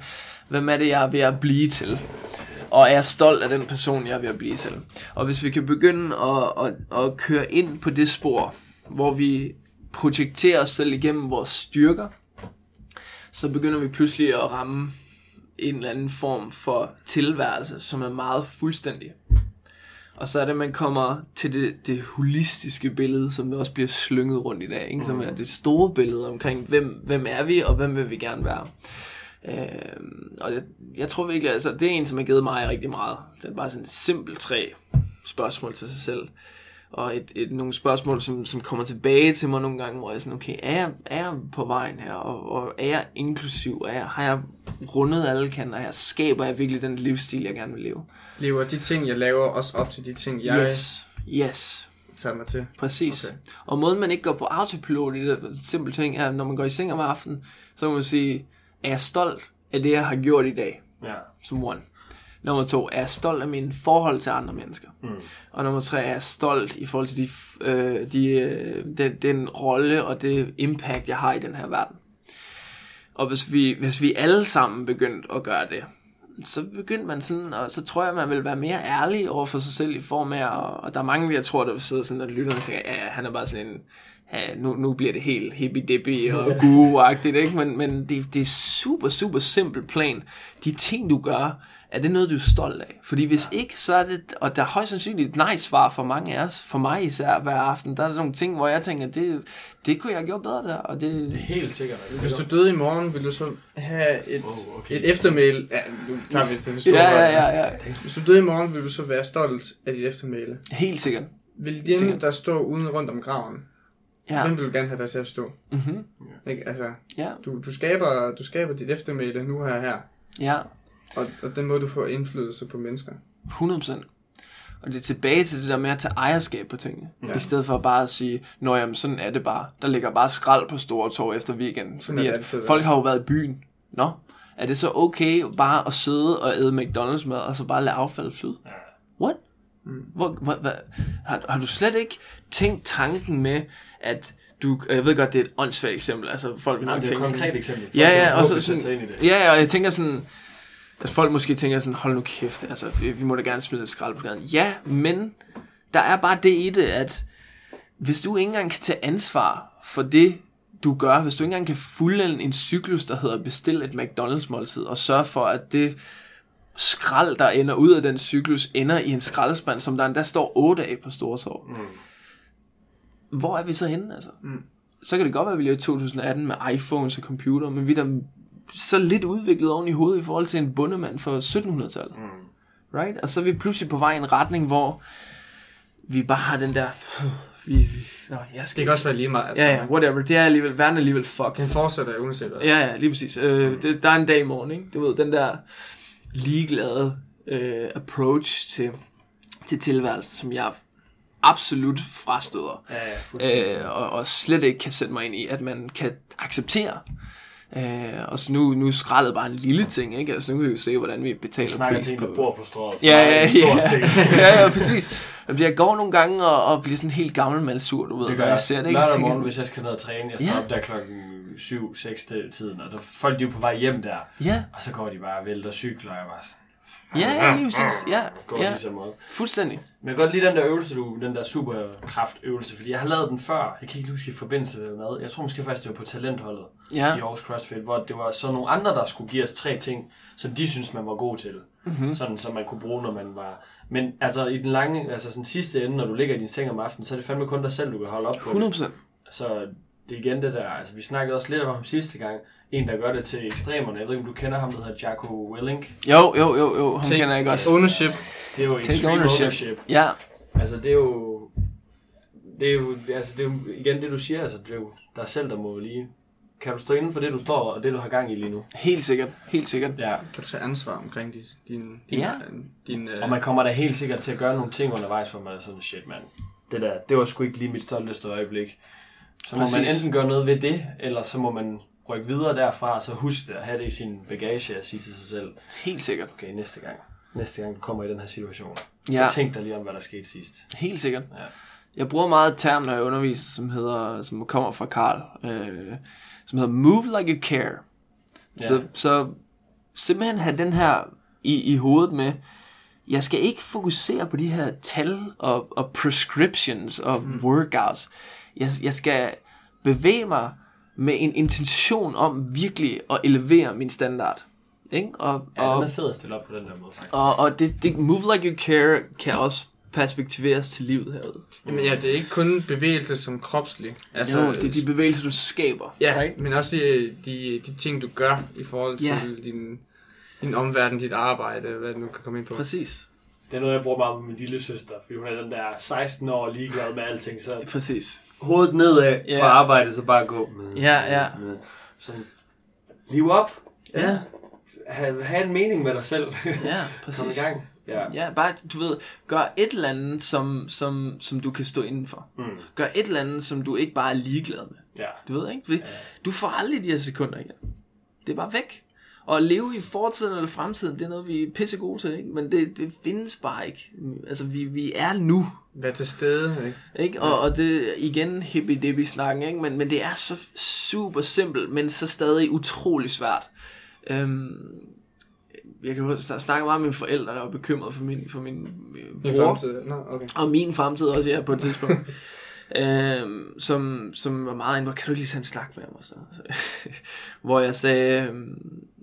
hvem er det, jeg er ved at blive til? Og er jeg stolt af den person, jeg er ved at blive til? Og hvis vi kan begynde at, at, at køre ind på det spor, hvor vi projekterer os selv igennem vores styrker, så begynder vi pludselig at ramme en eller anden form for tilværelse, som er meget fuldstændig. Og så er det, at man kommer til det, det holistiske billede, som også bliver slynget rundt i dag, ikke? Som er det store billede omkring, hvem, hvem er vi, og hvem vil vi gerne være. Øh, og jeg, jeg tror virkelig, altså det er en, som har givet mig rigtig meget. Det er bare sådan et simpelt tre spørgsmål til sig selv. Og et, et, nogle spørgsmål, som, som kommer tilbage til mig nogle gange, hvor jeg er sådan, okay, er jeg, er jeg på vejen her, og, og er jeg inklusiv, er jeg, har jeg rundet alle kanter her, skaber jeg virkelig den livsstil, jeg gerne vil leve? Lever de ting, jeg laver, også op til de ting, jeg yes. Yes. tager mig til? Præcis. Okay. Og måden, man ikke går på autopilot i det simple ting, er, når man går i seng om aftenen, så må man sige, er jeg stolt af det, jeg har gjort i dag? Ja. Som one. Nummer to, er jeg stolt af mine forhold til andre mennesker? Mm. Og nummer tre, er jeg stolt i forhold til de, øh, de, øh, den, den rolle og det impact, jeg har i den her verden? Og hvis vi, hvis vi alle sammen begyndte at gøre det, så begyndte man sådan, og så tror jeg, man vil være mere ærlig over for sig selv i form af, og, og der er mange, jeg tror, der sidder sådan, og lytter og tænker, ja, ja, han er bare sådan en, ja, nu, nu bliver det helt hippie-dippie og guru-agtigt, ikke? Men, men det, det er super, super simpelt plan. De ting, du gør, er det noget, du er stolt af? Fordi hvis ja. ikke, så er det, og der er højst sandsynligt et nej svar for mange af os, for mig især hver aften, der er nogle ting, hvor jeg tænker, det, det kunne jeg have gjort bedre der, og det er helt sikkert. Altså, hvis du døde i morgen, ville du så have et, oh, okay. et eftermæle, ja, nu tager vi det til det store. Ja, ja, ja, ja. Hvis du døde i morgen, ville du så være stolt af dit eftermæle? Helt sikkert. Vil den, der står uden rundt om graven, ja. den vil du gerne have dig til at stå? Mm-hmm. Ikke? Altså, ja. du, du, skaber, du skaber dit eftermæle nu her her. Ja. Og, og den måde, du får indflydelse på mennesker. hundrede procent. Og det er tilbage til det der med at tage ejerskab på tingene. Ja. I stedet for bare at sige, nå jamen, sådan er det bare. Der ligger bare skrald på Stortorv efter weekenden. Fordi at folk har jo været i byen. Nå, er det så okay bare at sidde og æde McDonald's mad, og så bare lade affaldet flyde? What? Hvor, hvor, hvor, har, har du slet ikke tænkt tanken med, at du, jeg ved godt, det er et åndssvagt eksempel. Altså, folk vil nok tænke... Det er et konkret eksempel. Folk ja, ja, og så, sådan, ja, og jeg tænker sådan... Altså folk måske tænker sådan, hold nu kæft, altså vi må da gerne smide skrald på gaden. Ja, men der er bare det i det, at hvis du ikke engang kan tage ansvar for det, du gør, hvis du ikke engang kan fuldende en cyklus, der hedder bestil et McDonald's-måltid, og sørge for, at det skrald, der ender ud af den cyklus, ender i en skraldespand, som der endda står otte af på Stortorv. Mm. Hvor er vi så henne, altså? Mm. Så kan det godt være, vi lever i to tusind atten med iPhones og computer, men vi der... så lidt udviklet oven i hovedet i forhold til en bondemand fra sytten hundrede-tallet. Mm. Right? Og så er vi pludselig på vej i en retning, hvor vi bare har den der... Vi, vi, nå, jeg skal det kan også være lige meget. Altså. Ja, ja, whatever. Det er alligevel, verden er alligevel fucked. Den fortsætter jo uanset. Ja, ja, lige præcis. Øh, det, der er en dag i morgen, ikke? Du ved, den der ligeglade øh, approach til, til tilværelsen, som jeg absolut frastøder. Ja, ja, øh, og, og slet ikke kan sætte mig ind i, at man kan acceptere. Øh, og så nu, nu skraldede bare en lille ting, ikke? Altså nu kan vi jo se, hvordan vi betaler pris på... Vi snakker på... bor på strået. Ja, ja, ja. ja, ja, præcis. Jeg går nogle gange og, og bliver sådan helt gammelmandsur, du ved, det gør, når jeg ser det. Lørdag morgen, sådan... hvis jeg skal ned og træne, jeg står ja. op der klokken syv seks tiden, og der, folk de er jo på vej hjem der, ja. og så går de bare og vælter cykler, og jeg bare sådan... Ja, ja, lige præcis. Ja, går ja. Ligesom meget. Fuldstændig. Men jeg kan godt lide den der øvelse, du, den der superkraftøvelse, fordi jeg har lavet den før. Jeg kan ikke huske i forbindelse med. Jeg tror måske faktisk, det var på talentholdet ja. i Aarhus CrossFit, hvor det var så nogle andre, der skulle give os tre ting, som de synes man var god til. Mm-hmm. Sådan, som man kunne bruge, når man var... Men altså i den lange, altså sådan sidste ende, når du ligger i din seng om aftenen, så er det fandme kun dig selv, du kan holde op på. hundrede procent. Så det er igen det der, altså vi snakkede også lidt om ham sidste gang, en der gør det til ekstremerne. Jeg ved ikke om du kender ham, der hedder Jocko Willink. Jo, jo, jo, jo, ham Take kender jeg ikke også. Ownership. Det er jo Take extreme ownership. ownership. Ja. Altså det er jo, det er jo, altså det er jo igen det du siger, altså det er jo dig selv der må lige. Kan du stå inden for det du står og det du har gang i lige nu? Helt sikkert, helt sikkert. Ja. Kan du tage ansvar omkring din, din, din, ja. din øh... Og man kommer da helt sikkert til at gøre nogle ting undervejs, hvor man er sådan shit mand. Det der, det var sgu ikke lige mit stolteste øjeblik. Så må Præcis. man enten gøre noget ved det, eller så må man rykke videre derfra, og så huske det og have det i sin bagage og sige til sig selv. Helt sikkert. Okay, næste gang. Næste gang du kommer i den her situation. Ja. Så tænk dig lige om, hvad der skete sidst. Helt sikkert. Ja. Jeg bruger meget et term, når jeg underviser, som, hedder, som kommer fra Carl, øh, som hedder move like you care. Ja. Så, så simpelthen have den her i, i hovedet med, jeg skal ikke fokusere på de her tal og, og prescriptions og mm. workouts. Jeg, jeg skal bevæge mig med en intention om virkelig at elevere min standard. Ikke? Og, ja, og, den er fed at stille op på den der måde, faktisk. Og, og det, det move like you care kan også perspektiveres til livet herude. Jamen ja, det er ikke kun bevægelse som kropslig. Altså, jo, det er de bevægelser, du skaber. Ja, right? Men også de, de, de ting, du gør i forhold til yeah. din, din omverden, dit arbejde, hvad du kan komme ind på. Præcis. Det er noget, jeg bruger meget med min lille søster, fordi hun er den der seksten år ligeglad med alting. Så Præcis. hovedet nedad yeah. på arbejde, så bare gå med. Ja, ja. Med. Sådan, liv op. Ja. Yeah. Ha, ha' en mening med dig selv. Ja, præcis. Kom i gang. Ja. ja, bare, du ved, gør et eller andet, som, som, som du kan stå indenfor. Mm. Gør et eller andet, som du ikke bare er ligeglad med. Ja. Du ved, ikke? Du får aldrig de her sekunder igen. Det er bare væk. Og at leve i fortiden eller fremtiden, det er noget, vi er pisse gode til, ikke? Men det, det findes bare ikke. Altså, vi, vi er nu. Vær til stede, ikke? ikke? Og, og det igen hippie-dippie-snakken, ikke? Men, men det er så super simpelt, men så stadig utrolig svært. Øhm, jeg kan snakke meget med mine forældre, der var bekymret for min, for min bror. Nå, okay. Og min fremtid også, ja, på et tidspunkt. øhm, som, som var meget inde på, kan du ikke lige tage en snak med ham? Så, så, hvor jeg sagde,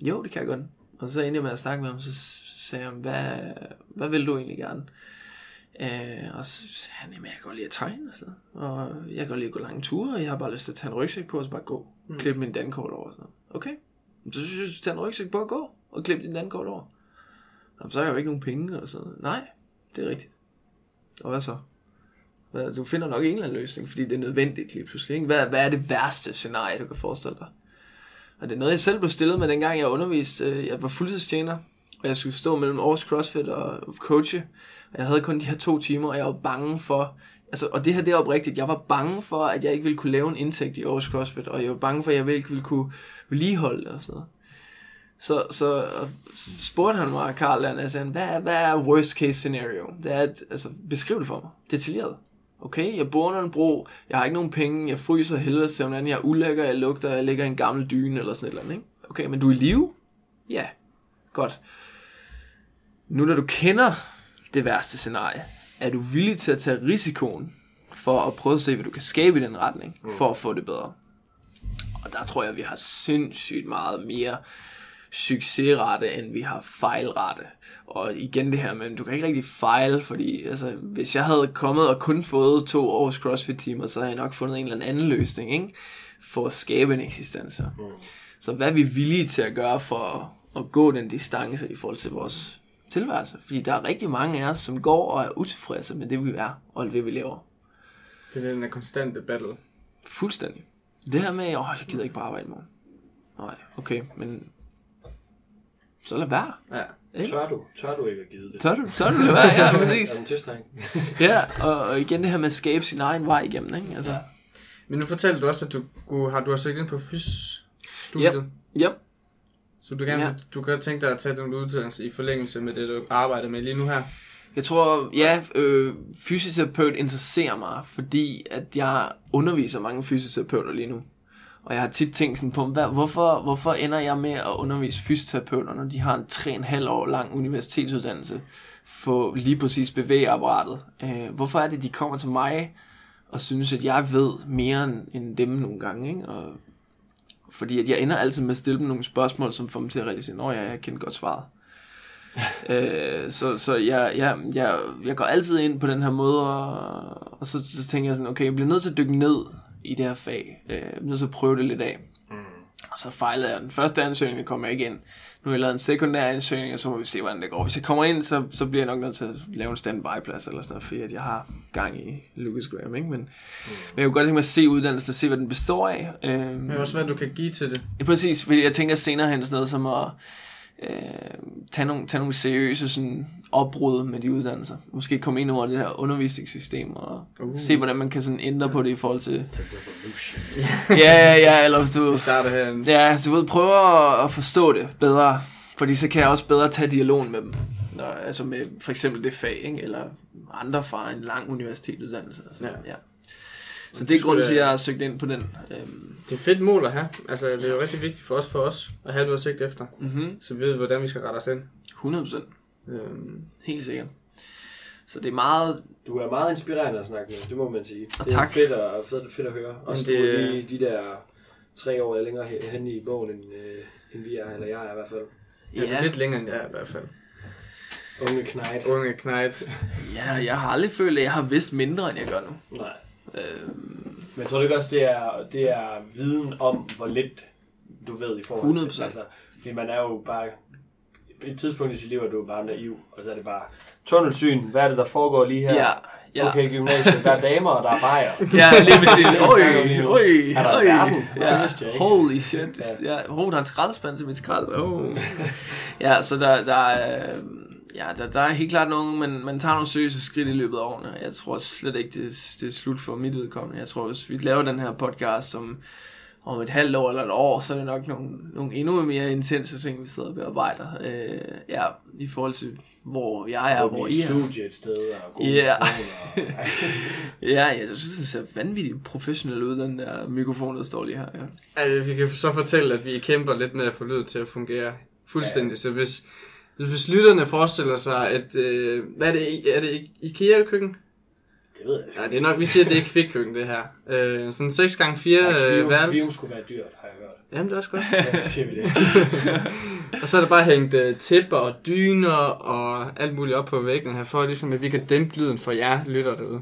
jo, det kan jeg godt. Og så endte jeg med at snakke med ham, så sagde jeg, hvad, hvad vil du egentlig gerne? Øh, og så sagde han, jamen jeg kan godt lide at tegne, og, så, og jeg kan godt lide at gå lange ture, og jeg har bare lyst til at tage en rygsæk på, og så bare gå, mm. klippe min dankort over. Så. Okay, så synes jeg, du tager en rygsæk på at gå. Og klippe din dankort over. Jamen, så har jeg jo ikke nogen penge eller sådan. Nej, det er rigtigt. Og hvad så? Du finder nok en eller anden løsning, fordi det er nødvendigt lige pludselig. Ikke? Hvad, hvad er det værste scenarie, du kan forestille dig? Og det er noget, jeg selv blev stillet med, dengang jeg underviste. Jeg var fuldtidstjener, og jeg skulle stå mellem Aarhus CrossFit og coache. Og jeg havde kun de her to timer, og jeg var bange for... Altså, og det her, det er oprigtigt. Jeg var bange for, at jeg ikke ville kunne lave en indtægt i Aarhus CrossFit, og jeg var bange for, at jeg ikke ville kunne vedligeholde det og sådan noget. Så, så spurgte han mig, Carl, og jeg sagde, hvad er, hvad er worst case scenario? Det er et, altså, beskriv det for mig, detaljeret. Okay, jeg bor under en bro, jeg har ikke nogen penge, jeg fryser helvede til hvordan, jeg er ulækker, jeg lugter, jeg ligger i en gammel dyne, eller sådan et eller andet, ikke? Okay, men du er i live? Ja, godt. Nu når du kender det værste scenarie, er du villig til at tage risikoen for at prøve at se, hvad du kan skabe i den retning, for at få det bedre? Og der tror jeg, vi har sindssygt meget mere... succesrate, end vi har fejlrate. Og igen det her, men du kan ikke rigtig fejle, fordi altså, hvis jeg havde kommet og kun fået to års CrossFit-timer, så havde jeg nok fundet en eller anden løsning, ikke? For at skabe en eksistens. Mm. Så hvad er vi villige til at gøre for at gå den distance i forhold til vores tilværelse? Fordi der er rigtig mange af os, som går og er utilfredse med det, vi er, og det, vi laver. Det er den der konstante battle. Fuldstændig. Det her med, åh, oh, jeg gider ikke bare arbejde i morgen. Nej, okay, men... Så lad være. Ja. Tør du? Tør du ikke at give det? Tør du? Tør du lad være? Ja, præcis. ja, og, og igen det her med at skabe sin egen vej igennem, ikke? Altså. Ja. Men nu fortalte du også, at du har, du har søgt ind på fys-studiet. Yep. Yep. Så du kan, ja. du kan tænke dig at tage den uddannelse i forlængelse med det, du arbejder med lige nu her? Jeg tror, ja, øh, fysioterapeut interesserer mig, fordi at jeg underviser mange fysioterapeuter lige nu. Og jeg har tit tænkt sådan på, hvad, hvorfor, hvorfor ender jeg med at undervise fysioterapeuter, når de har en tre komma fem år lang universitetsuddannelse for lige præcis bevægeapparatet? Øh, hvorfor er det, de kommer til mig og synes, at jeg ved mere end dem nogle gange? Ikke? Og fordi at jeg ender altid med at stille dem nogle spørgsmål, som får dem til at rigtig sige, nå ja, jeg kender godt svaret. øh, så så jeg, jeg, jeg, jeg går altid ind på den her måde, og, og så, så tænker jeg sådan, okay, jeg bliver nødt til at dykke ned i det her fag. Øh, jeg nødt til at prøve det lidt af. Mm. Så fejlede jeg den første ansøgning, det kom jeg ikke ind. Nu har jeg lavet en sekundær ansøgning, og så må vi se, hvordan det går. Hvis jeg kommer ind, så, så bliver jeg nok nødt til at lave en standby-plads eller sådan noget, fordi at jeg har gang i Lukas Graham, ikke? Men, mm. men jeg kunne godt tænke mig at se uddannelsen og se, hvad den består af. Øh, men også, hvad du kan give til det. Ja, præcis. Jeg tænker senere hen sådan noget som at øh, tage, nogle, tage nogle seriøse sådan, opbrud med de uddannelser. Måske komme ind over det her undervisningssystem og uh. se, hvordan man kan sådan ændre på det i forhold til... The revolution. ja, ja, ja, eller du... Vi starter herinde. Ja, du ved, prøve at forstå det bedre, fordi så kan jeg også bedre tage dialogen med dem. Når, altså med for eksempel det fag, ikke? Eller andre fra en lang universitetsuddannelse. Ja. Ja. Så det, det er grunden til, at jeg har søgt ind på den. Øhm. Det er fedt mål at have. Altså, det er jo rigtig vigtigt for os, for os at have noget sigt efter. Mm-hmm. Så vi ved, hvordan vi skal rette os ind. hundrede procent. Øhm, helt sikkert. Så det er meget... Du er meget inspirerende at snakke med, det må man sige. Det er fedt at, fedt, fedt at høre. Også det... du lige de der tre år eller længere hen i bogen, end, end vi er, eller jeg er i hvert fald. Ja, ja, lidt længere end jeg er i hvert fald. Unge knejt. Unge knejt. Ja, jeg har aldrig følt, at jeg har vidst mindre, end jeg gør nu. Nej. Øhm... Men tror du ikke også, det er, det er viden om, hvor lidt du ved i forhold til... hundrede procent. Altså, fordi man er jo bare... et tidspunkt i sit liv, at du er bare naiv, og så er det bare tunnelsyn, hvad er det, der foregår lige her? Ja, ja. Okay, gymnasiet, der er damer, og der er bajer. Ja, lige præcis. Oj, oj, er der oj. Verden? Ja. Holy shit. Ja. Ja. Oh, der er en skraldspand til mit skrald. Oh. Ja, så der, der, er, ja, der, der er helt klart nogen, men man tager nogle seriøse skridt i løbet af årene. Jeg tror slet ikke, det, det er slut for mit vedkommende. Jeg tror, hvis vi laver den her podcast, som om et halvt år eller et år, så er det nok nogle, nogle endnu mere intense ting, vi sidder og bearbejder. Øh, ja, i forhold til, hvor jeg er, og hvor I er. Studie et sted, og gode yeah. mikrofoner. Og... ja, jeg synes, det ser vanvittigt professionelt ud, den der mikrofon, der står lige her. Ja. Altså, vi kan så fortælle, at vi kæmper lidt med at få lyd til at fungere fuldstændig. Ja. Så hvis, hvis lytterne forestiller sig, at øh, hvad er det, er det IKEA-køkken? Det ved jeg ikke. Nej, det er nok, vi siger, at det er kvikkøkken, det her. Øh, sådan seks gange fire øh, værelse. Kvium skulle være dyrt, har jeg hørt. Jamen, det er også godt. Ja, så siger vi det. Og så er der bare hængt uh, tæpper og dyner og alt muligt op på væggen her, for ligesom, at vi kan dæmpe lyden for jer lytter derude.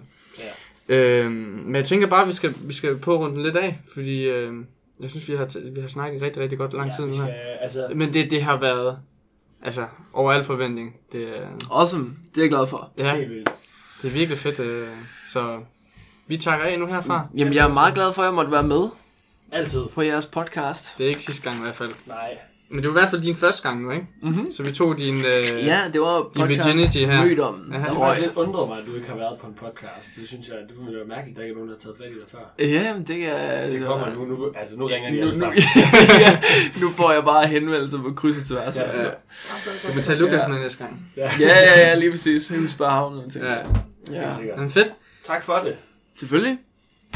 Ja. Øh, men jeg tænker bare, at vi skal, vi skal på runde lidt af, fordi øh, jeg synes, vi har, t- vi har snakket rigtig, rigtig godt lang tid nu her. Altså... Men det, det har været, altså, over al forventning. Det, øh... Awesome, det er jeg glad for. Ja. Helt vildt. Det er virkelig fedt, øh, så vi takker af nu herfra. Jamen, jeg er meget glad for, at jeg måtte være med. Altid. På jeres podcast. Det er ikke sidste gang i hvert fald. Nej. Men det var i hvert fald din første gang nu, ikke? Mm-hmm. Så vi tog din øh, ja, det var podcast virginity her. Mødommen. Jeg har faktisk lidt undret mig, at du ikke har været på en podcast. Det synes jeg, det ville være mærkeligt, at der ikke er nogen, der har taget fat i dig før. Jamen, det er... Det kommer nu, nu altså nu ringer de alle sammen. Nu får jeg bare henvendelser på krydset til værelse. Ja, ja. Du kan tage Lukas med næste gang. Ja, ja, ja, lige præcis. Husk bare havnen og ting. Ja. Ja, men fedt. Tak for det. Selvfølgelig.